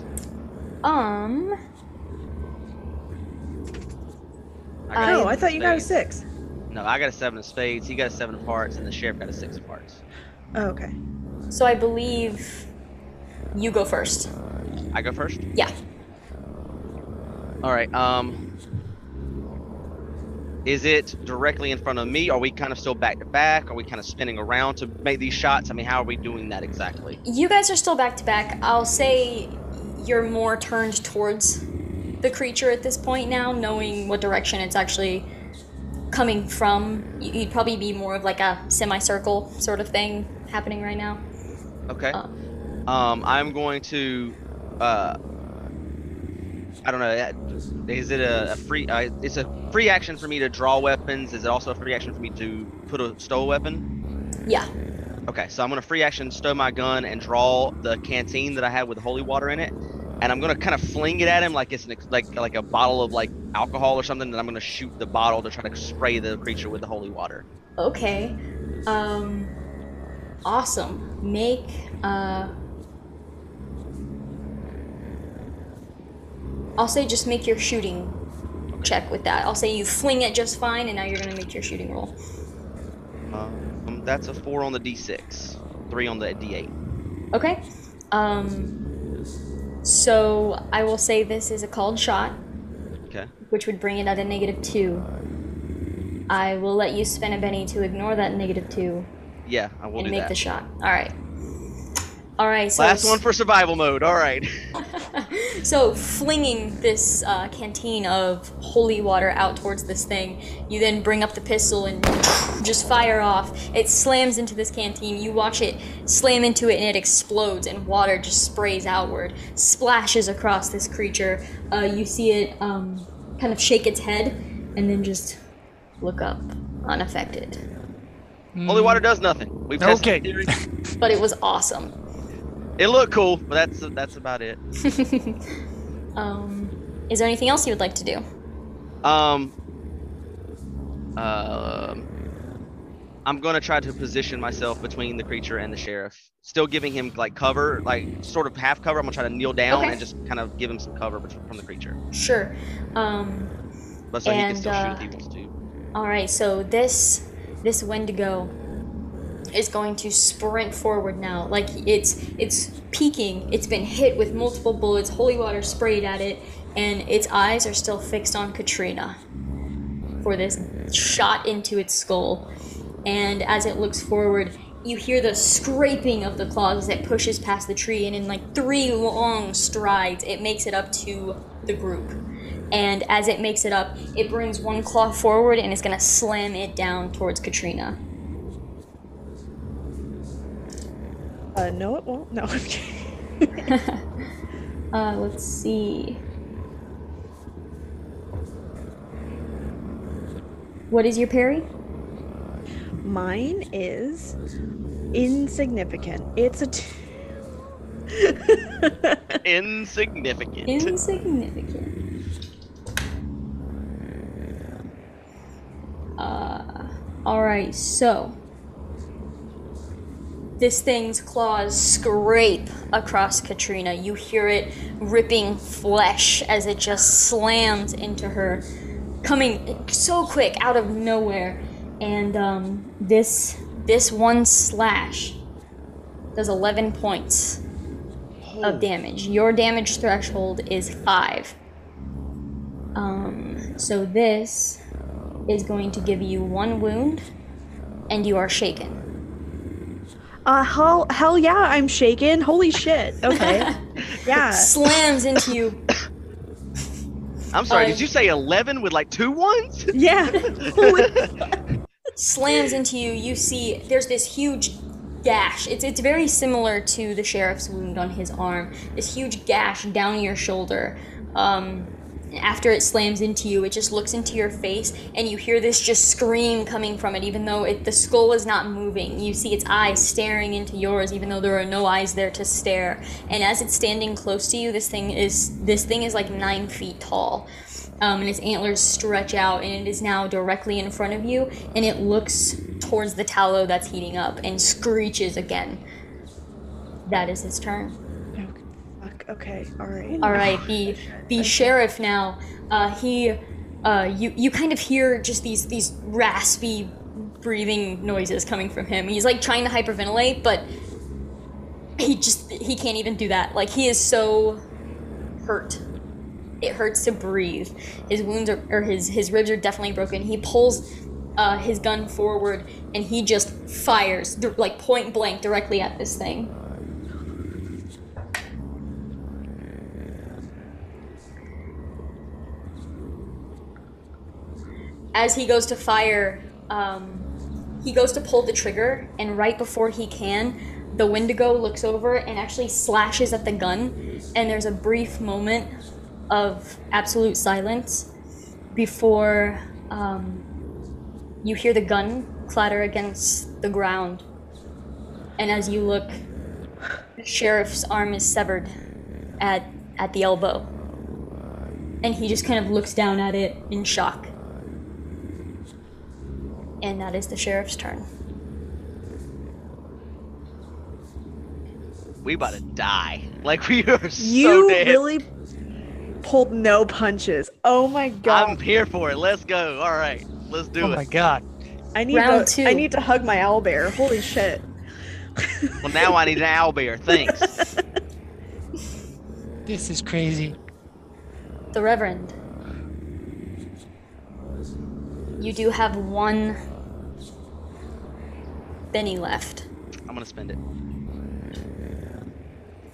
I thought you got a 6. No, I got a 7 of spades, he got a 7 of hearts, and the sheriff got a 6 of hearts. Oh, okay. So I believe you go first. I go first? Yeah. Alright, is it directly in front of me? Are we kind of still back to back? Are we kind of spinning around to make these shots? I mean, how are we doing that exactly? You guys are still back to back. I'll say you're more turned towards the creature at this point now, knowing what direction it's actually coming from. You'd probably be more of like a semicircle sort of thing happening right now. Okay. I'm going to I don't know, is it a free it's a free action for me to draw weapons? Is it also a free action for me to put a stow weapon? Yeah. Okay, so I'm gonna free action stow my gun and draw the canteen that I have with holy water in it, and I'm gonna kind of fling it at him like it's like a bottle of like alcohol or something, and I'm gonna shoot the bottle to try to spray the creature with the holy water. Okay, awesome. Make I'll say just make your shooting check with that. I'll say you fling it just fine, and now you're gonna make your shooting roll. That's a 4 on the d6, 3 on the d8. Okay. So I will say this is a called shot, okay, which would bring it at a -2. I will let you spend a penny to ignore that -2. Yeah, I will do that. And make the shot. All right. All right. So last one for survival mode. All right. So flinging this canteen of holy water out towards this thing, you then bring up the pistol and just fire off. It slams into this canteen. You watch it slam into it, and it explodes, and water just sprays outward, splashes across this creature. You see it kind of shake its head, and then just look up, unaffected. Holy water does nothing. We've tested the theory. But it was awesome. It looked cool, but that's about it. Is there anything else you would like to do? I'm gonna try to position myself between the creature and the sheriff, still giving him like cover, like sort of half cover. I'm gonna try to kneel down and just kind of give him some cover from the creature. Sure. But so he can still shoot if he wants to. All right. So this Wendigo is going to sprint forward now. Like it's peeking. It's been hit with multiple bullets, holy water sprayed at it, and its eyes are still fixed on Katrina for this shot into its skull. And as it looks forward, you hear the scraping of the claws as it pushes past the tree, and in like 3 long strides, it makes it up to the group. And as it makes it up, it brings one claw forward and it's gonna slam it down towards Katrina. No, it won't. No, I'm kidding. Let's see. What is your parry? Mine is insignificant. It's a 2. Insignificant. Insignificant. All right, so this thing's claws scrape across Katrina. You hear it ripping flesh as it just slams into her, coming so quick out of nowhere. And this one slash does 11 points of damage. Your damage threshold is 5. So this is going to give you 1 wound, and you are shaken. Hell yeah, I'm shaken. Holy shit. Okay. Yeah. Slams into you. I'm sorry, did you say 11 with like 2 ones? Yeah. Slams into you. You see there's this huge gash. It's very similar to the sheriff's wound on his arm. This huge gash down your shoulder. After it slams into you, it just looks into your face, and you hear this just scream coming from it, even though the skull is not moving. You see its eyes staring into yours, even though there are no eyes there to stare. And as it's standing close to you, this thing is like 9 feet tall, and its antlers stretch out, and it is now directly in front of you, and it looks towards the tallow that's heating up and screeches again. That is its turn. Okay, alright. Alright, the sheriff now, you kind of hear just these raspy breathing noises coming from him. He's like trying to hyperventilate, but he can't even do that. Like, he is so hurt. It hurts to breathe. His wounds his ribs are definitely broken. He pulls his gun forward and he just fires, like point blank, directly at this thing. As he goes to fire, he goes to pull the trigger, and right before he can, the Wendigo looks over and actually slashes at the gun, and there's a brief moment of absolute silence before you hear the gun clatter against the ground. And as you look, the sheriff's arm is severed at the elbow, and he just kind of looks down at it in shock. And that is the sheriff's turn. We about to die. Like, we are so dead. You really pulled no punches. Oh my god. I'm here for it. Let's go. All right. Let's do it. Oh my god. I need to hug my owlbear. Holy shit. Well, now I need an owlbear. Thanks. This is crazy. The Reverend. You do have one penny left. I'm gonna spend it.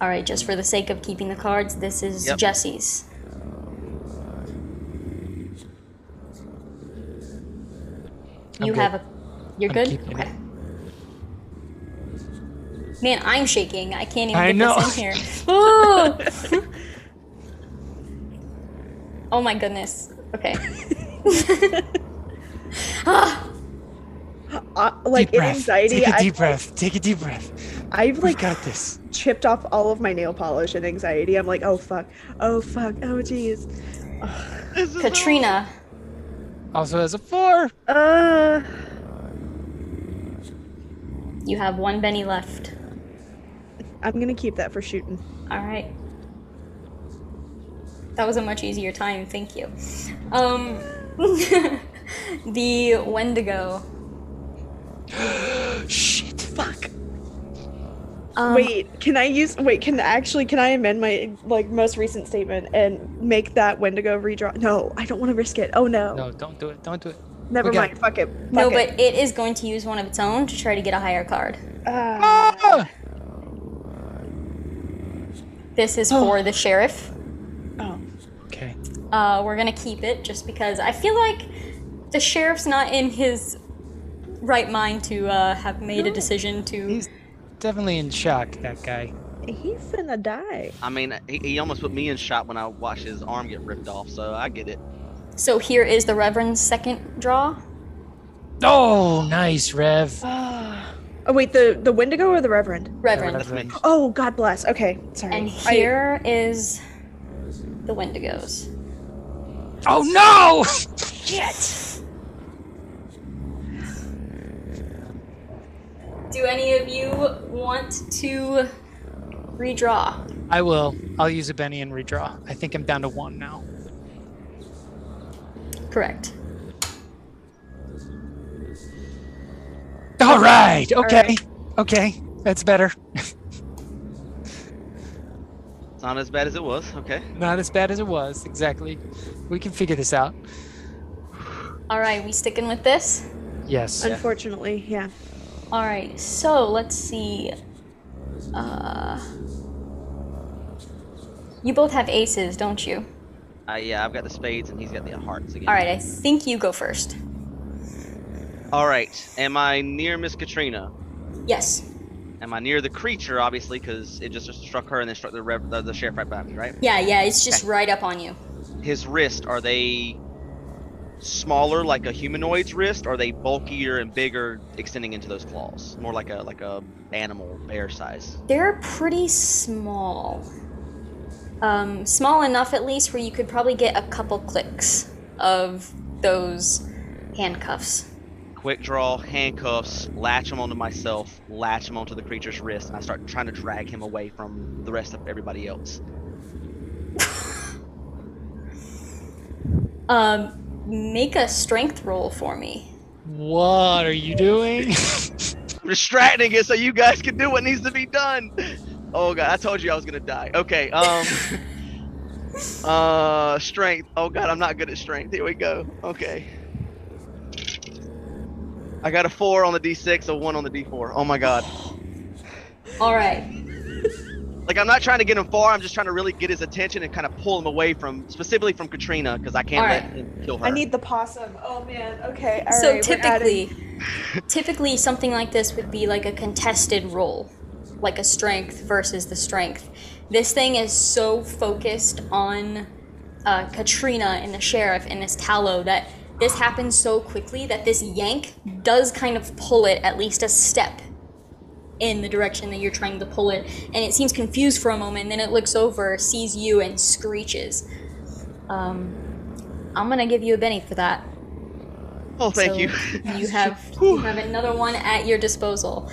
Alright, just for the sake of keeping the cards, this is Jesse's. You're good? Okay. Man, I'm shaking. I can't even get this in here. Oh my goodness. Okay. Like in anxiety. Take a deep breath. Take a deep breath. I've like got this. Chipped off all of my nail polish in anxiety. I'm like, oh fuck. Oh fuck. Oh jeez. Katrina. Also has a 4. You have one Benny left. I'm gonna keep that for shooting. Alright. That was a much easier time, thank you. The Wendigo. Shit, fuck. Wait, can I use, can I amend my like most recent statement and make that Wendigo redraw? No, I don't want to risk it. Oh no. No, don't do it. Don't do it. Never mind. Fuck it. No, but it is going to use one of its own to try to get a higher card. This is for the sheriff. Oh. Okay. We're going to keep it just because I feel like the sheriff's not in his right mind to have made a decision to... He's definitely in shock, that guy. He's gonna die. I mean, he almost put me in shock when I watched his arm get ripped off, so I get it. So here is the Reverend's second draw. Oh, nice, Rev. Oh, wait, the Wendigo or the Reverend? Reverend. Oh, God bless. Okay, sorry. And here is the Wendigos. Oh, no! Shit! Do any of you want to redraw? I will. I'll use a Benny and redraw. I think I'm down to 1 now. Correct. All right. Okay. All right. Okay. That's better. It's not as bad as it was. Okay. Not as bad as it was. Exactly. We can figure this out. All right. We sticking with this? Yes. Unfortunately, yeah. All right, so let's see. You both have aces, don't you? Yeah, I've got the spades and he's got the hearts again. All right, I think you go first. All right, am I near Miss Katrina? Yes. Am I near the creature, obviously, because it just struck her and then struck the sheriff right by me, right? Yeah, yeah, it's just right up on you. His wrists, are they... smaller like a humanoid's wrist, or are they bulkier and bigger extending into those claws, more like a animal bear size? They're pretty small, small enough at least where you could probably get a couple clicks of those handcuffs. Quick draw handcuffs, latch them onto myself, latch them onto the creature's wrist, and I start trying to drag him away from the rest of everybody else. Make a strength roll for me. What are you doing? I'm distracting it so you guys can do what needs to be done. Oh god, I told you I was gonna die. Okay, strength. Oh god, I'm not good at strength. Here we go. Okay. I got a 4 on the D6, a 1 on the D4. Oh my god. Alright. Like, I'm not trying to get him far, I'm just trying to really get his attention and kind of pull him away from, specifically from Katrina, because I can't let him kill her. I need the possum. Oh, man. Okay. All right, typically something like this would be like a contested roll, like a strength versus the strength. This thing is so focused on Katrina and the sheriff and this tallow that this happens so quickly that this yank does kind of pull it at least a step in the direction that you're trying to pull it, and it seems confused for a moment, and then it looks over, sees you, and screeches. I'm gonna give you a Benny for that. Oh, thank you. You have another one at your disposal.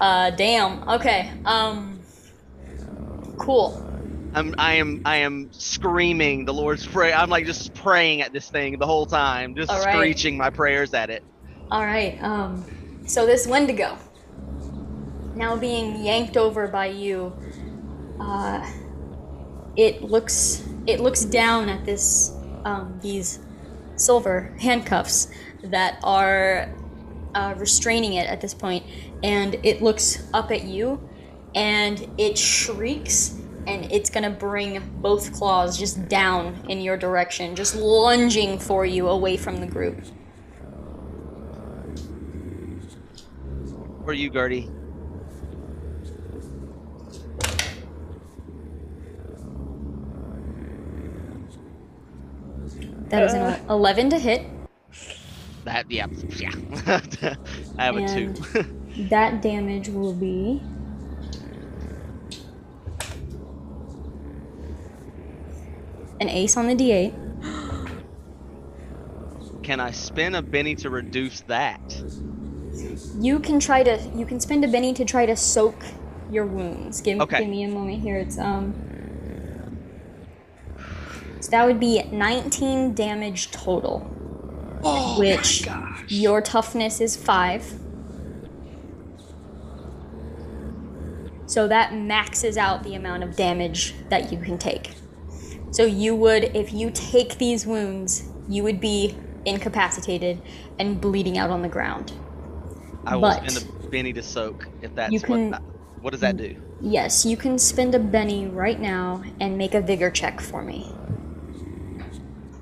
Damn. Okay. Cool. I am screaming the Lord's Prayer. I'm like just praying at this thing the whole time, just screeching my prayers at it. All right. So this Wendigo, now being yanked over by you, it looks down at this these silver handcuffs that are restraining it at this point, and it looks up at you, and it shrieks, and it's gonna bring both claws just down in your direction, just lunging for you away from the group. Where are you, Gardy? That is an 11 to hit. That, yeah. I have and a 2. That damage will be 1 ace on the D8. Can I spin a Benny to reduce that? You can spend a Benny to try to soak your wounds. Give me a moment here. It's so that would be 19 damage total. Oh, which your toughness is 5. So that maxes out the amount of damage that you can take. So you would, if you take these wounds, you would be incapacitated and bleeding out on the ground. I will spend a Benny to soak, if that's what does that do? Yes, you can spend a Benny right now and make a vigor check for me.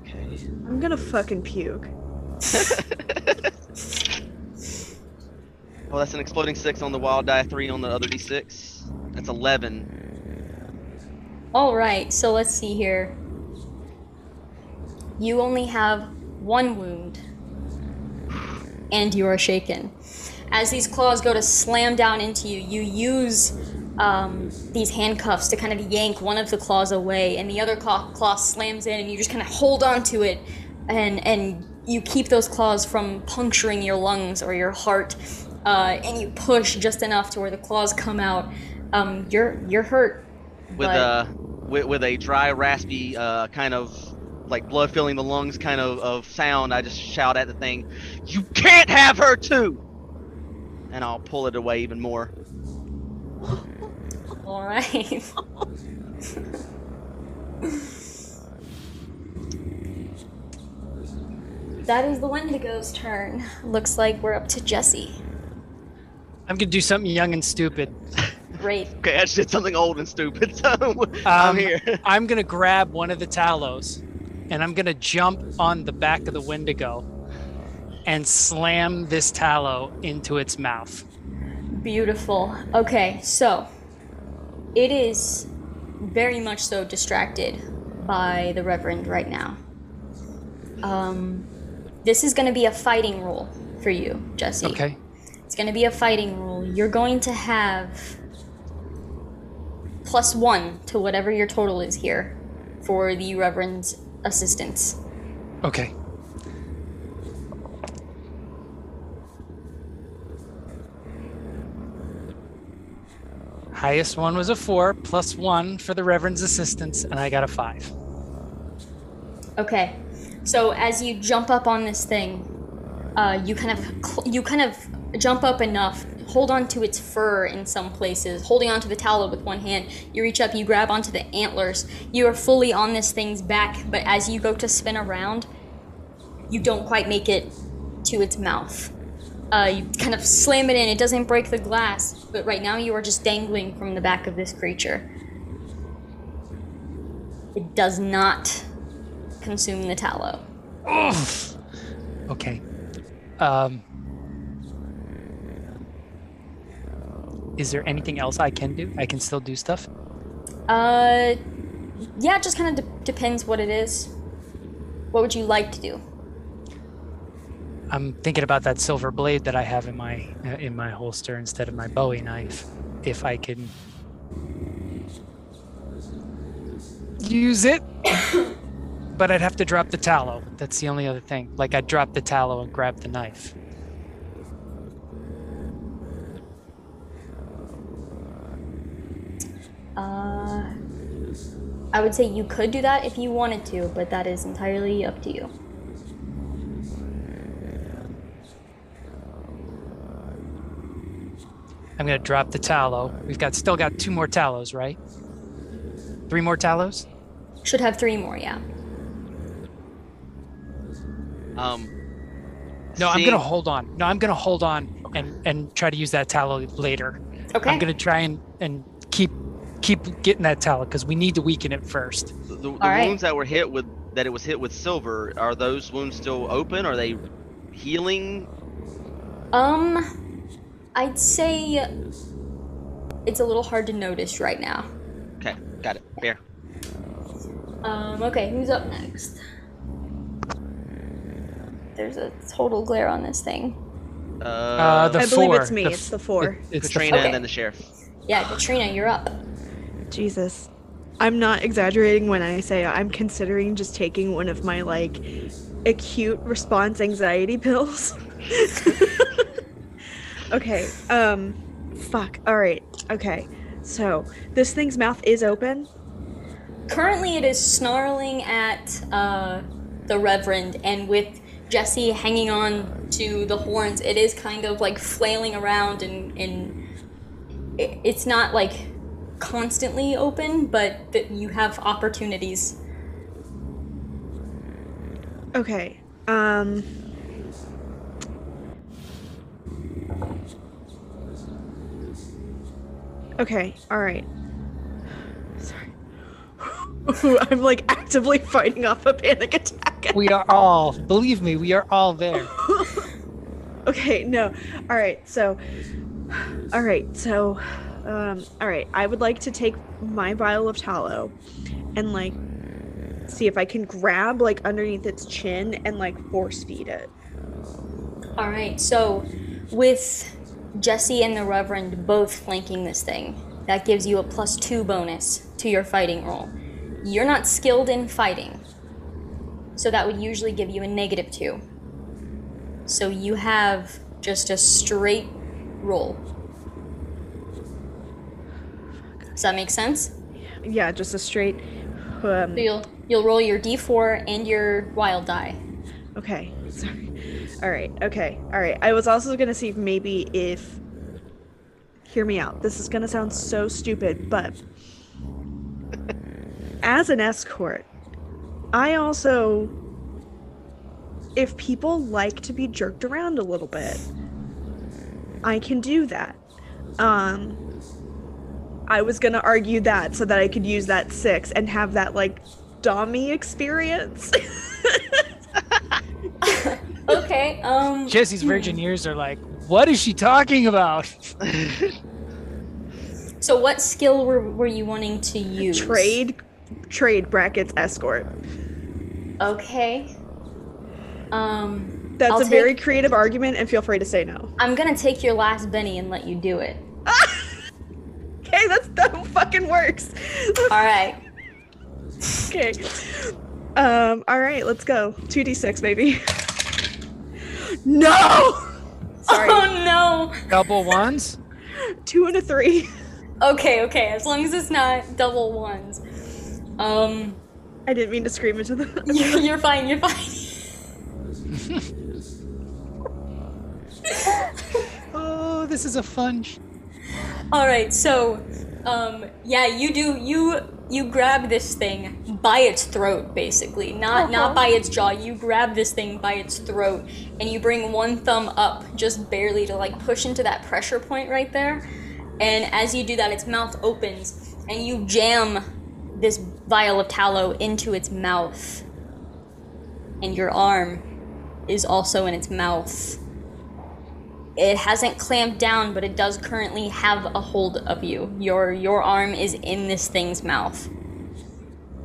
Okay. I'm gonna fucking puke. Well, that's an exploding 6 on the wild die, 3 on the other d6. That's 11. Alright, so let's see here. You only have 1 wound. And you are shaken. As these claws go to slam down into you, you use these handcuffs to kind of yank one of the claws away, and the other claw slams in, and you just kind of hold on to it, and you keep those claws from puncturing your lungs or your heart, and you push just enough to where the claws come out. You're hurt. With a dry, raspy kind of, like blood filling the lungs kind of sound, I just shout at the thing, "You can't have her too!" And I'll pull it away even more. Alright. That is the Wendigo's turn. Looks like we're up to Jesse. I'm gonna do something young and stupid. Great. Okay, I just did something old and stupid, so I'm here. I'm gonna grab one of the Talos, and I'm gonna jump on the back of the Wendigo and slam this tallow into its mouth. Beautiful. Okay, so it is very much so distracted by the Reverend right now. This is gonna be a fighting rule for you, Jesse. Okay. It's gonna be a fighting rule. You're going to have +1 to whatever your total is here for the Reverend's assistance. Okay. Highest one was a 4, +1 for the Reverend's assistance, and I got a 5. Okay, so as you jump up on this thing, you kind of jump up enough, hold on to its fur in some places, holding onto the tallow with one hand. You reach up, you grab onto the antlers. You are fully on this thing's back, but as you go to spin around, you don't quite make it to its mouth. You kind of slam it in. It doesn't break the glass, but right now you are just dangling from the back of this creature. It does not consume the tallow. Okay. Is there anything else I can do? I can still do stuff? Yeah, it just kind of depends what it is. What would you like to do? I'm thinking about that silver blade that I have in my holster instead of my Bowie knife. If I can use it, but I'd have to drop the tallow. That's the only other thing. Like, I'd drop the tallow and grab the knife. I would say you could do that if you wanted to, but that is entirely up to you. I'm gonna drop the tallow. We've still got 2 more tallows, right? 3 more tallows? Should have 3 more, yeah. No, I'm gonna hold on. No, I'm gonna hold on and try to use that tallow later. Okay. I'm gonna try and keep getting that tallow because we need to weaken it first. The right. Wounds that were hit with that it was hit with silver, are those wounds still open? Are they healing? I'd say it's a little hard to notice right now. Okay, got it. Fair. Okay, who's up next? There's a total glare on this thing. I believe it's me. It's the 4. It's Katrina and then the sheriff. Yeah, Katrina, you're up. Jesus. I'm not exaggerating when I say I'm considering just taking one of my, like, acute response anxiety pills. Okay. Fuck. All right. Okay. So, this thing's mouth is open? Currently, it is snarling at the Reverend, and with Jesse hanging on to the horns, it is kind of like flailing around, and it's not like constantly open, but that you have opportunities. Okay. Okay. All right. Sorry. I'm like actively fighting off a panic attack. We are all, believe me, we are all there. Okay. No. All right. So. All right. So. All right. I would like to take my vial of tallow, and like, see if I can grab like underneath its chin and like force feed it. All right. So, with Jesse and the Reverend both flanking this thing, that gives you a +2 bonus to your fighting roll. You're not skilled in fighting, so that would usually give you a -2. So you have just a straight roll. Does that make sense? Yeah, just a straight. So you'll roll your d4 and your wild die. Okay. Sorry. All right. Okay. All right. I was also going to see if maybe if... Hear me out. This is going to sound so stupid, but... As an escort, I also... If people like to be jerked around a little bit, I can do that. I was going to argue that so that I could use that 6 and have that, like, dommy experience. Okay, Jesse's virgin ears are like, what is she talking about? So what skill were you wanting to use? Trade brackets escort. Okay. That's a very creative argument, and feel free to say no. I'm gonna take your last Benny and let you do it. Okay, that fucking works. Alright. Okay. Alright, let's go. 2d6, baby. No! Sorry. Oh, no! Double ones? 2 and a 3. Okay. As long as it's not double ones. I didn't mean to scream into the... You're fine. Oh, this is a fun... Alright, so, yeah, you grab this thing by its throat, basically. Not by its jaw. You grab this thing by its throat, and you bring one thumb up just barely to, like, push into that pressure point right there. And as you do that, its mouth opens, and you jam this vial of tallow into its mouth. And your arm is also in its mouth. It hasn't clamped down, but it does currently have a hold of you. Your arm is in this thing's mouth.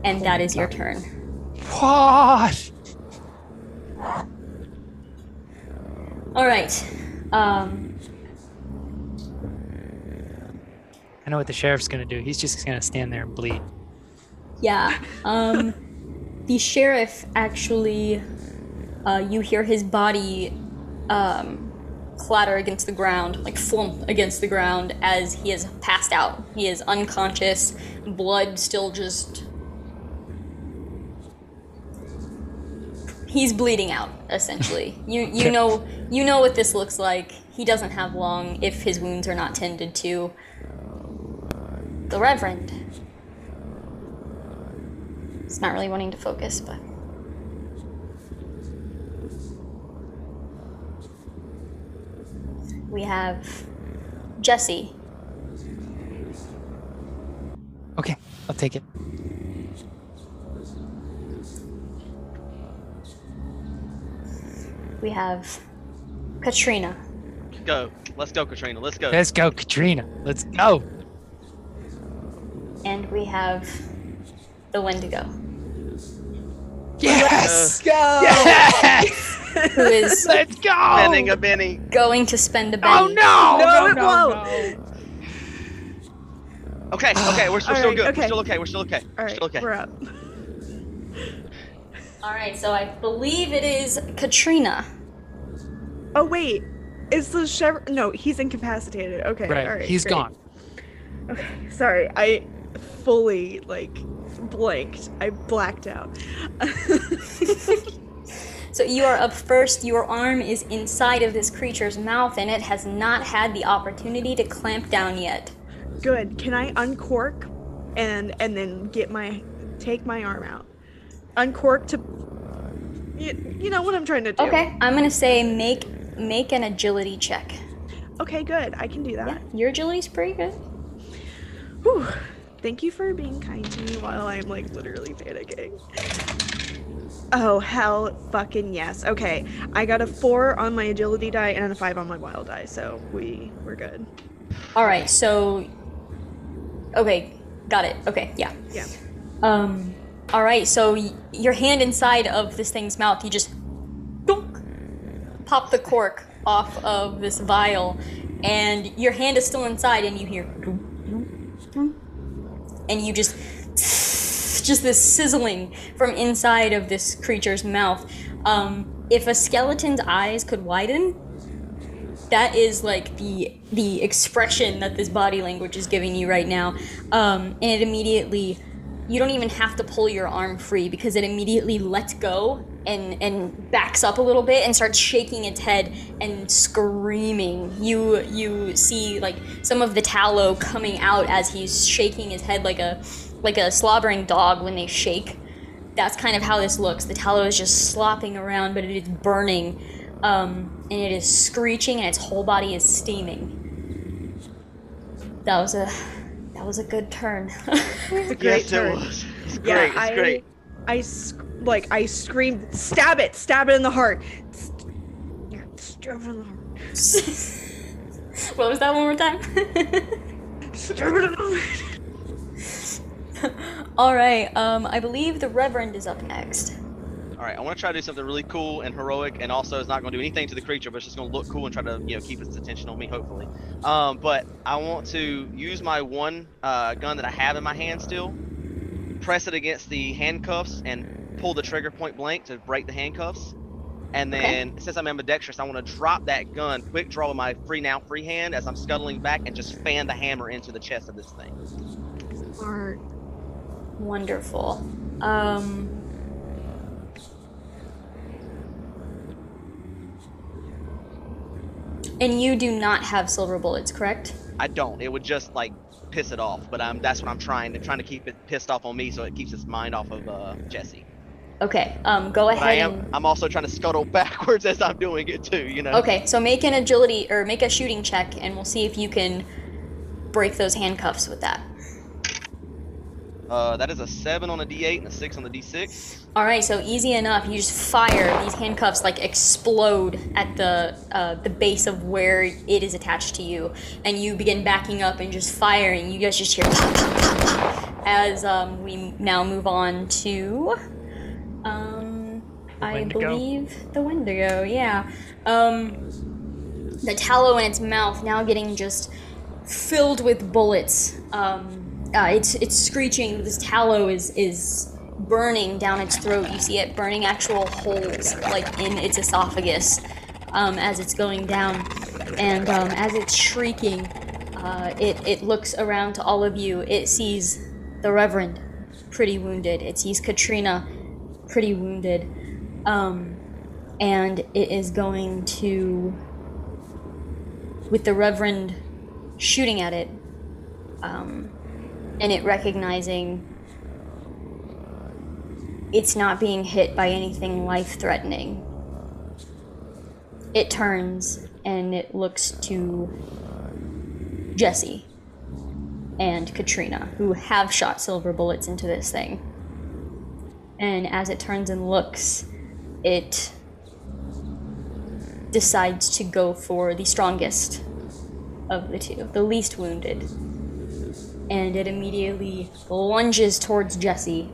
And that is your turn. What? All right. I know what the sheriff's going to do. He's just going to stand there and bleed. Yeah. The sheriff actually... you hear his body... clatter against the ground, like flump against the ground as he is passed out. He is unconscious, blood still just... He's bleeding out, essentially. You know what this looks like. He doesn't have long if his wounds are not tended to. The Reverend. It's not really wanting to focus, but... We have Jesse. Okay, I'll take it. We have Katrina. Go. Let's go, Katrina. Let's go. Let's go, Katrina. Let's go. And we have the Wendigo. Yes! Let's go! Yes! Who is Let's go! Spending a Benny. Going to spend a Benny. Oh no! No, it won't! No. Okay, okay, we're still good. Okay. We're still okay. We're still okay. All right, still okay. We're up. Alright, so I believe it is Katrina. Oh, wait. Is the sheriff? No, he's incapacitated. Okay, right. All right. He's great. Gone. Okay, sorry. I fully, like, blanked. I blacked out. So you are up first. Your arm is inside of this creature's mouth, and it has not had the opportunity to clamp down yet. Good. Can I uncork and then take my arm out? Uncork to, you know what I'm trying to do. Okay, I'm gonna say make an agility check. Okay, good. I can do that. Yeah, your agility's pretty good. Whew. Thank you for being kind to me while I'm like literally panicking. Oh, hell fucking yes. Okay, I got a 4 on my agility die and a 5 on my wild die, so we're good. Alright, so... Okay, got it. Okay, yeah. Yeah. Alright, so your hand inside of this thing's mouth, you just... Dunk, pop the cork off of this vial, and your hand is still inside, and you hear... And you just... Just this sizzling from inside of this creature's mouth. If a skeleton's eyes could widen, that is like the expression that this body language is giving you right now. And it immediately, you don't even have to pull your arm free because it immediately lets go and backs up a little bit and starts shaking its head and screaming. You see like some of the tallow coming out as he's shaking his head like a slobbering dog when they shake. That's kind of how this looks. The tallow is just slopping around, but it is burning, and it is screeching, and its whole body is steaming. That was a good turn. It's a great turn. It was. It's great. Yeah, it's great. I screamed, stab it in the heart. Stab it in the heart. What was that one more time? Stab it in the heart. Alright, I believe the Reverend is up next. Alright, I want to try to do something really cool and heroic, and also it's not going to do anything to the creature, but it's just going to look cool and try to, you know, keep its attention on me, hopefully. But I want to use my one gun that I have in my hand still, press it against the handcuffs, and pull the trigger point blank to break the handcuffs. And then, since I'm ambidextrous, I want to drop that gun, quick draw with my free hand as I'm scuttling back, and just fan the hammer into the chest of this thing. Smart. Wonderful. And you do not have silver bullets, correct? I don't. It would just like piss it off, but that's what I'm trying to keep it pissed off on me, so it keeps its mind off of Jesse. Okay. Go ahead. I'm also trying to scuttle backwards as I'm doing it too. You know. Okay. So make an agility or make a shooting check, and we'll see if you can break those handcuffs with that. That is a 7 on a D8 and a 6 on the D6. Alright, so easy enough. You just fire. These handcuffs, like, explode at the base of where it is attached to you. And you begin backing up and just firing. You guys just hear pop, pop, pop, pop, as we now move on to... I believe the Wendigo, yeah. The tallow in its mouth now getting just filled with bullets. It's screeching. This tallow is burning down its throat. You see it burning actual holes, like, in its esophagus as it's going down. And as it's shrieking, it looks around to all of you. It sees the Reverend pretty wounded. It sees Katrina pretty wounded. And it is going to, with the Reverend shooting at it, and it recognizing It's not being hit by anything life-threatening. It turns, and it looks to Jesse and Katrina, who have shot silver bullets into this thing. And as it turns and looks, it decides to go for the strongest of the two, the least wounded. And it immediately lunges towards Jesse.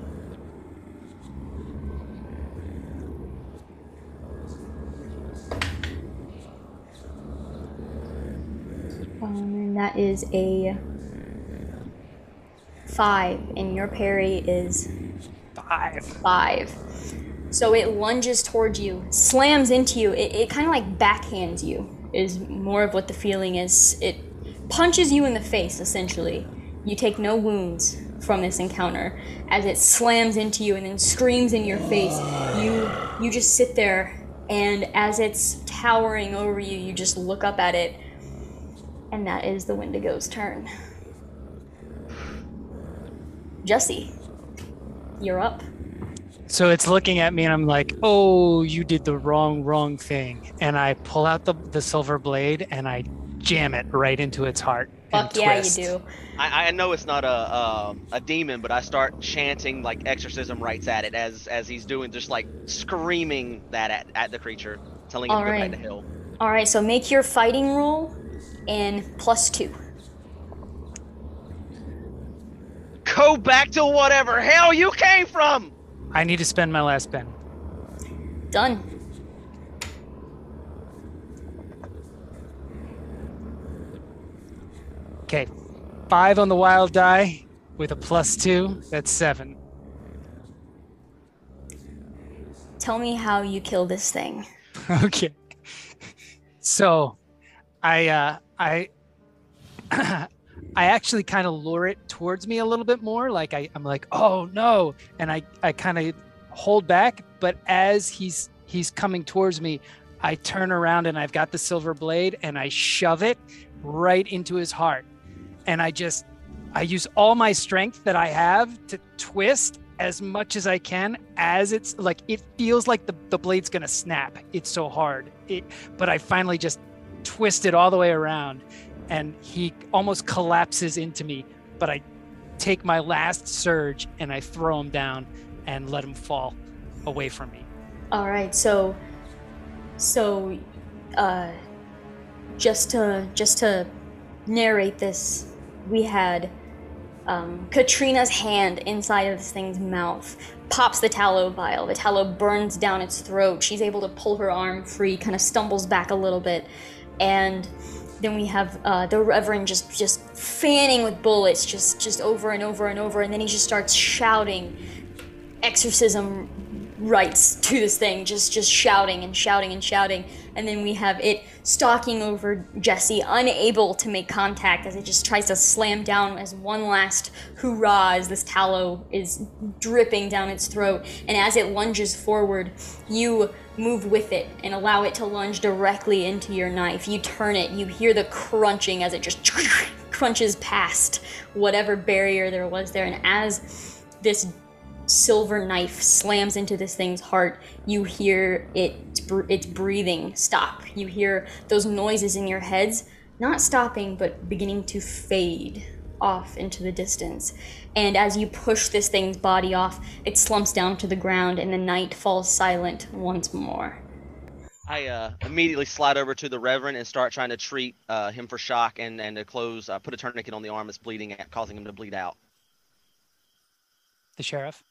And that is a 5, and your parry is 5. 5. So it lunges towards you, slams into you. It kind of like backhands you, is more of what the feeling is. It punches you in the face, essentially. You take no wounds from this encounter. As it slams into you and then screams in your face, you just sit there, and as it's towering over you, you just look up at it, and that is the Wendigo's turn. Jesse, you're up. So it's looking at me and I'm like, oh, you did the wrong thing. And I pull out the silver blade and I jam it right into its heart. Fuck yeah, twist. You do. I know it's not a demon, but I start chanting like exorcism rites at it as he's doing, just like screaming that at the creature, telling him to go back to hell. All right, so make your fighting roll and +2. Go back to whatever hell you came from! I need to spend my last pen. Done. Okay, 5 on the wild die with a +2, that's 7. Tell me how you kill this thing. Okay. So, I actually kind of lure it towards me a little bit more. Like I'm like, oh no. And I kind of hold back, but as he's coming towards me, I turn around and I've got the silver blade and I shove it right into his heart. And I use all my strength that I have to twist as much as I can, as it's like, it feels like the blade's gonna snap. It's so hard. But I finally just twist it all the way around. And he almost collapses into me, but I take my last surge and I throw him down and let him fall away from me. All right, so just to narrate this, we had Katrina's hand inside of this thing's mouth, pops the tallow vial. The tallow burns down its throat. She's able to pull her arm free, kind of stumbles back a little bit, and then we have the Reverend just fanning with bullets, just over and over and over, and then he just starts shouting exorcism rites to this thing, just shouting and shouting and shouting. And then we have it stalking over Jesse, unable to make contact as it just tries to slam down as one last hoorah as this tallow is dripping down its throat. And as it lunges forward, you move with it and allow it to lunge directly into your knife. You turn it, you hear the crunching as it just crunches past whatever barrier there was there. And as this silver knife slams into this thing's heart, you hear its breathing stop. You hear those noises in your heads not stopping, but beginning to fade off into the distance. And as you push this thing's body off, it slumps down to the ground and the night falls silent once more. I immediately slide over to the Reverend and start trying to treat him for shock and to close, put a tourniquet on the arm that's bleeding, causing him to bleed out. The Sheriff?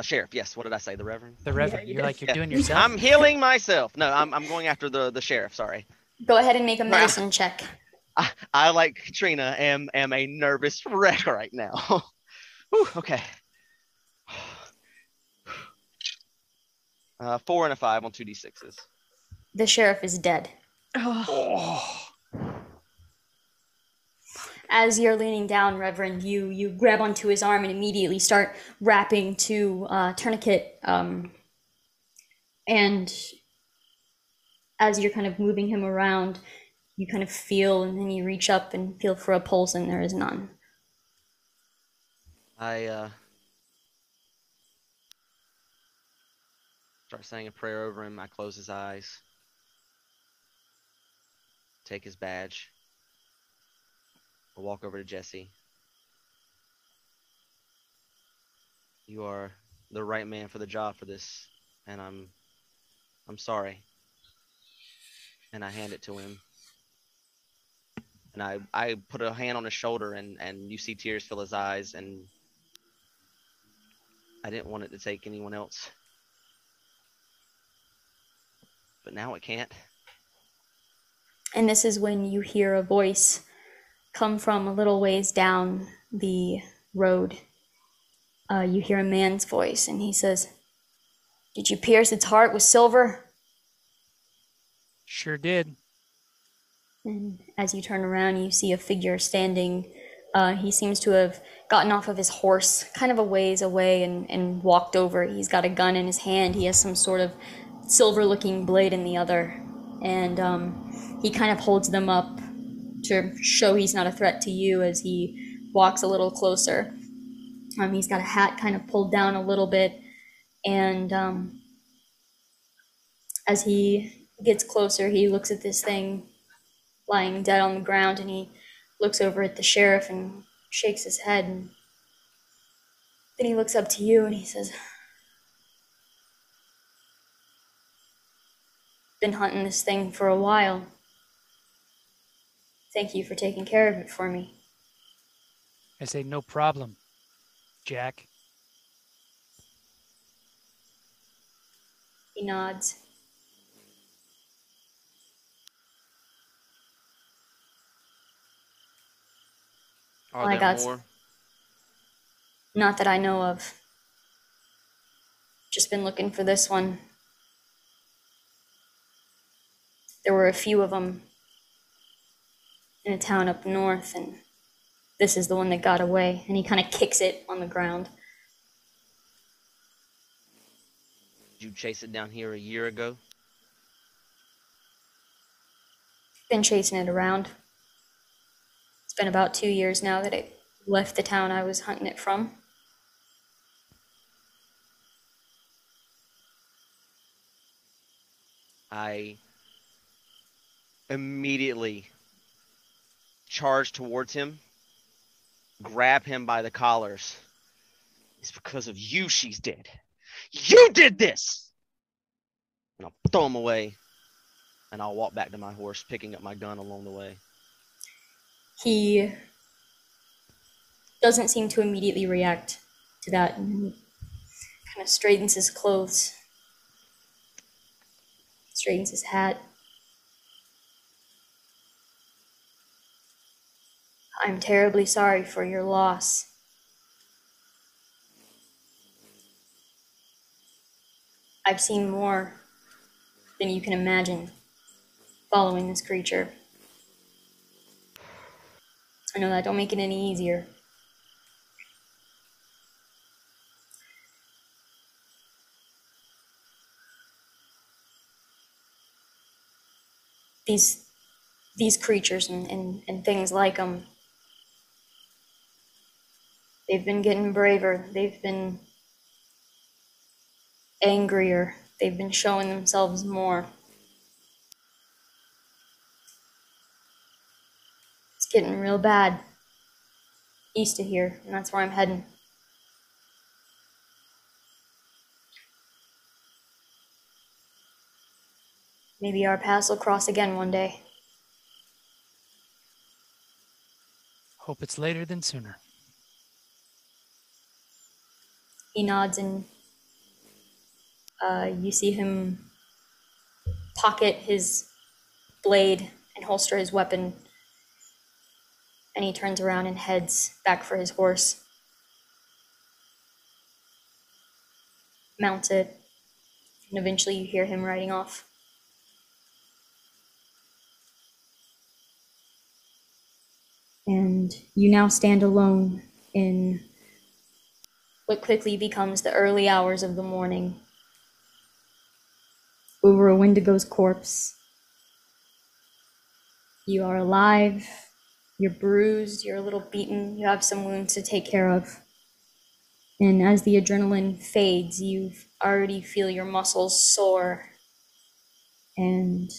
Sheriff, yes. What did I say? The Reverend? The Reverend. Yeah, you're doing yourself. I'm healing myself. No, I'm going after the Sheriff, sorry. Go ahead and make a medicine check. I like Katrina, am a nervous wreck right now. Whew, okay. 4 and a 5 on 2d6s. The Sheriff is dead. Oh. As you're leaning down, Reverend, you grab onto his arm and immediately start wrapping to tourniquet. And as you're kind of moving him around, you kind of feel, and then you reach up and feel for a pulse, and there is none. Start saying a prayer over him. I close his eyes. Take his badge. I walk over to Jesse. You are the right man for the job for this, and I'm sorry. And I hand it to him. And I put a hand on his shoulder, and you see tears fill his eyes, and I didn't want it to take anyone else. But now it can't. And this is when you hear a voice come from a little ways down the road. You hear a man's voice, and he says, "Did you pierce its heart with silver?" Sure did. And as you turn around, you see a figure standing. He seems to have gotten off of his horse, kind of a ways away, and walked over. He's got a gun in his hand. He has some sort of silver-looking blade in the other. And he kind of holds them up to show he's not a threat to you as he walks a little closer. He's got a hat kind of pulled down a little bit. And as he gets closer, he looks at this thing lying dead on the ground, and he looks over at the sheriff and shakes his head. And then he looks up to you and he says, "Been hunting this thing for a while. Thank you for taking care of it for me." I say, "No problem, Jack." He nods. Are there more? Not that I know of. Just been looking for this one. There were a few of them in a town up north, and this is the one that got away. And he kind of kicks it on the ground. Did you chase it down here a year ago? Been chasing it around. It's been about 2 years now that it left the town I was hunting it from. I immediately charge towards him, grab him by the collars. "It's because of you she's dead. You did this!" And I'll throw him away, and I'll walk back to my horse, picking up my gun along the way. He doesn't seem to immediately react to that, and kind of straightens his clothes, straightens his hat. "I'm terribly sorry for your loss." I've seen more than you can imagine following this creature. I know that don't make it any easier. These creatures and things like them, they've been getting braver, they've been angrier, they've been showing themselves more. Getting real bad east of here, and that's where I'm heading. Maybe our paths will cross again one day. Hope it's later than sooner. He nods, and you see him pocket his blade and holster his weapon. And he turns around and heads back for his horse. Mounts it, and eventually you hear him riding off. And you now stand alone in what quickly becomes the early hours of the morning, over a Wendigo's corpse. You are alive. You're bruised, you're a little beaten, you have some wounds to take care of. And as the adrenaline fades, you already feel your muscles sore and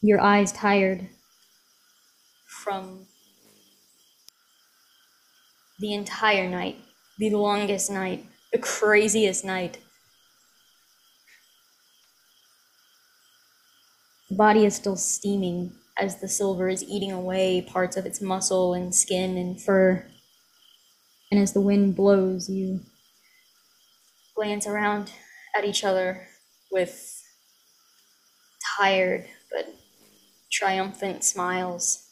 your eyes tired from the entire night, the longest night, the craziest night. The body is still steaming as the silver is eating away parts of its muscle and skin and fur. And as the wind blows, you glance around at each other with tired but triumphant smiles.